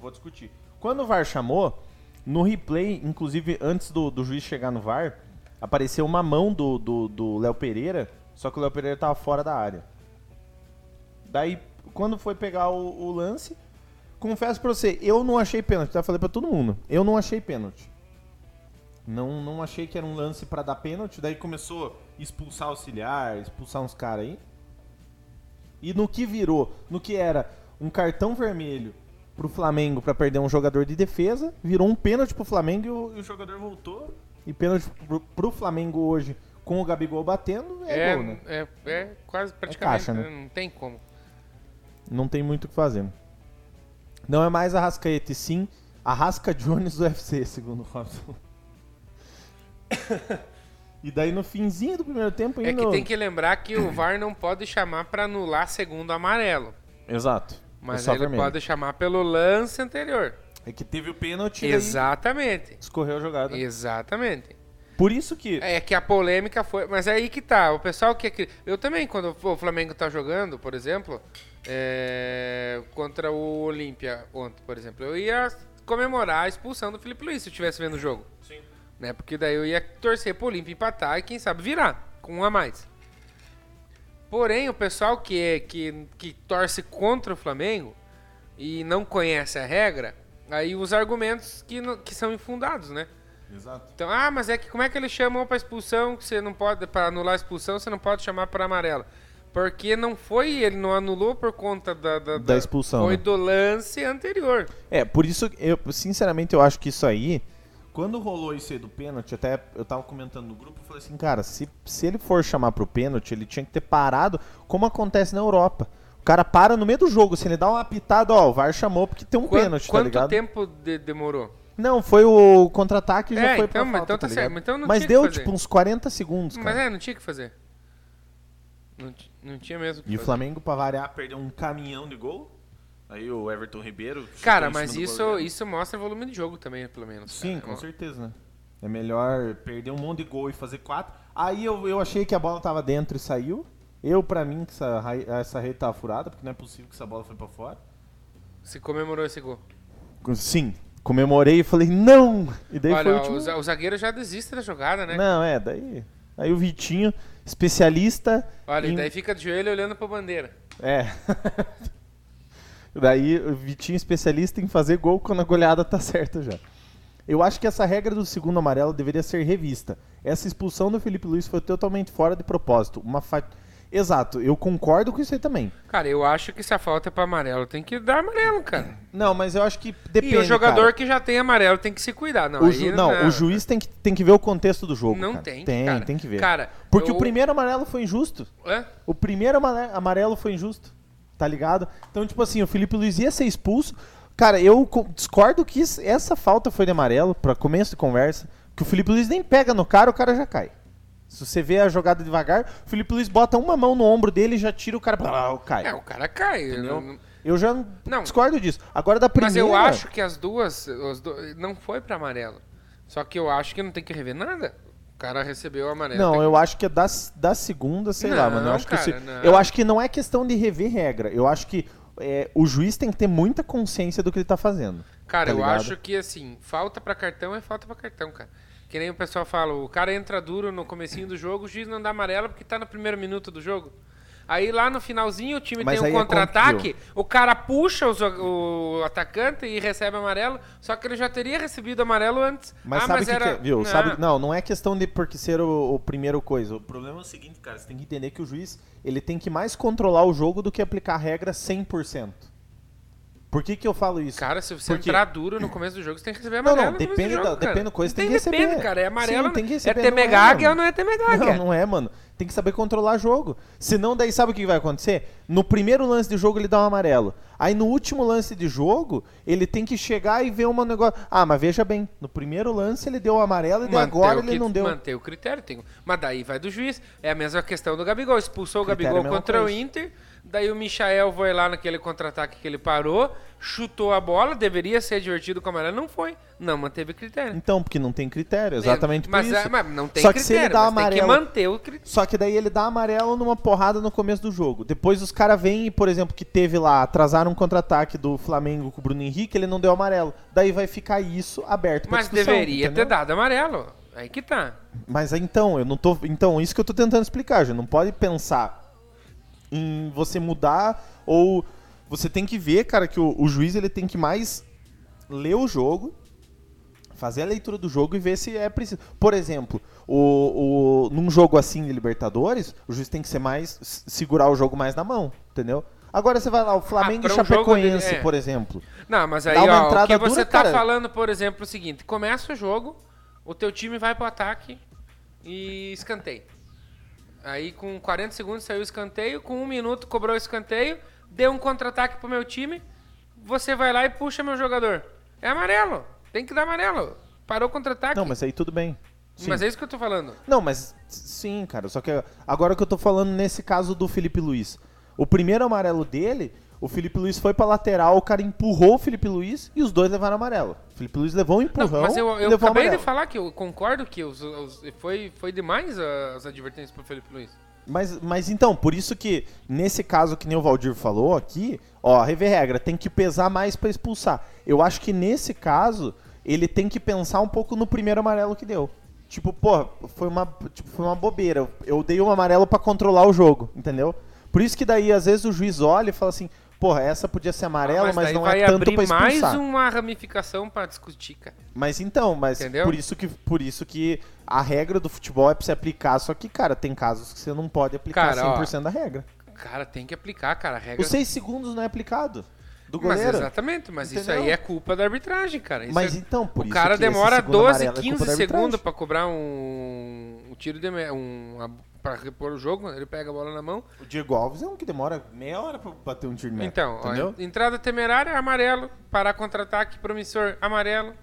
Vou discutir. Quando o V A R chamou, no replay, inclusive antes do, do juiz chegar no V A R, apareceu uma mão do, do, do Léo Pereira. Só que o Léo Pereira tava fora da área. Daí, quando foi pegar o, o lance, confesso pra você, eu não achei pênalti. Já falei pra todo mundo, eu não achei pênalti. Não, não achei que era um lance pra dar pênalti. Daí começou a expulsar auxiliar, expulsar uns caras aí. E no que virou, no que era um cartão vermelho pro Flamengo pra perder um jogador de defesa, virou um pênalti pro Flamengo e o, e o jogador voltou. E pênalti pro, pro Flamengo hoje... Com o Gabigol batendo, é, é gol, né? É, é quase praticamente, é caixa, né? Não tem como. Não tem muito o que fazer. Não é mais Arrascaeta, e sim Arrasca Jones do U F C, segundo o Robson. E daí no finzinho do primeiro tempo... Ainda... É que tem que lembrar que o V A R não pode chamar para anular segundo amarelo. Exato. Mas ele vermelho. Pode chamar pelo lance anterior. É que teve o pênalti. Exatamente. Escorreu a jogada. Exatamente. Por isso que... É que a polêmica foi... Mas é aí que tá. O pessoal que... Eu também, quando o Flamengo tá jogando, por exemplo, é... contra o Olímpia ontem, por exemplo, eu ia comemorar a expulsão do Felipe Luiz se eu estivesse vendo o jogo. Sim. Né? Porque daí eu ia torcer pro Olímpia empatar e quem sabe virar, com um a mais. Porém, o pessoal que, é, que, que torce contra o Flamengo e não conhece a regra, aí os argumentos que, no, que são infundados, né? Exato. Então, ah, mas é que como é que eles chamam pra expulsão, que você não pode, pra anular a expulsão, você não pode chamar pra amarela? Porque não foi, ele não anulou por conta da, da, da, da expulsão. Foi do lance anterior. É, por isso, eu sinceramente, eu acho que isso aí... Quando rolou isso aí do pênalti, até eu tava comentando no grupo, eu falei assim, cara, se, se ele for chamar pro pênalti, ele tinha que ter parado, como acontece na Europa. O cara para no meio do jogo, se assim, ele dá uma pitada, ó, o V A R chamou porque tem um Quanto, pênalti, tá ligado? Quanto tempo de, demorou? Não, foi o contra-ataque e é, já foi então, pra falta, então tá, tá ligado? Certo, então não mas tinha deu, que fazer. tipo, uns quarenta segundos, cara. Mas é, não tinha que fazer. Não, não tinha mesmo que e fazer. E o Flamengo, pra variar, perdeu um caminhão de gol. Aí o Everton Ribeiro... Cara, mas isso, isso mostra volume de jogo também, pelo menos. Sim, cara. Com certeza, né? É melhor perder um monte de gol e fazer quatro. Aí eu, eu achei que a bola tava dentro e saiu. Eu, pra mim, que essa, essa rede tava furada, porque não é possível que essa bola foi pra fora. Você comemorou esse gol? Sim, comemorei e falei, não! E daí Olha, foi o último... o zagueiro já desiste da jogada, né? Não, é, daí... Aí o Vitinho, especialista... Olha, em... e daí fica de joelho olhando pra bandeira. É... Daí o Vitinho especialista em fazer gol quando a goleada tá certa já. Eu acho que essa regra do segundo amarelo deveria ser revista. Essa expulsão do Felipe Luiz foi totalmente fora de propósito. Uma fa... Exato, eu concordo com isso aí também. Cara, eu acho que se a falta é pra amarelo, tem que dar amarelo, cara. Não, mas eu acho que depende, E o jogador cara. que já tem amarelo tem que se cuidar. Não, o, ju... aí, não, não, o juiz tem que, tem que ver o contexto do jogo. Não cara. tem, Tem, cara. tem que ver. Cara, Porque eu... o primeiro amarelo foi injusto. É? O primeiro amarelo foi injusto. Tá ligado? Então, tipo assim, o Felipe Luiz ia ser expulso. Cara, eu discordo que essa falta foi de amarelo, pra começo de conversa, que o Felipe Luiz nem pega no cara, o cara já cai. Se você vê a jogada devagar, o Felipe Luiz bota uma mão no ombro dele e já tira o cara, blá, cai. É, o cara cai. Entendeu? Não... Eu já não. discordo disso. Agora da primeira... Mas eu acho que as duas, as duas... Não foi pra amarelo. Só que eu acho que não tem que rever nada. O cara recebeu a amarelo. Não, tem... eu acho que é da, da segunda, sei não, lá, mano. Eu acho, cara, que se... eu acho que não é questão de rever regra. Eu acho que é, o juiz tem que ter muita consciência do que ele tá fazendo. Cara, tá eu acho que, assim, falta pra cartão é falta pra cartão, cara. Que nem o pessoal fala, o cara entra duro no comecinho do jogo, o juiz não dá amarelo porque tá no primeiro minuto do jogo. Aí lá no finalzinho o time Mas tem um contra-ataque, é o cara puxa os, o atacante e recebe amarelo, só que ele já teria recebido amarelo antes. Mas ah, sabe o que, era... que é? Viu? Não. Sabe... não, não é questão de porque ser o, o primeiro coisa. O problema é o seguinte, cara, você tem que entender que o juiz ele tem que mais controlar o jogo do que aplicar a regra cem por cento. Por que que eu falo isso? Cara, se você porque... entrar duro no começo do jogo, você tem que receber amarelo. Não, não, depende do jogo, da, depende coisa, tem, tem que receber. Depende, cara, é amarelo, Sim, tem que receber, é temegague ou não é temegague. Não, não é, mano. Tem que saber controlar jogo. Senão, daí sabe o que vai acontecer? No primeiro lance de jogo, ele dá um amarelo. Aí, no último lance de jogo, ele tem que chegar e ver um negócio... Ah, mas veja bem, no primeiro lance ele deu o amarelo e agora ele não deu. Manter o critério, tem... mas daí vai do juiz. É a mesma questão do Gabigol. Expulsou o Gabigol contra o Inter... Daí o Michael foi lá naquele contra-ataque que ele parou, chutou a bola, deveria ser divertido com a amarela, não foi. Não manteve critério. Então, porque não tem critério, exatamente é, mas, por isso. Mas não tem Só que critério, se ele dá mas amarelo, tem que manter o critério. Só que daí ele dá amarelo numa porrada no começo do jogo. Depois os caras vêm e, por exemplo, que teve lá, atrasaram um contra-ataque do Flamengo com o Bruno Henrique, ele não deu amarelo. Daí vai ficar isso aberto pra discussão. Mas deveria entendeu? ter dado amarelo, aí que tá. Mas então, eu não tô... Então, isso que eu tô tentando explicar, já não pode pensar... em você mudar, ou você tem que ver, cara, que o, o juiz ele tem que mais ler o jogo, fazer a leitura do jogo e ver se é preciso. Por exemplo, o, o, num jogo assim de Libertadores, o juiz tem que ser mais, segurar o jogo mais na mão, entendeu? Agora você vai lá, o Flamengo ah, e Chapecoense, de... é. por exemplo. Não, mas aí, ó, o que você dura, tá cara... falando, por exemplo, é o seguinte, começa o jogo, o teu time vai pro ataque e escanteio. Aí com quarenta segundos saiu o escanteio, com um minuto cobrou o escanteio, deu um contra-ataque pro meu time, você vai lá e puxa meu jogador. É amarelo, tem que dar amarelo. Parou o contra-ataque. Não, mas aí tudo bem. Sim. Mas é isso que eu tô falando. Não, mas sim, cara. Só que agora que eu tô falando nesse caso do Felipe Luiz. O primeiro amarelo dele, o Felipe Luiz foi pra lateral, o cara empurrou o Felipe Luiz e os dois levaram amarelo. O Felipe Luiz levou um empurrão. Não, mas eu, eu levou acabei amarelo. de falar que eu concordo que os, os, foi, foi demais as advertências pro Felipe Luiz. Mas, mas então, por isso que nesse caso que nem o Valdir falou aqui, ó, rever regra, tem que pesar mais pra expulsar. Eu acho que nesse caso, ele tem que pensar um pouco no primeiro amarelo que deu. Tipo, pô, foi uma, tipo, foi uma bobeira. Eu dei um amarelo pra controlar o jogo, entendeu? Por isso que daí, às vezes, o juiz olha e fala assim, porra, essa podia ser amarela, ah, mas, mas não é tanto pra expulsar. Vai abrir mais uma ramificação pra discutir, cara. Mas então, mas por isso, que, por isso que a regra do futebol é pra você aplicar, só que, cara, tem casos que você não pode aplicar cara, cem por cento ó, da regra. Cara, tem que aplicar, cara. A regra... Os seis segundos não é aplicado. Do goleiro. Mas exatamente, mas entendeu? Isso aí é culpa da arbitragem, cara. Isso mas é... então, por o isso cara demora doze, quinze é segundos pra cobrar um, um tiro de me... um a... pra repor o jogo, ele pega a bola na mão. O Diego Alves é um que demora meia hora pra bater um tiro de meta. Então, ó, entrada temerária, amarelo, parar contra-ataque, promissor, amarelo.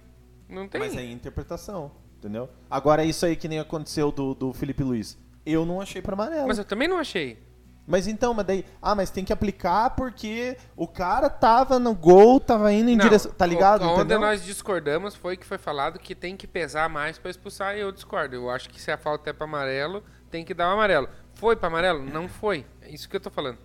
Não tem. Mas é interpretação, entendeu? Agora é isso aí que nem aconteceu do, do Felipe Luiz. Eu não achei pra amarelo. Mas eu também não achei. Mas então, mas daí... Ah, mas tem que aplicar porque o cara tava no gol, tava indo em não, direção... Tá ligado? Onde entendeu? Nós discordamos foi que foi falado que tem que pesar mais pra expulsar e eu discordo. Eu acho que se a falta é pra amarelo, tem que dar o amarelo. Foi pra amarelo? Não foi. É isso que eu tô falando.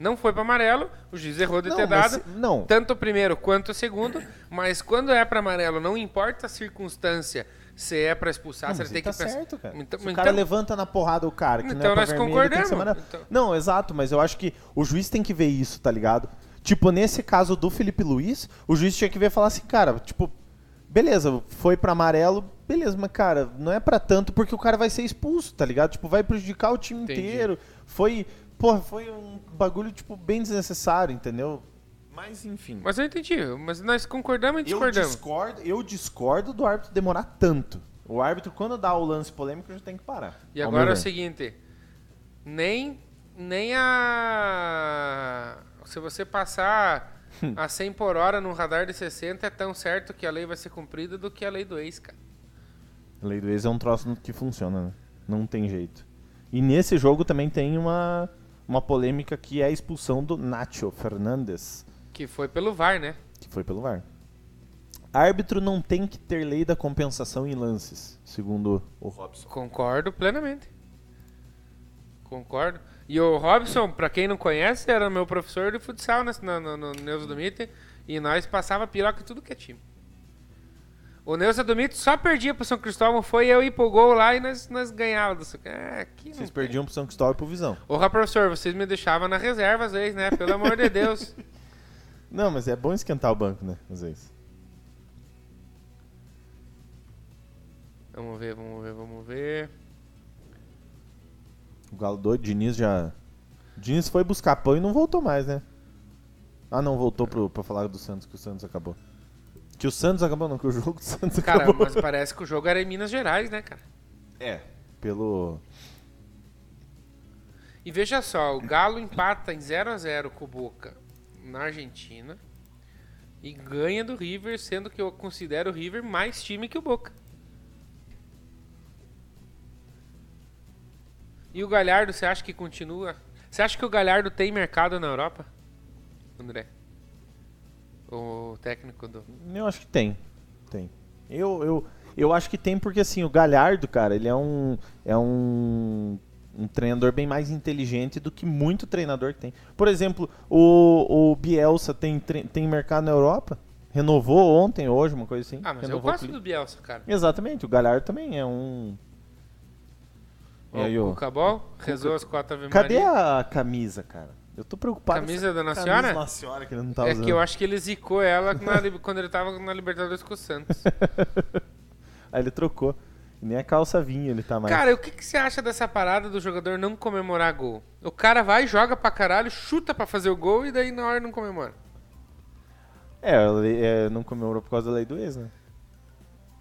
Não foi pra amarelo, o juiz errou de não, ter dado. Mas, não. Tanto o primeiro quanto o segundo. Mas quando é pra amarelo, não importa a circunstância... Se é pra expulsar, não, você tem tá que... Tá certo, cara. Então, se o cara então... levanta na porrada o cara, que então não é pra nós vermelho, concordamos. Semana... Então... Não, exato, mas eu acho que o juiz tem que ver isso, tá ligado? Tipo, nesse caso do Felipe Luiz, o juiz tinha que ver e falar assim, cara, tipo, beleza, foi pra amarelo, beleza, mas cara, não é pra tanto porque o cara vai ser expulso, tá ligado? Tipo, vai prejudicar o time Entendi. inteiro. Foi, porra, foi um bagulho, tipo, bem desnecessário, entendeu? Mas enfim. Mas eu entendi, mas nós concordamos e discordamos. Eu discordo, eu discordo do árbitro demorar tanto. O árbitro, quando dá o lance polêmico, já tem que parar. E agora é o seguinte, nem, nem a... Se você passar a cem por hora num radar de sessenta, é tão certo que a lei vai ser cumprida do que a lei do ex, cara. A lei do ex é um troço que funciona, né? Não tem jeito. E nesse jogo também tem uma, uma polêmica que é a expulsão do Nacho Fernandes. Que foi pelo V A R, né? Que foi pelo V A R. Árbitro não tem que ter lei da compensação em lances, segundo o Robson. Concordo plenamente. Concordo. E o Robson, pra quem não conhece, era meu professor de futsal no, no, no Neuza do Mite, e nós passava piroca tudo que é time. O Neuza do Mite só perdia pro São Cristóvão, foi eu ir pro gol lá e nós, nós ganhávamos. É, aqui vocês perdiam pro São Cristóvão e pro Visão. Ô, professor, vocês me deixavam na reserva às vezes, né? Pelo amor de Deus. Não, mas é bom esquentar o banco, né? Às vezes. Vamos ver, vamos ver, vamos ver. O Galo doido, Diniz já... Diniz foi buscar pão e não voltou mais, né? Ah, não, voltou pro, pra falar do Santos, que o Santos acabou. Que o Santos acabou, não, que o jogo do Santos cara, acabou. Cara, mas parece que o jogo era em Minas Gerais, né, cara? É, pelo... E veja só, o Galo empata em zero a zero com o Boca na Argentina e ganha do River, sendo que eu considero o River mais time que o Boca. E o Galhardo, você acha que continua? Você acha que o Galhardo tem mercado na Europa? André? O técnico do... Eu acho que tem. Tem. Eu, eu, eu acho que tem porque, assim, o Galhardo, cara, ele é um... É um... um treinador bem mais inteligente do que muito treinador que tem. Por exemplo, o, o Bielsa tem, tem mercado na Europa, renovou ontem, hoje, uma coisa assim. Ah, mas renovou eu gosto do Bielsa, cara. Exatamente, o Galhardo também é um... O, é, o Cabol rezou as quatro Ave Maria. Cadê a camisa, cara? Eu tô preocupado. Camisa da Nossa Senhora? Camisa da Nossa Senhora que ele não tá usando. É que eu acho que ele zicou ela na, quando ele tava na Libertadores com o Santos. Aí ele trocou. Nem a calça vinha, ele tá mais... Cara, o que, que você acha dessa parada do jogador não comemorar gol? O cara vai, joga pra caralho, chuta pra fazer o gol e daí na hora não comemora. É, é não comemorou por causa da lei do ex, né?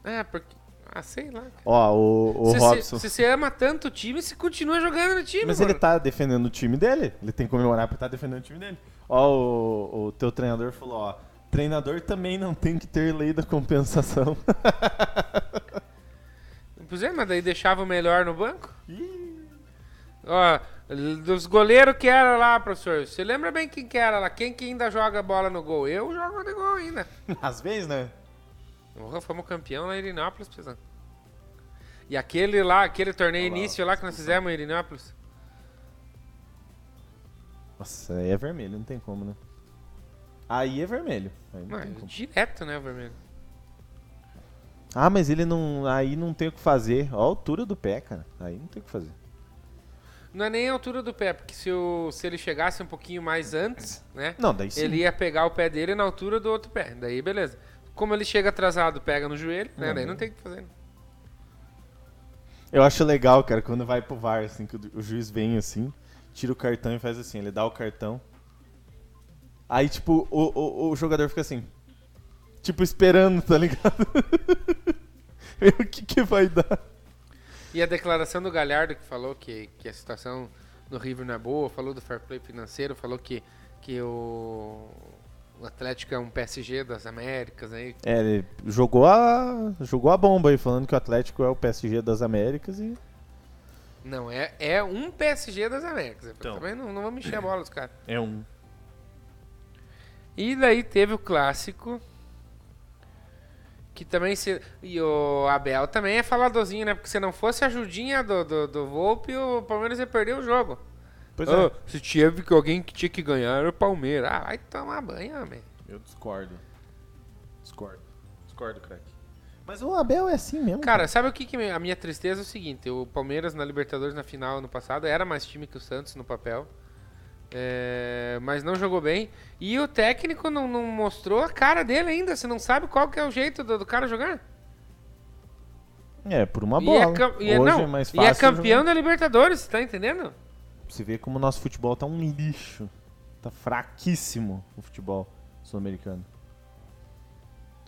É, porque... Ah, sei lá. Cara. Ó, o, o se, Robson... Se, se você ama tanto o time, você continua jogando no time, Mas mano. Ele tá defendendo o time dele. Ele tem que comemorar porque tá defendendo o time dele. Ó, o, o teu treinador falou, ó... Treinador também não tem que ter lei da compensação. técnicos, é, mas daí deixava o melhor no banco. Ih. Ó, dos goleiros que era lá, professor, você lembra bem quem que era lá? Quem que ainda joga bola no gol? Eu jogo no gol ainda. Às vezes, né? Fomos campeão na Irinápolis, pessoal. E aquele lá, aquele torneio olá, início lá que nós fizemos em Irinápolis. Nossa, aí é vermelho, não tem como, né? Aí é vermelho. Aí não, não, direto, né, vermelho. Ah, mas ele não... Aí não tem o que fazer. Ó a altura do pé, cara. Aí não tem o que fazer. Não é nem a altura do pé, porque se, o, se ele chegasse um pouquinho mais antes, né? Não, daí sim. Ele ia pegar o pé dele na altura do outro pé. Daí, beleza. Como ele chega atrasado, pega no joelho, né? Uhum. Daí não tem o que fazer. Eu acho legal, cara, quando vai pro V A R, assim, que o juiz vem assim, tira o cartão e faz assim, ele dá o cartão. Aí, tipo, o, o, o jogador fica assim, tipo, esperando, tá ligado? O que que vai dar? E a declaração do Galhardo, que falou que, que a situação do River não é boa, falou do fair play financeiro, falou que, que o... O Atlético é um P S G das Américas aí. É, ele jogou a, jogou a bomba aí, falando que o Atlético é o P S G das Américas e... Não, é, é um P S G das Américas. Então. Também não, não vamos mexer a bola dos caras. É um. E daí teve o clássico, que também se... E o Abel também é faladorzinho, né? Porque se não fosse a ajudinha do, do, do Volpi, o Palmeiras ia perder o jogo. Pois oh, é. Se tinha que alguém que tinha que ganhar era o Palmeiras. Ah, vai tomar banho, homem. Eu discordo. Discordo. Discordo, craque. Mas o Abel é assim mesmo. Cara, cara. Sabe o que, que a minha tristeza é o seguinte. O Palmeiras na Libertadores na final ano passado era mais time que o Santos no papel. É, mas não jogou bem. E o técnico não, não mostrou a cara dele ainda. Você não sabe qual que é o jeito do, do cara jogar. É, por uma bola. E é, cam- Hoje não, é mais fácil. E é campeão jogar. Da Libertadores, você tá entendendo? Você vê como o nosso futebol tá um lixo. Tá fraquíssimo o futebol sul-americano.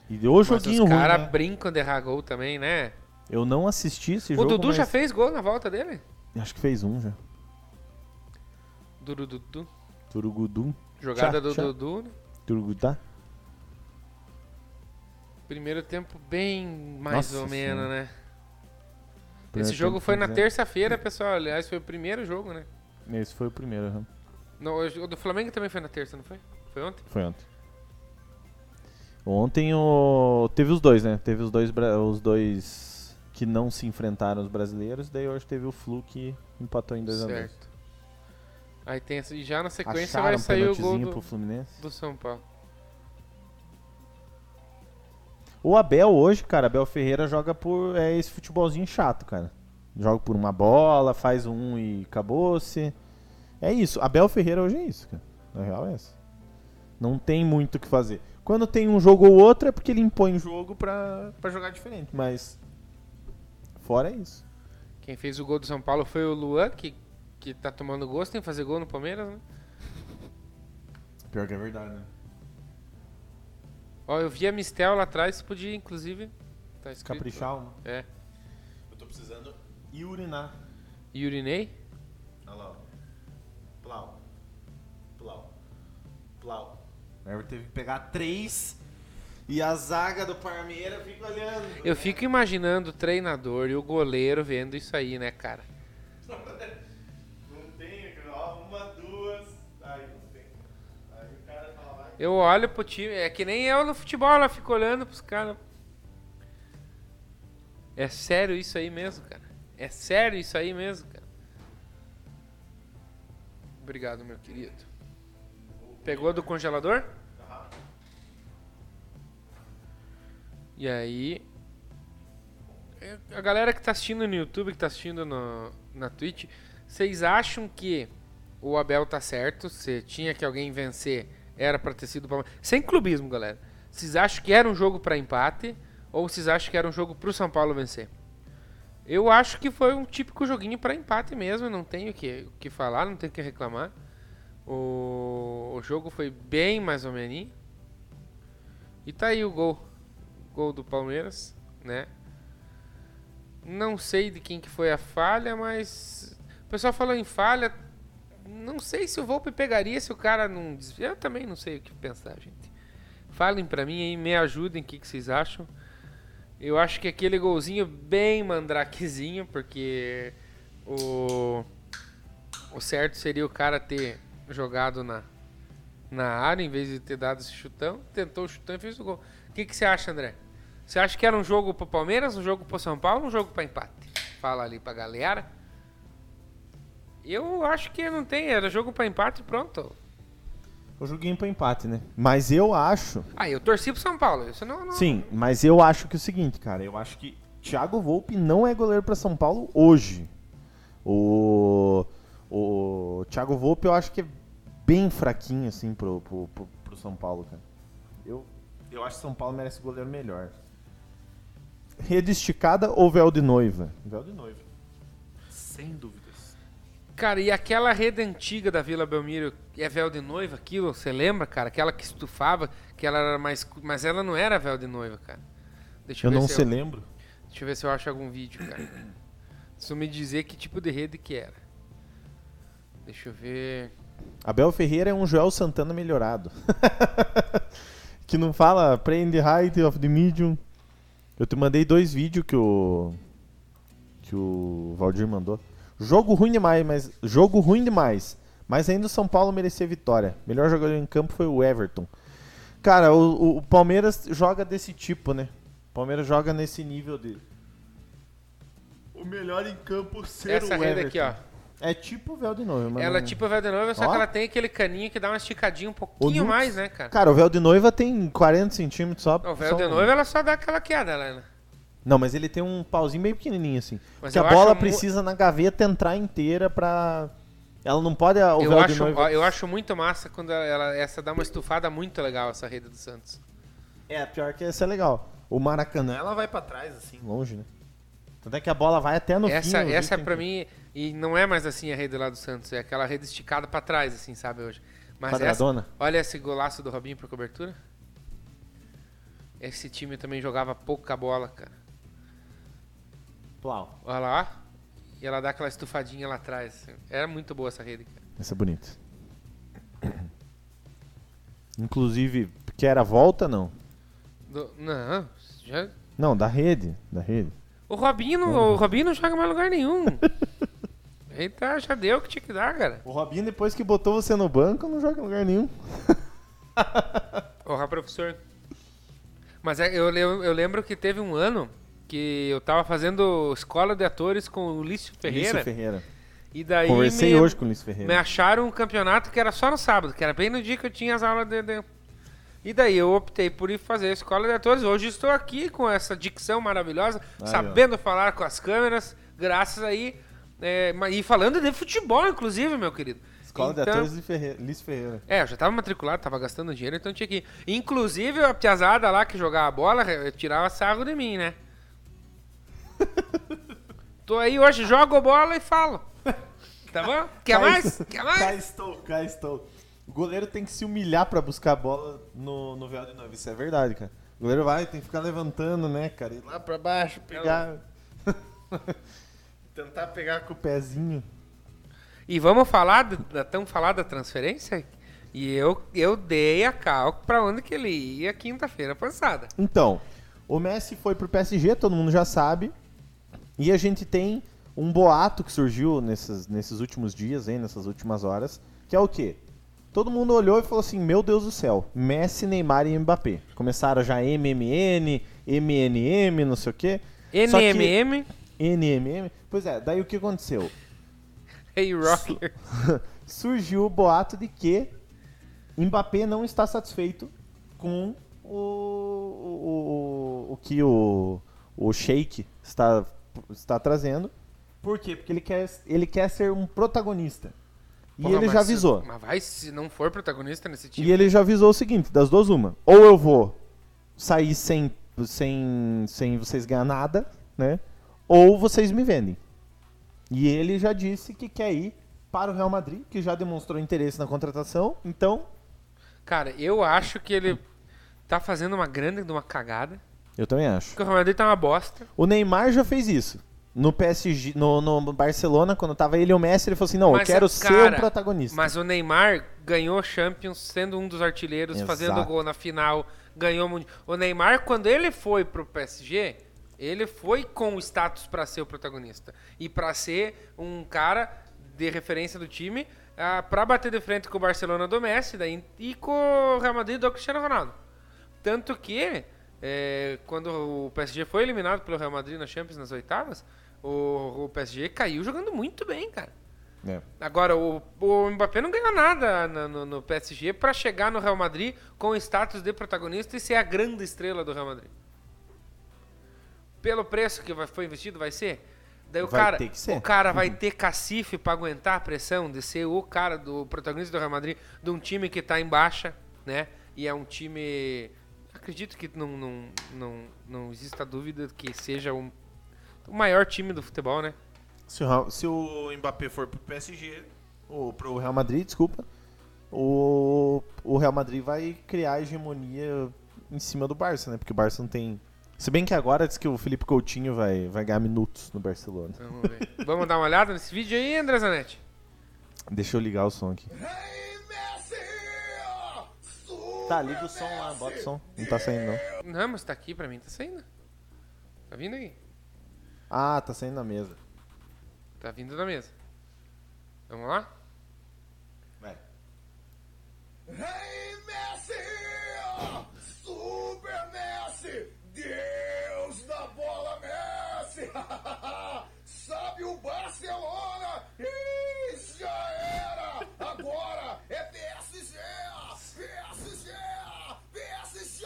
E deu o joguinho ruim. Os caras né? brincam de errar gol também, né? Eu não assisti esse o jogo. O Dudu mas... já fez gol na volta dele? Acho que fez um já. Durududu. Turugudu. Jogada tchá, do tchá. Dudu. Turugudá. Primeiro tempo bem mais Nossa ou senhora. menos, né? Primeiro esse jogo foi na terça-feira, pessoal. Aliás, foi o primeiro jogo, né? Esse foi o primeiro, né? Uhum. O do Flamengo também foi na terça, não foi? Foi ontem? Foi ontem. Ontem o... teve os dois, né? Teve os dois, os dois que não se enfrentaram, os brasileiros. Daí hoje teve o Flu que empatou em dois a dois. Certo. Aí tem essa... E já na sequência Acharam vai sair o gol do... Pro Fluminense. Do São Paulo. O Abel hoje, cara, Abel Ferreira joga por... É esse futebolzinho chato, cara. Joga por uma bola, faz um e acabou-se. É isso. Abel Ferreira hoje é isso, cara. Na real é isso. Não tem muito o que fazer. Quando tem um jogo ou outro é porque ele impõe o jogo pra, pra jogar diferente, mas... Fora é isso. Quem fez o gol do São Paulo foi o Luan, que, que tá tomando gosto em fazer gol no Palmeiras, né? Pior que é verdade, né? Ó, oh, eu vi a Mistel lá atrás, você podia, inclusive... Tá escrito, caprichar uma. É. Eu tô precisando urinar. Urinei? Olha lá, ó. Plau. Plau. Plau. O Everton teve que pegar três e a zaga do Palmeiras fica olhando. Eu fico imaginando o treinador e o goleiro vendo isso aí, né, cara? Não tem, ó, uma, duas... Aí. Eu olho pro time, é que nem eu no futebol, ela fica olhando pros caras. É sério isso aí mesmo, cara? É sério isso aí mesmo, cara? Obrigado, meu querido. Pegou do congelador? E aí... A galera que tá assistindo no YouTube, que tá assistindo no, na Twitch, vocês acham que o Abel tá certo? Se tinha que alguém vencer... Era pra ter sido o Palmeiras. Sem clubismo, galera. Vocês acham que era um jogo pra empate? Ou vocês acham que era um jogo pro São Paulo vencer? Eu acho que foi um típico joguinho pra empate mesmo. Não tenho o que, o que falar, não tenho o que reclamar. O, o jogo foi bem mais ou menos. E tá aí o gol. Gol do Palmeiras, né? Não sei de quem que foi a falha, mas... O pessoal falou em falha... Não sei se o Volpi pegaria se o cara não desvia. Eu também não sei o que pensar, gente. Falem pra mim aí, me ajudem, o que, que vocês acham. Eu acho que aquele golzinho bem mandraquezinho, porque o, o certo seria o cara ter jogado na, na área em vez de ter dado esse chutão. Tentou o chutão e fez o gol. O que, que você acha, André? Você acha que era um jogo pro Palmeiras, um jogo pro São Paulo, um jogo pra empate? Fala ali pra galera. Eu acho que não tem, era jogo pra empate e pronto. O joguinho para empate, né? Mas eu acho... Ah, eu torci pro São Paulo, isso não, não... Sim, mas eu acho que é o seguinte, cara. Eu acho que Thiago Volpi não é goleiro para São Paulo hoje. O... o Thiago Volpi eu acho que é bem fraquinho, assim, pro, pro, pro, pro São Paulo, cara. Eu, eu acho que São Paulo merece goleiro melhor. Rede esticada ou véu de noiva? Véu de noiva. Sem dúvida. Cara, e aquela rede antiga da Vila Belmiro, é véu de noiva aquilo, você lembra, cara? Aquela que estufava, que ela era mais... Mas ela não era véu de noiva, cara. Deixa eu, eu não se eu... lembro. Deixa eu ver se eu acho algum vídeo, cara. Preciso me dizer que tipo de rede que era. Deixa eu ver... Abel Ferreira é um Joel Santana melhorado. Que não fala, prende height of the medium. Eu te mandei dois vídeos que o... que o Valdir mandou. Jogo ruim demais, mas jogo ruim demais. Mas ainda o São Paulo merecia vitória. Melhor jogador em campo foi o Everton. Cara, o, o Palmeiras joga desse tipo, né? O Palmeiras joga nesse nível de... O melhor em campo ser Essa o Everton. Essa rede aqui, ó. É tipo o véu de noiva. Ela é tipo o véu de noiva, só ó. que ela tem aquele caninho que dá uma esticadinha um pouquinho o mais, né, cara? Cara, o véu de noiva tem quarenta centímetros só. O véu só... de noiva, ela só dá aquela queda, ela... Não, mas ele tem um pauzinho meio pequenininho, assim. Mas que a bola mu... precisa, na gaveta, entrar inteira pra... Ela não pode... O eu, véu acho, de noiva... eu acho muito massa quando ela, ela, essa dá uma estufada muito legal, essa rede do Santos. É, pior que essa é legal. O Maracanã, ela vai pra trás, assim, longe, né? Tanto é que a bola vai até no essa, fim. Essa, pra que... mim... E não é mais assim a rede lá do Santos. É aquela rede esticada pra trás, assim, sabe, hoje. Mas Quadradona. Essa, olha esse golaço do Robinho pra cobertura. Esse time também jogava pouca bola, cara. Plau. Olha lá. E ela dá aquela estufadinha lá atrás. Era muito boa essa rede, cara. Essa é bonita. Inclusive, quer a volta, não? Do, não. Já... Não, da rede. Da rede. O Robinho não, o Robinho não joga mais lugar nenhum. Eita, já deu o que tinha que dar, cara. O Robinho, depois que botou você no banco, não joga em lugar nenhum. Porra, professor. Mas é, eu, eu, eu lembro que teve um ano... que eu tava fazendo escola de atores com o Lício Ferreira. Lício Ferreira. E daí Conversei me, hoje com o Lício Ferreira. Me acharam um campeonato que era só no sábado, que era bem no dia que eu tinha as aulas de... de... E daí eu optei por ir fazer a escola de atores. Hoje estou aqui com essa dicção maravilhosa, aí, sabendo ó. falar com as câmeras, graças aí... É, e falando de futebol, inclusive, meu querido. Escola então, de atores de Ferreira, Lício Ferreira. É, eu já tava matriculado, tava gastando dinheiro, então tinha que ir. Inclusive a piazada lá que jogava a bola, tirava sarro de mim, né? Tô aí hoje, jogo bola e falo. Tá bom? Quer mais? Quer mais? Cá estou, cá estou. O goleiro tem que se humilhar pra buscar a bola no, no véu de noiva. Isso é verdade, cara. O goleiro vai, tem que ficar levantando, né, cara? Ir lá pra baixo, pegar. Tentar pegar com o pezinho. E vamos falar, da, tão falar da transferência? E eu, eu dei a calco pra onde que ele ia quinta-feira passada. Então. O Messi foi pro P S G, todo mundo já sabe. E a gente tem um boato que surgiu nesses, nesses últimos dias, hein, nessas últimas horas, que é o quê? Todo mundo olhou e falou assim, meu Deus do céu, Messi, Neymar e Mbappé. Começaram já M M N, M N M, não sei o quê. N M M? Que... N M M. Pois é, daí o que aconteceu? Hey, Rocker. Surgiu o boato de que Mbappé não está satisfeito com... O, o, o, o que o, o Sheik está, está trazendo. Por quê? Porque ele quer, ele quer ser um protagonista. E Porra, ele já avisou. Se, mas vai, se não for protagonista nesse time. E ele já avisou o seguinte, das duas uma. Ou eu vou sair sem, sem, sem vocês ganhar nada, né? Ou vocês me vendem. E ele já disse que quer ir para o Real Madrid, que já demonstrou interesse na contratação. Então... Cara, eu acho que ele... Tá fazendo uma grande de uma cagada. Eu também acho. Porque o Real Madrid tá uma bosta. O Neymar já fez isso. No P S G, no, no Barcelona, quando tava ele e o Messi, ele falou assim, não, mas eu quero cara, ser um protagonista. Mas o Neymar ganhou Champions sendo um dos artilheiros, Exato. Fazendo gol na final, ganhou o Mundial. O Neymar, quando ele foi pro P S G, Ele foi com status para ser o protagonista e para ser um cara de referência do time, uh, para bater de frente com o Barcelona do Messi daí, e com o Real Madrid do Cristiano Ronaldo. Tanto que, é, quando o P S G foi eliminado pelo Real Madrid na Champions, nas oitavas, o, o P S G caiu jogando muito bem, cara. É. Agora, o, o Mbappé não ganhou nada no, no, no P S G para chegar no Real Madrid com o status de protagonista e ser a grande estrela do Real Madrid. Pelo preço que foi investido, vai ser? Daí o vai cara, ter que ser. O cara vai ter cacife para aguentar a pressão de ser o cara do protagonista do Real Madrid, de um time que tá em baixa, né? E é um time... Acredito que não, não, não, não exista dúvida que seja um, o maior time do futebol, né? Se o, se o Mbappé for pro P S G, ou pro Real Madrid, desculpa, o, o Real Madrid vai criar a hegemonia em cima do Barça, né? Porque o Barça não tem... Se bem que agora diz que o Felipe Coutinho vai, vai ganhar minutos no Barcelona. Vamos ver. Vamos dar uma olhada nesse vídeo aí, André Zanetti? Deixa eu ligar o som aqui. Hey, Messi! Super tá, liga o som Messi! Lá, bota o som. Não tá saindo, não. Não, mas tá aqui pra mim, tá saindo. Tá vindo aí? Ah, tá saindo na mesa. Tá vindo da mesa. Vamos lá? Vai. Hey, Messi! Super Messi! Deus da bola, Messi! Sabe o Barcelona? Ih, já era! Agora é P S G! P S G! P S G!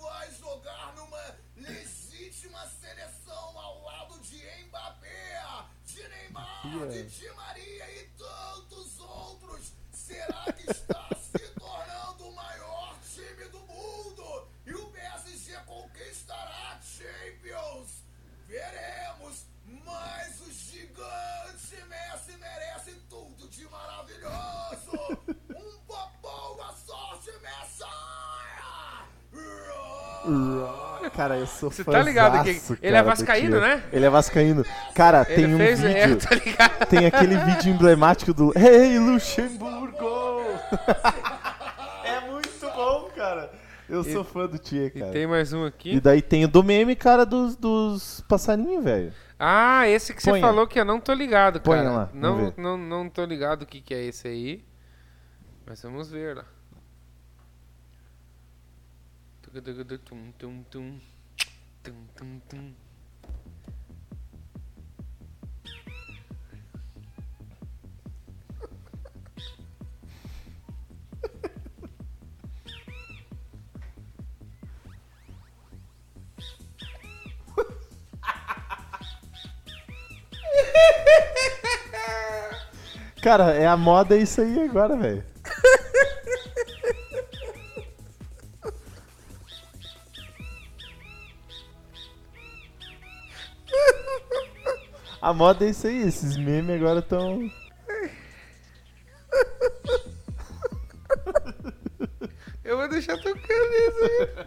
Vai jogar numa legítima seleção ao lado de Mbappé, de Neymar, yeah. de Di Maria e tantos outros! Será que está se tornando o maior time do mundo? E o P S G conquistará a Champions? Veremos, mas o gigante Messi merece tudo de maravilhoso! Um papão da sorte, Messi! Cara, eu sou fãzaço. Você tá ligado que ele é vascaíno, né? Ele é vascaíno. Cara, ele tem um fez, vídeo... É, tá ligado? Tem aquele vídeo emblemático do... Hey, Luxemburgo! É muito bom, cara. Eu e, sou fã do Tia, cara. E tem mais um aqui. E daí tem o do meme, cara, dos, dos passarinhos, velho. Ah, esse que Ponha. Você falou que eu não tô ligado, cara. Põe lá. Não, não, não tô ligado o que, que é esse aí. Mas vamos ver lá. Tum, tum, tum. Tum, tum, tum. Cara, é a moda isso aí agora, velho. A moda é isso aí, esses memes agora estão... Eu vou deixar tocando isso aí.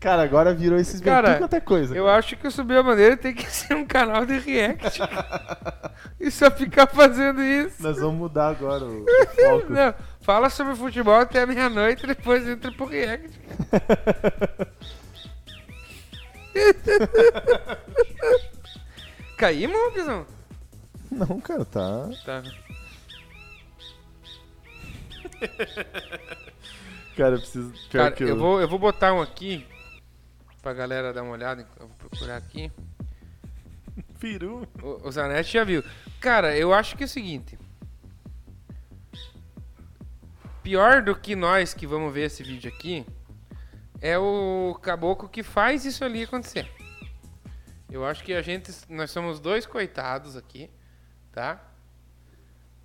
Cara, agora virou esses memes, cara, tudo quanto é coisa. Eu acho que o Subiu a Bandeira tem que ser um canal de react. E só ficar fazendo isso. Nós vamos mudar agora o, o foco. Não, fala sobre futebol até meia-noite e depois entra pro react. Caímos, Pizão? Não, cara, tá... Tá. Cara, eu preciso... Cara, eu... Eu, vou, eu vou botar um aqui pra galera dar uma olhada. Eu vou procurar aqui. Peru. O, o Zanetti já viu. Cara, eu acho que é o seguinte. Pior do que nós que vamos ver esse vídeo aqui é o caboclo que faz isso ali acontecer. Eu acho que a gente, nós somos dois coitados aqui, tá?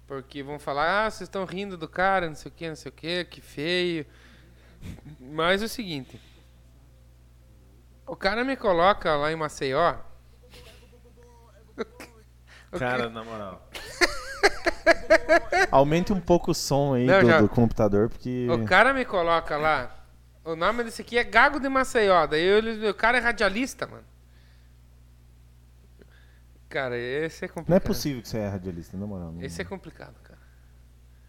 Porque vão falar, ah, vocês estão rindo do cara, não sei o que, não sei o que, que feio. Mas é o seguinte, o cara me coloca lá em Maceió... Cara, na moral... Aumente um pouco o som aí não, do, já... do computador, porque... O cara me coloca lá, o nome desse aqui é Gago de Maceió, daí eu, o cara é radialista, mano. Cara, esse é complicado. Não é possível que você é radialista, na moral. Esse é complicado, cara.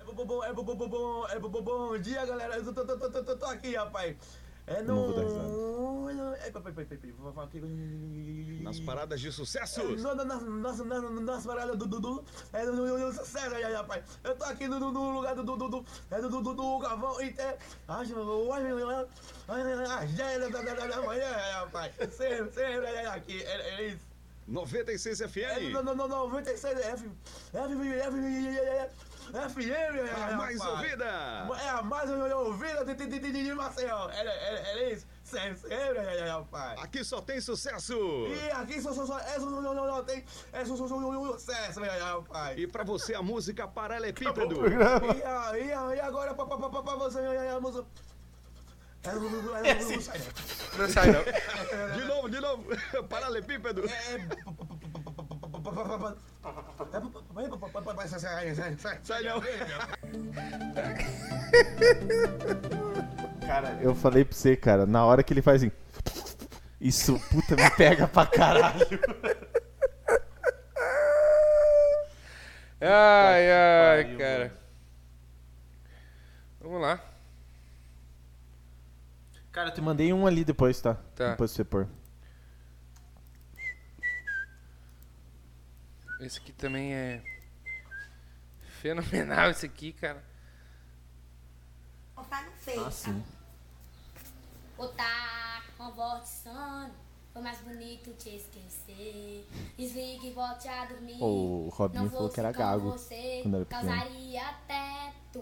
É bobobom, é bobobom, é bobobom. Bom dia, galera. Eu tô, tô, tô, tô, tô aqui, rapaz. É no... Nas paradas de sucesso! Nas paradas do Dudu! É do sucesso, rapaz! Eu tô aqui no lugar do Dudu! É do Dudu Gavão e tem. Ai, da manhã, rapaz! Sempre, sempre aqui, é isso! noventa e seis F M! noventa e seis F M! F M! A mais ouvida! É a mais ouvida de Marcelo! É isso! Aqui só tem sucesso! E aqui só tem sucesso, rapaz! E pra você a música paralelepípedo! E agora pra você a música. Não sai não. De novo, de novo. Paralelepípedo. Sai não. Cara, eu falei pra você, cara. Na hora que ele faz assim. Isso, puta, me pega pra caralho. Ai, ai, cara. Vamos lá. Cara, eu te mandei um ali depois, tá? Tá. Depois você pôr. Esse aqui também é fenomenal, esse aqui, cara. Opa, não fez, ah, sim. Otar, convolte sono, foi mais bonito te esquecer. Desligue e volte a dormir. O Robinho falou que era gago quando era pequeno. Causaria até tu.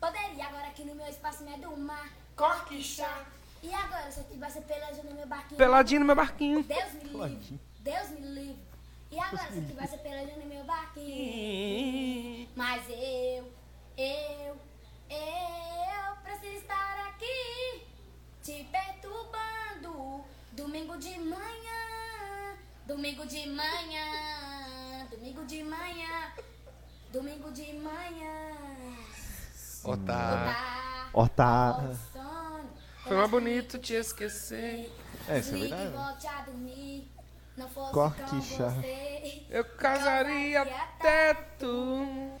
Poderia agora aqui no meu espaço me domar. Corquichá. E agora, se eu tivesse peladinho no meu barquinho? Peladinho no meu barquinho. Deus me livre. Deus me livre. E agora, se eu tivesse peladinho no meu barquinho? Mas eu, eu, eu preciso estar aqui te perturbando. Domingo de manhã, domingo de manhã, domingo de manhã, domingo de manhã. Otá. Otá. Foi mais bonito te esquecer. É, isso é verdade. Corquicha. Eu casaria até tu.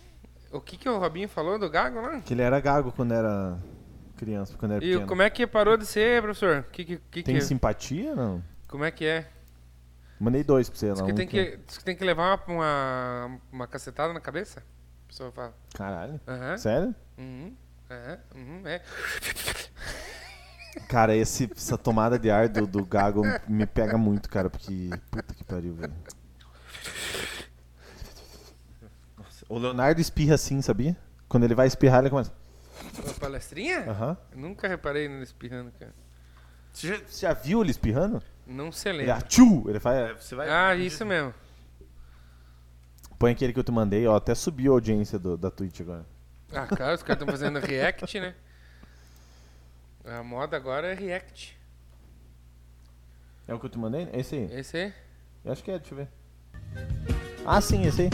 O que que o Robinho falou do gago lá? Que ele era gago quando era criança, quando era pequeno. E como é que parou de ser, professor? Que, que, que tem que... simpatia, não? Como é que é? Mandei dois pra você lá. Diz que, um tem que... que tem que levar uma, uma, uma cacetada na cabeça? A pessoa fala. Caralho. Uhum. Sério? Uhum. É, uhum, é. Cara, esse, essa tomada de ar do, do gago me pega muito, cara, porque... Puta que pariu, velho. O Leonardo espirra assim, sabia? Quando ele vai espirrar, ele começa... Uma palestrinha? Aham. Uhum. Nunca reparei nele espirrando, cara. Você já, você já viu ele espirrando? Não se lembra. Ele atchuu! Ele faz... Você vai... Ah, isso mesmo. Põe aquele que eu te mandei, ó. Até subiu a audiência do, da Twitch agora. Ah, claro, os caras estão fazendo react, né? A moda agora é react. É o que eu te mandei? Esse aí? Esse aí? Eu acho que é, deixa eu ver. Ah, sim, esse aí.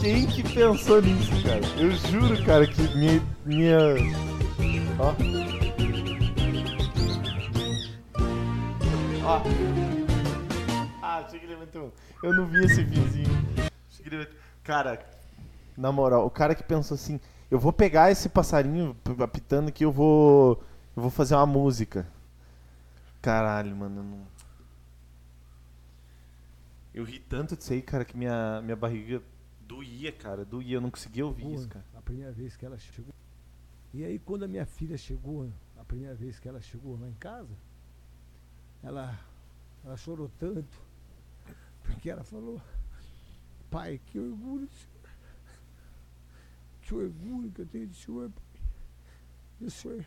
Quem que pensou nisso, cara? Eu juro, cara, que minha... minha... Ó. Ó. Ah, achei que ele levantou. Eu não vi esse vizinho. Achei que ele... Cara, na moral, o cara que pensou assim, eu vou pegar esse passarinho apitando que eu vou... Eu vou fazer uma música. Caralho, mano, eu não... Eu ri tanto disso aí, cara, que minha, minha barriga... Doía, cara, doía, eu não conseguia ouvir isso, cara. A primeira vez que ela chegou. E aí, quando a minha filha chegou, a primeira vez que ela chegou lá em casa, ela, ela chorou tanto, porque ela falou: pai, que orgulho do senhor, que orgulho que eu tenho do senhor, do senhor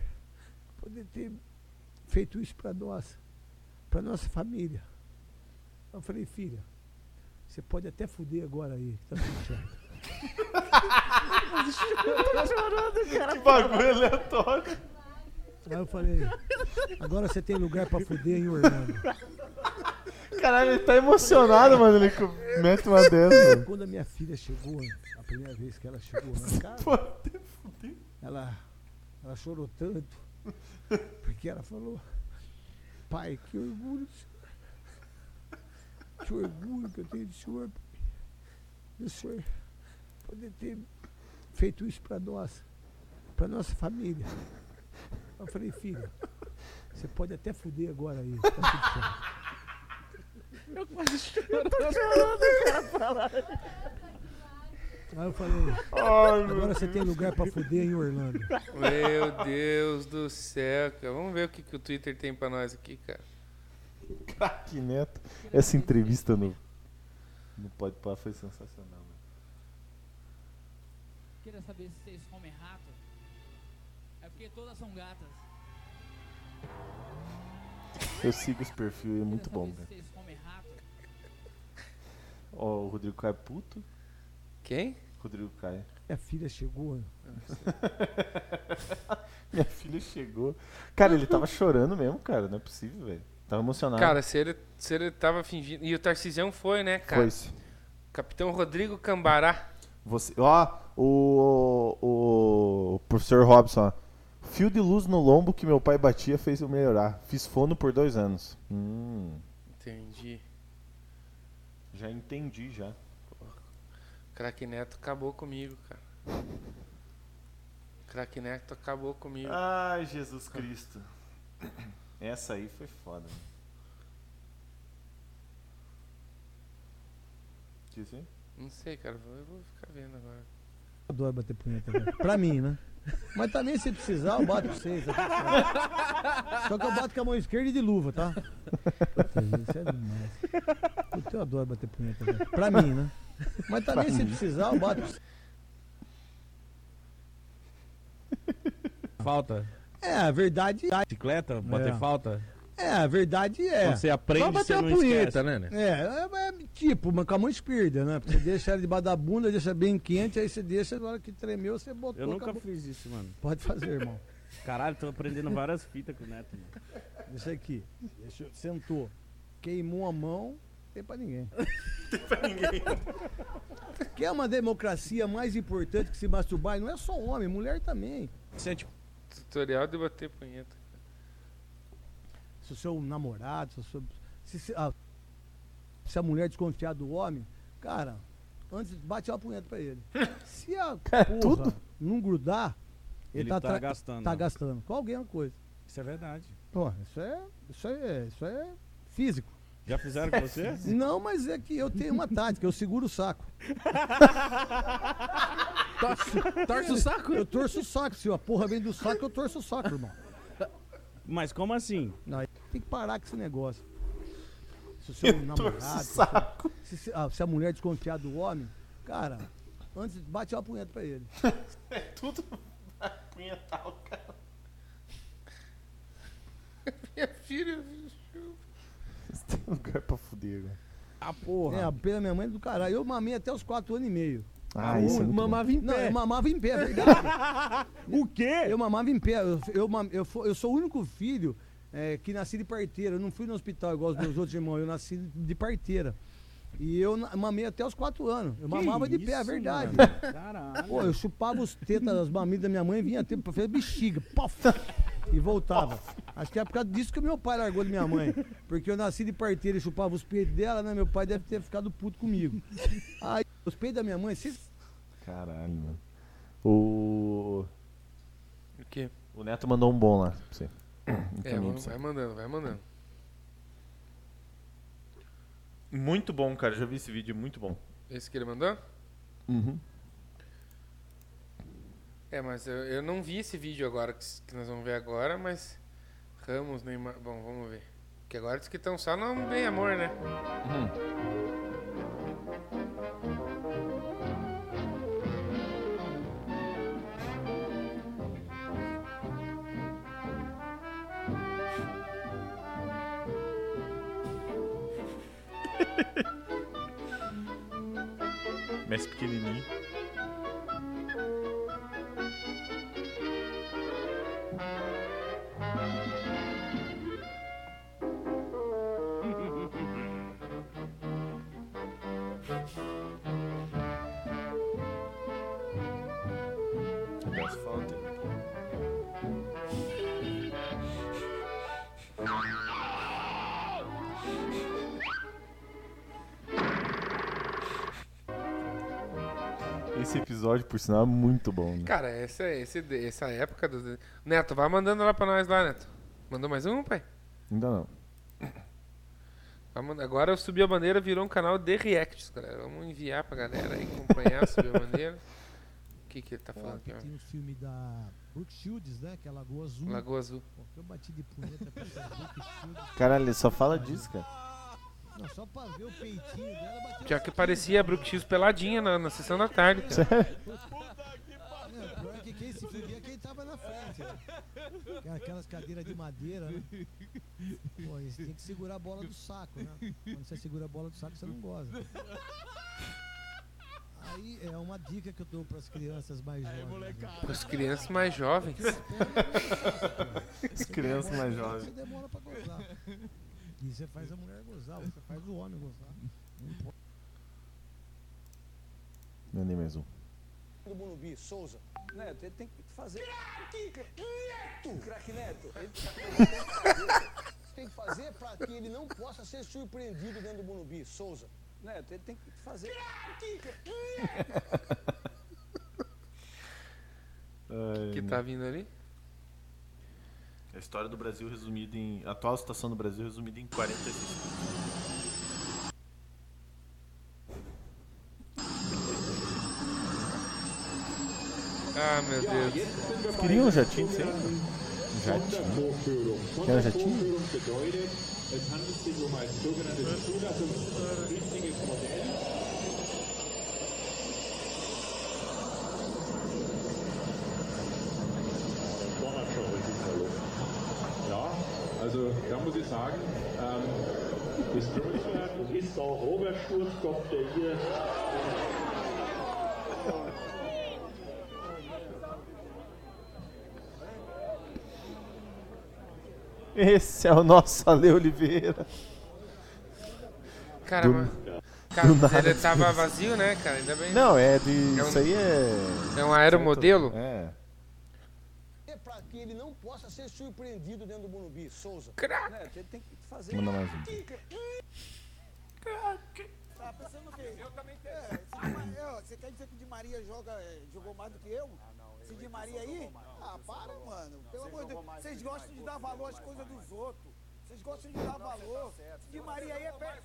poder ter feito isso para nós, para nossa família. Eu falei: filha, você pode até fuder agora aí, tá tudo certo. Que bagulho aleatório. Aí eu falei, agora você tem lugar pra fuder em Orlando. Caralho, ele tá emocionado, mano. Ele mete uma dessa. Mano. Quando a minha filha chegou, a primeira vez que ela chegou na casa, ela, ela chorou tanto, porque ela falou: pai, que orgulho, que orgulho que eu tenho do senhor, do senhor poder ter feito isso pra nós, pra nossa família. Eu falei: filha, você pode até fuder agora aí, tá tudo certo. Eu quase chorando, cara. Aí eu falei: agora você tem lugar pra fuder em Orlando. Meu Deus do céu, cara. Vamos ver o que, que o Twitter tem pra nós aqui, cara. Craque Neto. Essa entrevista no, no Podpah foi sensacional. Né? Queria saber se vocês comem rato. É porque todas são gatas. Eu sigo os perfis, é muito bom, velho. Ó, o Rodrigo Caio é puto. Quem? Rodrigo Caio. Minha filha chegou. Minha filha chegou. Cara, ele tava chorando mesmo, cara. Não é possível, velho. Tava emocionado. Cara, se ele, se ele tava fingindo... E o Tarcisião foi, né, cara? Foi isso. Capitão Rodrigo Cambará. Você... Ó, o, o, o professor Robson, ó. Fio de luz no lombo que meu pai batia fez eu melhorar. Fiz fono por dois anos. Hum. Entendi. Já entendi, já. Craque Neto acabou comigo, cara. Craque Neto acabou comigo. Ai, Jesus Cristo. Essa aí foi foda. Né? Diz aí? Não sei, cara. Eu vou ficar vendo agora. Eu adoro bater punheta. Né? Pra mim, né? Mas também, se precisar, eu bato com vocês. Só que eu bato com a mão esquerda e de luva, tá? Puta, isso é demais. Puta, eu adoro bater punheta, velho. Pra mim, né? Mas também, se precisar, eu bato com vocês. Falta? É, a verdade é. Bicicleta, bater é. Falta? É, a verdade é. Quando você aprende, só bater você não punheta, esquece. Né? É, é, é tipo, uma com a mão esquerda, né? Você deixa ela debaixo da bunda, deixa bem quente, aí você deixa, na hora que tremeu, você botou. Eu nunca acabou. Fiz isso, mano. Pode fazer, irmão. Caralho, tô aprendendo várias fitas com o Neto, mano. Deixa aqui. Deixa, sentou. Queimou a mão, tem pra ninguém. Tem pra ninguém. Que é uma democracia mais importante que se masturbar, e não é só homem, mulher também. Você é tipo... Tutorial de bater punheta. Se o seu namorado, se, o seu, se, se, a, se a mulher desconfiar do homem, cara, antes bate uma punheta pra ele. Se a porra Tudo? Não grudar, ele, ele tá, tá, gastando, tá gastando com alguém uma coisa. Isso é verdade. Pô, isso é, isso é, isso é físico. Já fizeram com você? Não, mas é que eu tenho uma tática, eu seguro o saco. torço, torço o saco? Eu torço o saco, se a porra vem do saco, eu torço o saco, irmão. Mas como assim? Não, tem que parar com esse negócio. Se o seu eu namorado. Saco. Se, se, a, se a mulher desconfiar do homem, cara, antes bate uma punheta pra ele. É tudo punhetal, cara. Minha filha, você tem lugar pra fuder, velho. Ah, porra. É, a pena minha mãe é do caralho. Eu mamei até os quatro anos e meio. Ah, ah isso eu é mamava bom. Em pé. Não, eu mamava em pé, é verdade. O quê? Eu mamava em pé. Eu, eu, eu, eu sou o único filho é, que nasci de parteira. Eu não fui no hospital igual os meus outros irmãos. Eu nasci de parteira. E eu mamei até os quatro anos. Eu que mamava isso, de pé, é verdade. Caralho. Pô, eu chupava os tetas das mamidas da minha mãe e vinha tempo pra fazer bexiga. Pof! E voltava. Acho que é por causa disso que meu pai largou de minha mãe. Porque eu nasci de parteira e chupava os peitos dela, né? Meu pai deve ter ficado puto comigo. Aí, os peitos da minha mãe, vocês... Caralho, mano. O... O quê? O Neto mandou um bom lá pra você. Um é, vamos, pra você. Vai mandando, vai mandando. Muito bom, cara. Já vi esse vídeo, muito bom. Esse que ele mandou? Uhum. É, mas eu, eu não vi esse vídeo agora, que, que nós vamos ver agora, mas... Ramos, Neymar... Bom, vamos ver. Porque agora diz que estão só no bem amor, né? Hum. Messi pequenininho. Esse episódio, por sinal, é muito bom, né? Cara, essa, esse, essa época do... Neto, vai mandando lá pra nós lá, Neto. Mandou mais um, pai? Ainda não. Agora o Subiu a Bandeira virou um canal de reacts, galera. Vamos enviar pra galera aí acompanhar o Subiu a Bandeira. O que que ele tá falando aqui? Tem o filme da Brooke Shields, né? Que é Lagoa Azul. Lagoa Azul. Eu bati de punheta pra Brooke Shields. Caralho, ele só fala disso, cara. Não, só pra ver o peitinho dela. Já que parecia a Brooke Shields peladinha na, na sessão da tarde, cara. Sério? É, pior que quem se fugia, quem tava na frente. Né? Aquelas cadeiras de madeira, né? Pô, você tem que segurar a bola do saco, né? Quando você segura a bola do saco, você não goza. Aí é uma dica que eu dou pras crianças mais jovens. Pras crianças mais jovens? As crianças mais jovens. Você demora pra gozar. E você faz a mulher gozar, você faz o homem gozar. Mandei mais um. Do Bunubi, Souza. Neto, ele tem que fazer. Craque Neto! Craque Neto. Ele tem que fazer para que ele não possa ser surpreendido dentro do Bunubi, Souza. Neto, ele tem que fazer. Craque Neto! O que tá vindo ali? A história do Brasil resumida em... A atual situação do Brasil resumida em quarenta e seis. Ah, meu Deus. Queria um jatinho, sei lá. Um jatinho? Quer um jatinho? Also da muss ich sagen, ähm, das Durchhalten ist auch Robert Sturzkopf, der hier... Esse é o nosso Ale Oliveira. Caramba. Cara, ele tava vazio, né, cara? Ainda bem. Não, é de... É um... Isso aí é... É um aeromodelo? É. Para que ele não possa ser surpreendido dentro do Bunubi, Souza. Crack! Ele tem que fazer. Manda mais um. Crack! Tá pensando o quê? Eu também tenho. É, você quer dizer que o Di Maria joga, jogou mais do que eu? Ah, não. Esse Di Maria aí? Ah, para, mano. Pelo amor de Deus. Vocês gostam de dar valor às coisas dos outros. Vocês gostam de dar valor. Di Maria aí é pé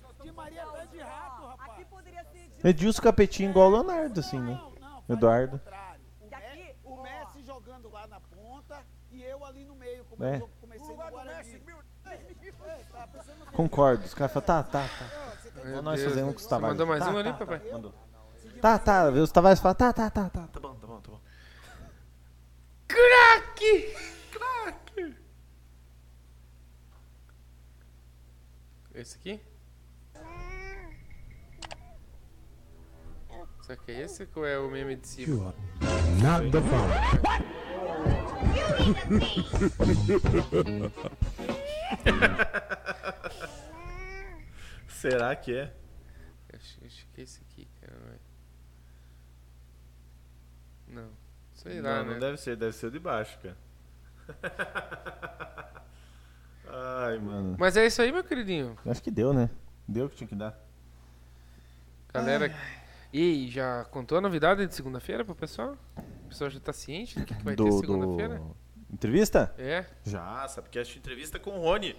de rato, rapaz. Aqui poderia ser. Edilson Capetinho igual o Leonardo, assim, né? Eduardo. Jogando lá na ponta e eu ali no meio, como é. Eu comecei no Guarani. Concordo, os caras falaram, tá, tá, tá. Meu nós Deus. Fazemos com o Tavares. Mandou mais tá, um tá, ali, tá, papai? Mandou. Tá, tá, os Tavares falaram, tá, tá, tá, tá. Tá bom, tá bom, tá bom. Craque! Craque! Esse aqui? Será que é esse ou é o meme de cima? Nada fala. Será que é? Acho, acho que é esse aqui, cara. Não. Sei lá, não, né? Não deve ser, deve ser o de baixo, cara. Ai, mano. Mas é isso aí, meu queridinho. Acho que deu, né? Deu o que tinha que dar. Galera... Ai. E já contou a novidade de segunda-feira pro pessoal? O pessoal já tá ciente do que, que vai do, ter segunda-feira? Do... Entrevista? É. Já, sabe que esta entrevista com o Rony.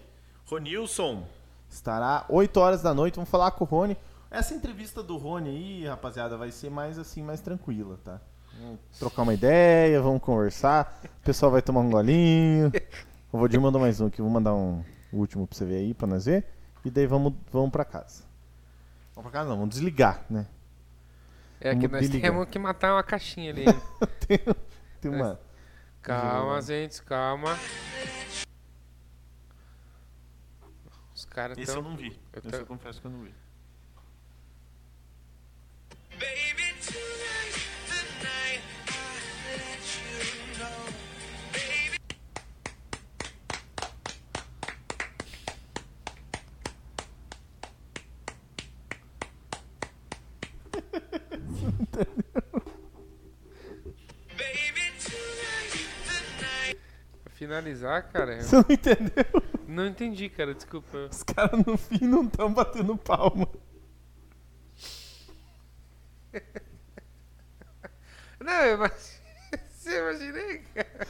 Ronilson. Estará oito horas da noite, vamos falar com o Rony. Essa entrevista do Rony aí, rapaziada, vai ser mais assim, mais tranquila, tá? Vamos trocar uma ideia, vamos conversar. O pessoal vai tomar um golinho. Eu vou te mandar mais um aqui, vou mandar um último pra você ver aí, pra nós ver. E daí vamos, vamos pra casa. Vamos pra casa não, vamos desligar, né? É que nós temos que matar uma caixinha ali. tem, tem uma... Calma, gente, calma. Os caras tão... Esse eu não vi. Eu, Esse tô... eu confesso que eu não vi. Finalizar, cara. Você não entendeu? Não entendi, cara, desculpa. Os caras no fim não estão batendo palma. Não, eu imaginei, cara.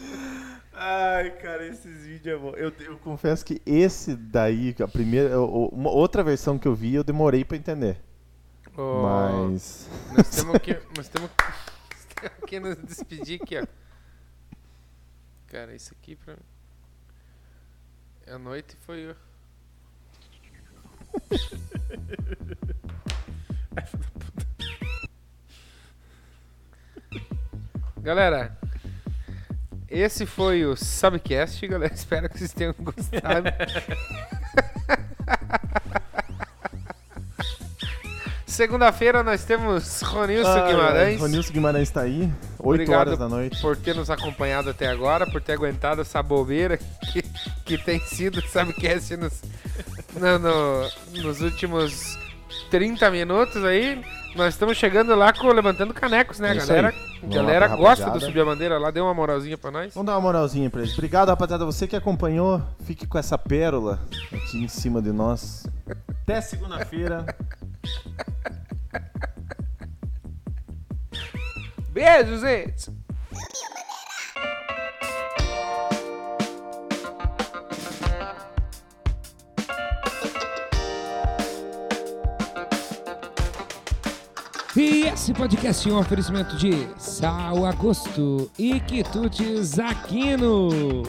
Ai, cara, esses vídeos é bom. Eu, eu confesso que esse daí, a primeira, uma outra versão que eu vi, eu demorei pra entender. Oh, mas... Nós temos que, nós temos que, nós temos que nos despedir aqui, ó. Cara, isso aqui pra mim... A noite foi... Eu. Galera, esse foi o Subcast, galera. Espero que vocês tenham gostado. Segunda-feira nós temos Ronilson Guimarães. Ah, Ronilson Guimarães está aí, oito horas da noite. Por ter nos acompanhado até agora, por ter aguentado essa bobeira que, que tem sido o Subcast nos, no, no, nos últimos trinta minutos aí. Nós estamos chegando lá com Levantando Canecos, né, isso galera? A galera lá, gosta do Subir a Bandeira lá, deu uma moralzinha pra nós. Vamos dar uma moralzinha pra eles. Obrigado, rapaziada. Você que acompanhou, fique com essa pérola aqui em cima de nós. Até segunda-feira. Beijo, gente! E esse podcast é um oferecimento de Sal a Gosto e Quitutes Aquino.